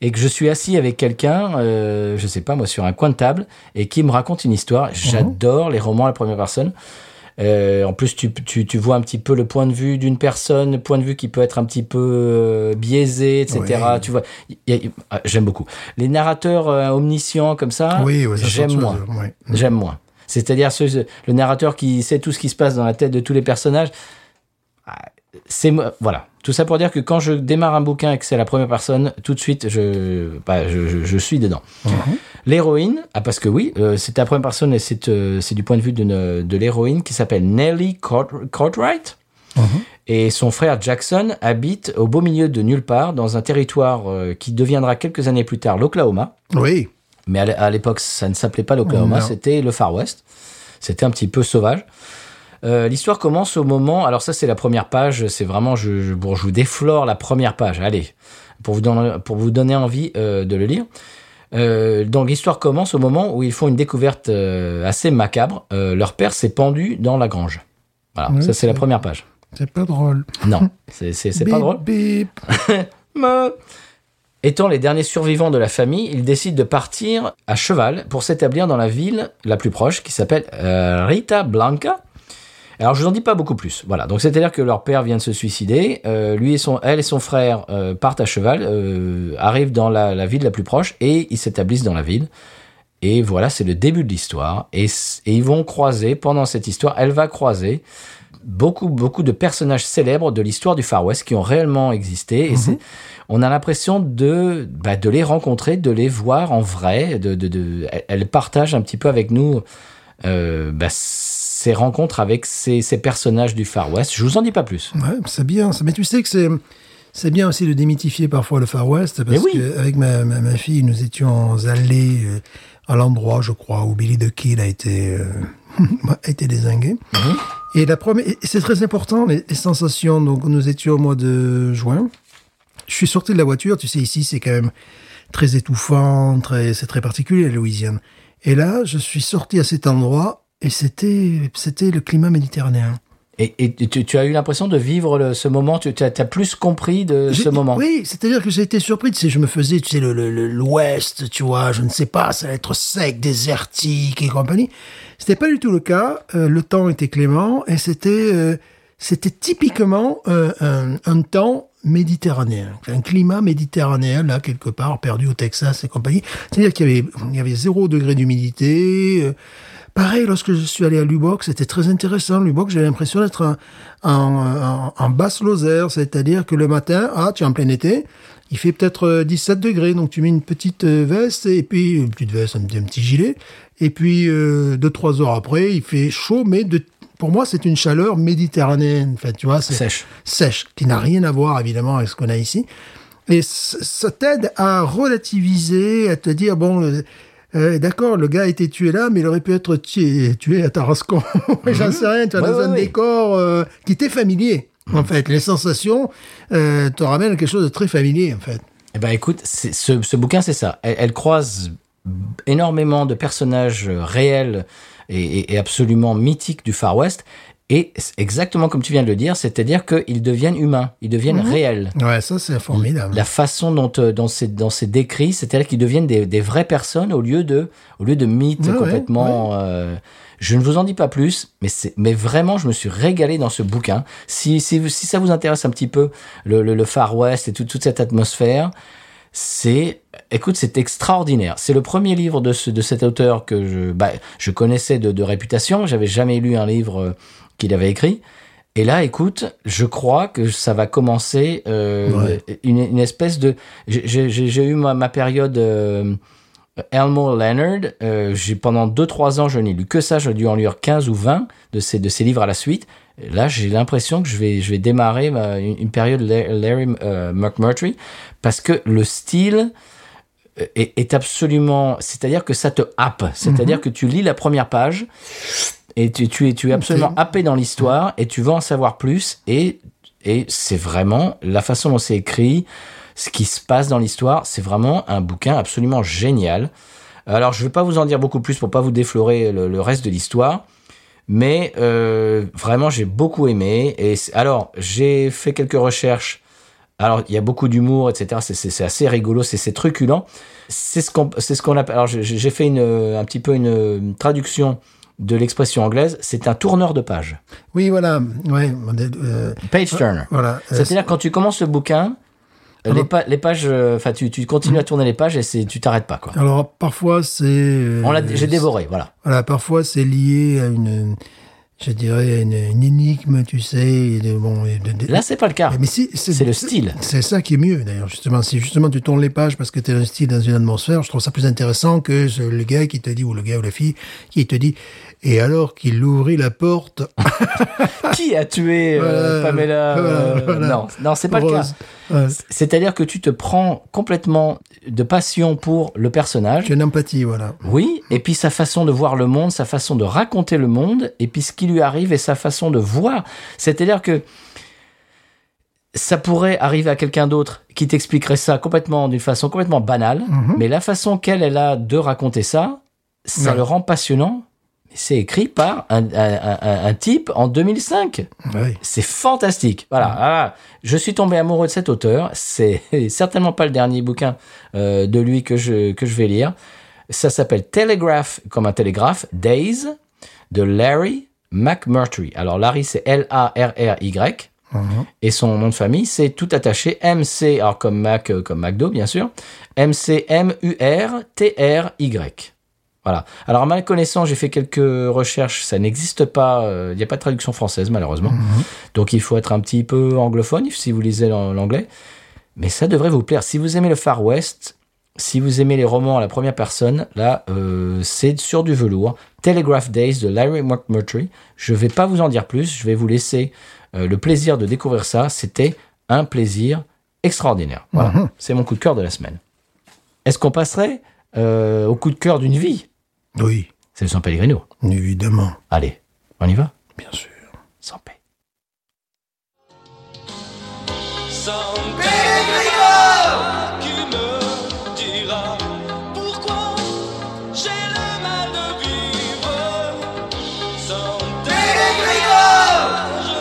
et que je suis assis avec quelqu'un, euh, je sais pas moi, sur un coin de table et qui me raconte une histoire. J'adore mmh. les romans à la première personne. Euh, en plus, tu, tu, tu vois un petit peu le point de vue d'une personne, point de vue qui peut être un petit peu euh, biaisé, et cetera. Ouais. Tu vois, y, y, y, ah, j'aime beaucoup. Les narrateurs euh, omniscients comme ça, oui, ouais, ça j'aime moins. Chose, ouais. J'aime moins. C'est-à-dire ce, ce, le narrateur qui sait tout ce qui se passe dans la tête de tous les personnages. C'est voilà. Tout ça pour dire que quand je démarre un bouquin et que c'est la première personne, tout de suite, je, bah, je, je, je suis dedans. Mmh. L'héroïne, ah parce que oui, euh, c'est la première personne et c'est, euh, c'est du point de vue de, de l'héroïne qui s'appelle Nellie Cartwright. Mmh. Et son frère Jackson habite au beau milieu de nulle part, dans un territoire euh, qui deviendra quelques années plus tard l'Oklahoma. Oui. Mais à l'époque, ça ne s'appelait pas l'Oklahoma, non. C'était le Far West. C'était un petit peu sauvage. Euh, l'histoire commence au moment... Alors ça, c'est la première page. C'est vraiment... Je, je, bon, je vous déflore la première page. Allez, pour vous donner, pour vous donner envie euh, de le lire. Euh, donc, l'histoire commence au moment où ils font une découverte euh, assez macabre. Euh, leur père s'est pendu dans la grange. Voilà, oui, ça, c'est, c'est la première page. C'est pas drôle. Non, c'est, c'est, c'est bip, pas drôle. Bip, Étant les derniers survivants de la famille, ils décident de partir à cheval pour s'établir dans la ville la plus proche, qui s'appelle euh, Rita Blanca. Alors, je n'en dis pas beaucoup plus. Voilà. Donc, c'est-à-dire que leur père vient de se suicider. Euh, lui et son, elle et son frère euh, partent à cheval, euh, arrivent dans la, la ville la plus proche et ils s'établissent dans la ville. Et voilà, c'est le début de l'histoire. Et, et ils vont croiser, pendant cette histoire, elle va croiser beaucoup, beaucoup de personnages célèbres de l'histoire du Far West qui ont réellement existé. Et mm-hmm. c'est, on a l'impression de, bah, de les rencontrer, de les voir en vrai. De, de, de, elle partage un petit peu avec nous... Euh, bah, ces rencontres avec ces, ces personnages du Far West. Je vous en dis pas plus. Ouais, c'est bien. Mais tu sais que c'est, c'est bien aussi de démythifier parfois le Far West, parce oui. qu'avec ma, ma, ma fille, nous étions allés à l'endroit, je crois, où Billy the Kid a été, euh, a été dézingué. Mmh. Et la première, et c'est très important, les, les sensations. Donc, nous étions au mois de juin. Je suis sorti de la voiture. Tu sais, ici, c'est quand même très étouffant, très, c'est très particulier, la Louisiane. Et là, je suis sorti à cet endroit et c'était, c'était le climat méditerranéen. Et, et tu, tu as eu l'impression de vivre le, ce moment, tu as plus compris de j'ai, ce moment. Oui, c'est-à-dire que j'ai été surpris, tu sais, je me faisais, tu sais, le, le, le, l'Ouest, tu vois, je ne sais pas, ça va être sec, désertique et compagnie. C'était pas du tout le cas, euh, le temps était clément et c'était, euh, c'était typiquement euh, un, un temps méditerranéen, un climat méditerranéen, là, quelque part, perdu au Texas et compagnie. C'est-à-dire qu'il y avait, il y avait zéro degré d'humidité... Euh, Pareil, lorsque je suis allé à Lubbock, c'était très intéressant. Lubbock, j'avais l'impression d'être en, en, en, en Basse-Lozère, c'est-à-dire que le matin, ah, tu es en plein été, il fait peut-être dix-sept degrés, donc tu mets une petite veste, et puis une petite veste, un petit, un petit gilet, et puis euh, deux, trois heures après, il fait chaud, mais de, pour moi, c'est une chaleur méditerranéenne, en fait, tu vois, c'est sèche, sèche, qui n'a rien à voir évidemment avec ce qu'on a ici, et c- ça t'aide à relativiser, à te dire bon. Le, Euh, d'accord, le gars a été tué là, mais il aurait pu être tué, tué à Tarascon. J'en sais rien, tu vois, ouais, dans ouais, un ouais. décor euh, qui t'est familier, mmh. en fait. Les sensations euh, te ramènent à quelque chose de très familier, en fait. Eh ben, écoute, c'est, ce, ce bouquin, c'est ça. Elle, elle croise énormément de personnages réels et, et, et absolument mythiques du Far West. Et exactement comme tu viens de le dire, c'est-à-dire qu'ils deviennent humains, ils deviennent mmh. réels. Ouais, ça c'est formidable. La façon dont euh, dans ces dans ces décrits, c'est-à-dire qu'ils deviennent des des vraies personnes au lieu de au lieu de mythes ouais, complètement. Ouais. Euh, je ne vous en dis pas plus, mais c'est mais vraiment je me suis régalé dans ce bouquin. Si si si ça vous intéresse un petit peu le le, le Far West et toute toute cette atmosphère. C'est, écoute, c'est extraordinaire. C'est le premier livre de ce, de cet auteur que je, bah, je connaissais de, de réputation. J'avais jamais lu un livre qu'il avait écrit. Et là, écoute, je crois que ça va commencer euh, ouais. une, une espèce de. J'ai, j'ai, j'ai eu ma, ma période euh, Elmore Leonard. Euh, j'ai pendant deux trois ans, je n'ai lu que ça. J'ai dû en lire quinze ou vingt de ces de ces livres à la suite. Là, j'ai l'impression que je vais, je vais démarrer bah, une, une période Larry euh, McMurtry parce que le style est, est absolument... C'est-à-dire que ça te happe. C'est-à-dire mm-hmm. que tu lis la première page et tu, tu, es, tu es absolument okay. happé dans l'histoire et tu veux en savoir plus. Et, et c'est vraiment la façon dont c'est écrit, ce qui se passe dans l'histoire. C'est vraiment un bouquin absolument génial. Alors, je ne vais pas vous en dire beaucoup plus pour ne pas vous déflorer le, le reste de l'histoire. Mais euh, vraiment, j'ai beaucoup aimé. Et alors, j'ai fait quelques recherches. Alors, il y a beaucoup d'humour, et cetera. C'est, c'est, c'est assez rigolo, c'est, c'est truculent. C'est ce qu'on, c'est ce qu'on appelle. Alors, j'ai, j'ai fait une, un petit peu une, une traduction de l'expression anglaise. C'est un tourneur de page. Oui, voilà. Ouais. Euh, Page turner. Voilà. C'est-à-dire quand tu commences le bouquin. Les, pa- les pages, enfin, tu, tu continues à tourner les pages et c'est, tu t'arrêtes pas, quoi. Alors, parfois, c'est... Euh, On l'a, j'ai dévoré, voilà. Voilà, parfois, c'est lié à une, je dirais, à une, une énigme, tu sais. De, bon, de, de, Là, c'est pas le cas. Mais si, c'est, c'est le style. C'est, c'est ça qui est mieux, d'ailleurs, justement. Si, justement, tu tournes les pages parce que t'es un style dans une atmosphère, je trouve ça plus intéressant que le gars qui te dit, ou le gars ou la fille, qui te dit... Et alors qu'il ouvrit la porte... Qui a tué euh, voilà, Pamela euh, voilà. Non, non, c'est pas Rose. Le cas. Ouais. C'est-à-dire que tu te prends complètement de passion pour le personnage. Tu as une empathie, voilà. Oui, et puis sa façon de voir le monde, sa façon de raconter le monde, et puis ce qui lui arrive et sa façon de voir. C'est-à-dire que ça pourrait arriver à quelqu'un d'autre qui t'expliquerait ça complètement, d'une façon complètement banale, mm-hmm. mais la façon qu'elle elle a de raconter ça, ça ouais. le rend passionnant. C'est écrit par un, un, un, un type en deux mille cinq. Oui. C'est fantastique. Voilà. Mmh. Ah, je suis tombé amoureux de cet auteur. C'est certainement pas le dernier bouquin euh, de lui que je, que je vais lire. Ça s'appelle Telegraph, comme un télégraphe, Days, de Larry McMurtry. Alors, Larry, c'est L A R R Y. Mmh. Et son nom de famille, c'est tout attaché M C, alors comme Mac, comme McDo, bien sûr. M C M U R T R Y. Voilà. Alors, à ma connaissance, j'ai fait quelques recherches. Ça n'existe pas. Il euh, n'y a pas de traduction française, malheureusement. Mm-hmm. Donc, il faut être un petit peu anglophone si vous lisez l'anglais. Mais ça devrait vous plaire. Si vous aimez le Far West, si vous aimez les romans à la première personne, là, euh, c'est sur du velours. Telegraph Days de Larry McMurtry. Je ne vais pas vous en dire plus. Je vais vous laisser euh, le plaisir de découvrir ça. C'était un plaisir extraordinaire. Voilà. Mm-hmm. C'est mon coup de cœur de la semaine. Est-ce qu'on passerait euh, au coup de cœur d'une vie ? Oui. C'est le San Pellegrino. Évidemment. Allez, on y va ? Bien sûr. San Pellegrino. San Pellegrino ! Tu me diras pourquoi j'ai le mal de vivre. San Pellegrino !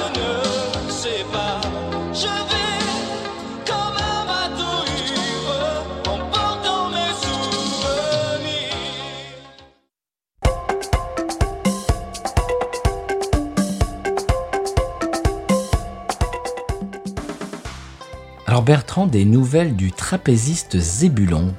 Bertrand des nouvelles du trapéziste Zébulon.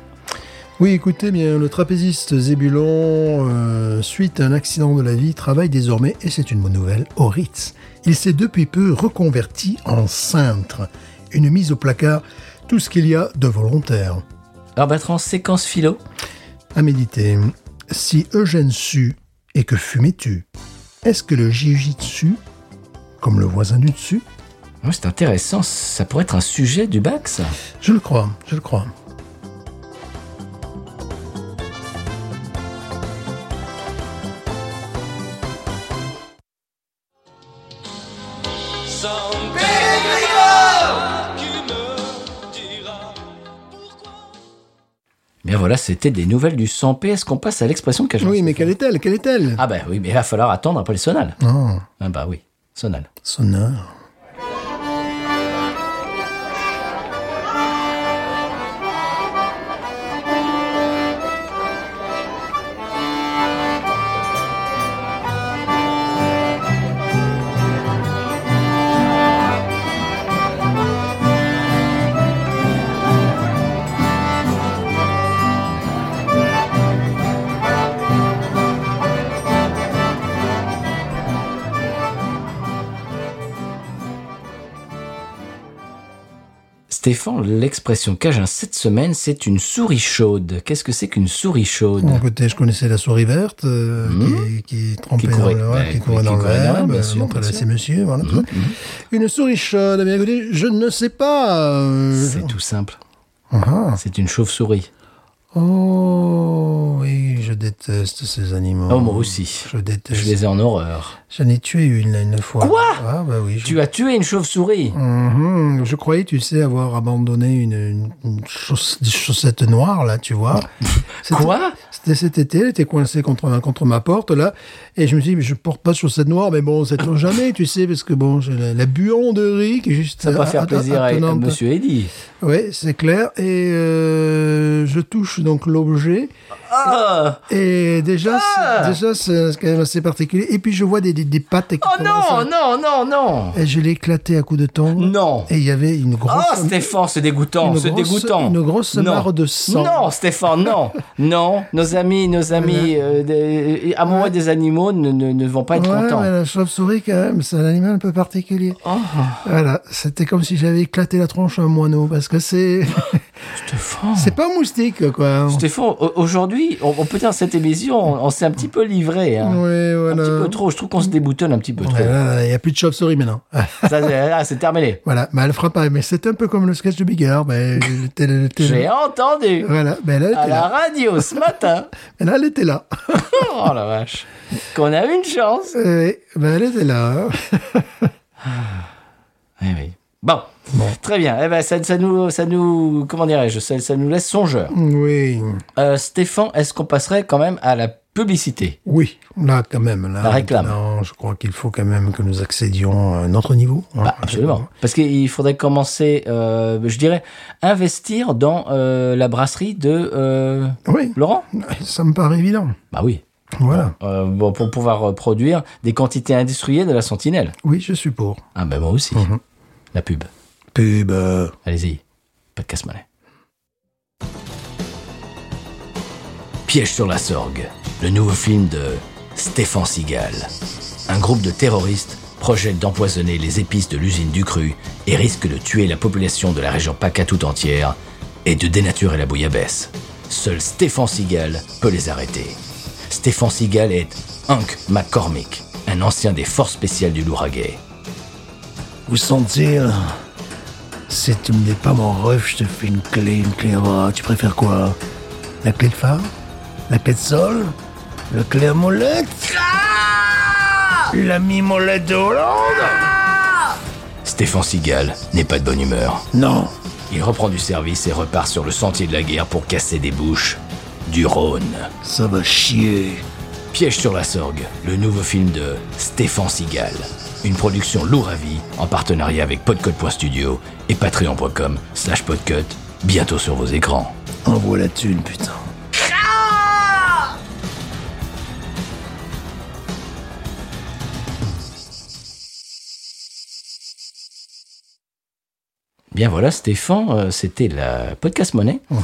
Oui, écoutez, bien, le trapéziste Zébulon, euh, suite à un accident de la vie, travaille désormais, et c'est une bonne nouvelle, au Ritz. Il s'est depuis peu reconverti en cintre, une mise au placard, tout ce qu'il y a de volontaire. Alors Bertrand, séquence philo. À méditer. Si Eugène sue et que fumais-tu, est-ce que le jiu-jitsu, comme le voisin du dessus... Oh, c'est intéressant, ça pourrait être un sujet du bac, ça. Je le crois, je le crois. Bien voilà, c'était des nouvelles du cent P. Est-ce qu'on passe à l'expression cajun? Oui, mais quelle est-elle Quelle est-elle Ah ben oui, mais il va falloir attendre après le sonal. Oh. Ah bah ben oui, sonal. Sonore. Stéphane, l'expression cajun cette semaine, c'est une souris chaude. Qu'est-ce que c'est qu'une souris chaude? Bon, écoutez, je connaissais la souris verte euh, mmh. qui, qui trempait qui courait, dans l'herbe, bah, qui courait dans l'herbe, montrait à ses messieurs. Voilà, mmh. Mmh. Une souris chaude, bien écoutez, je ne sais pas. Euh... C'est tout simple. Ah. C'est une chauve-souris. Oh, oui, je déteste ces animaux. Oh, moi aussi. Je déteste. Je les ai en horreur. J'en ai tué une, une fois. Quoi? Ah, bah oui. Je... Tu as tué une chauve-souris? Mm-hmm. Je croyais, tu sais, avoir abandonné une, une, une chauss... chaussette noire, là, tu vois. Quoi? C'était cet été, elle était coincée contre, contre ma porte, là. Et je me suis dit, mais je porte pas de chaussette noire, mais bon, ça ne jamais, tu sais, parce que bon, j'ai la, la buanderie qui est juste. Ça va faire plaisir à monsieur Eddy. Oui, c'est clair. Et euh, je touche donc l'objet. Ah. Et déjà, ah. c'est, déjà, c'est quand même assez particulier. Et puis je vois des, des, des pattes. Oh non, non, non, non. Et je l'ai éclaté à coups de tongs. Non. Et il y avait une grosse. Oh Stéphane, c'est dégoûtant, c'est grosse, dégoûtant. Une grosse non. mare de sang. Non, Stéphane, non, non. Nos amis, nos amis, euh, des, amoureux ouais. des animaux ne, ne, ne vont pas être ouais, contents. Mais la chauve-souris quand même, c'est un animal un peu particulier. Oh. Voilà, c'était comme si j'avais éclaté la tronche à un moineau parce que c'est. Stéphane. C'est pas un moustique, quoi. Stéphane, aujourd'hui, on, on peut dire cette émission, on, on s'est un petit peu livré. Hein. Oui, voilà. Un petit peu trop. Je trouve qu'on se déboutonne un petit peu trop. Il n'y a plus de chauve-souris maintenant. Ça, c'est, là, c'est terminé. Voilà, mais elle fera pas. Mais c'est un peu comme le sketch de Bigard. Mais t'es, t'es, t'es... J'ai entendu. Voilà, mais là, elle était à là. la radio ce matin. Mais là, elle était là. Oh la vache. Qu'on a eu une chance. Oui, mais elle était là. Oui, oui. Bon. Bon. Très bien. Eh ben, ça, ça nous, ça nous, comment dirais-je, ça, ça nous laisse songeurs. Oui. Euh, Stéphane, est-ce qu'on passerait quand même à la publicité? Oui, là quand même. Là, la réclame. Non, je crois qu'il faut quand même que nous accédions à notre niveau. Hein, bah, absolument. Parce qu'il faudrait commencer, euh, je dirais, investir dans euh, la brasserie de euh, oui. Laurent. Ça me paraît évident. Bah oui. Voilà. Euh, bon, pour pouvoir produire des quantités industrielles de la Sentinelle. Oui, je suis pour. Ah ben moi aussi. Mm-hmm. La pub. Pub. Allez-y, pas de casse-monnaie. Piège sur la sorgue, le nouveau film de Stéphane Seagal. Un groupe de terroristes projette d'empoisonner les épices de l'usine du cru et risque de tuer la population de la région PACA tout entière et de dénaturer la bouillabaisse. Seul Stéphane Seagal peut les arrêter. Stéphane Seagal est Hank McCormick, un ancien des forces spéciales du Louraguais. Vous sentir... Si tu me dis pas mon ref, je te fais une clé, une clé à bras. Tu préfères quoi? La clé de phare? La clé de sol? La clé à molette? Ah! La mi-molette de Hollande? Ah! Stéphane Seagal n'est pas de bonne humeur. Non. Il reprend du service et repart sur le sentier de la guerre pour casser des bouches du Rhône. Ça va chier. Piège sur la sorgue, le nouveau film de Stéphane Seagal. Une production lourde à vie en partenariat avec podcut point studio et patreon point com slash podcut, bientôt sur vos écrans. Envoie la thune, putain. Ah! Bien bien voilà, Stéphane, c'était la Podcast Monnaie. Mmh.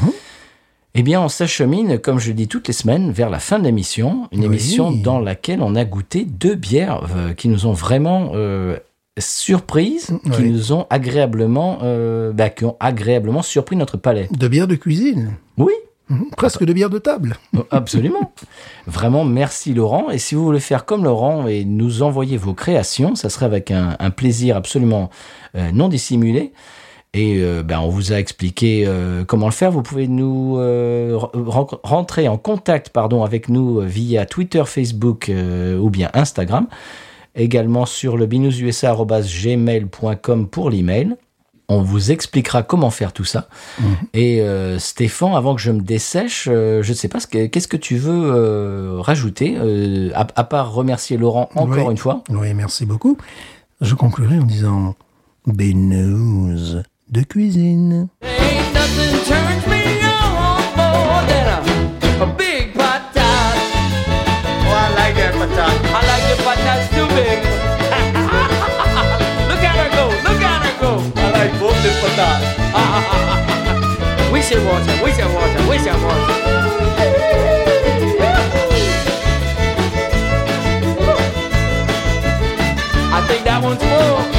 Eh bien, on s'achemine, comme je le dis toutes les semaines, vers la fin de l'émission. Une oui. émission dans laquelle on a goûté deux bières euh, qui nous ont vraiment euh, surprises, oui. qui nous ont agréablement, euh, bah, qui ont agréablement surpris notre palais. Deux bières de cuisine. Oui. Mmh, presque de bière de table. Absolument. Vraiment, merci Laurent. Et si vous voulez faire comme Laurent et nous envoyer vos créations, ça serait avec un, un plaisir absolument euh, non dissimulé. Et euh, ben, on vous a expliqué euh, comment le faire. Vous pouvez nous euh, re- rentrer en contact pardon, avec nous via Twitter, Facebook euh, ou bien Instagram. Également sur le binous u s a arobase gmail point com pour l'email. On vous expliquera comment faire tout ça. Mmh. Et euh, Stéphane, avant que je me dessèche, euh, je ne sais pas, ce que, qu'est-ce que tu veux euh, rajouter, euh, à, à part remercier Laurent encore oui. une fois. Oui, merci beaucoup. Je conclurai en disant « Binous de cuisine ». We should watch it, we should watch it, we should watch it. I think that one's full.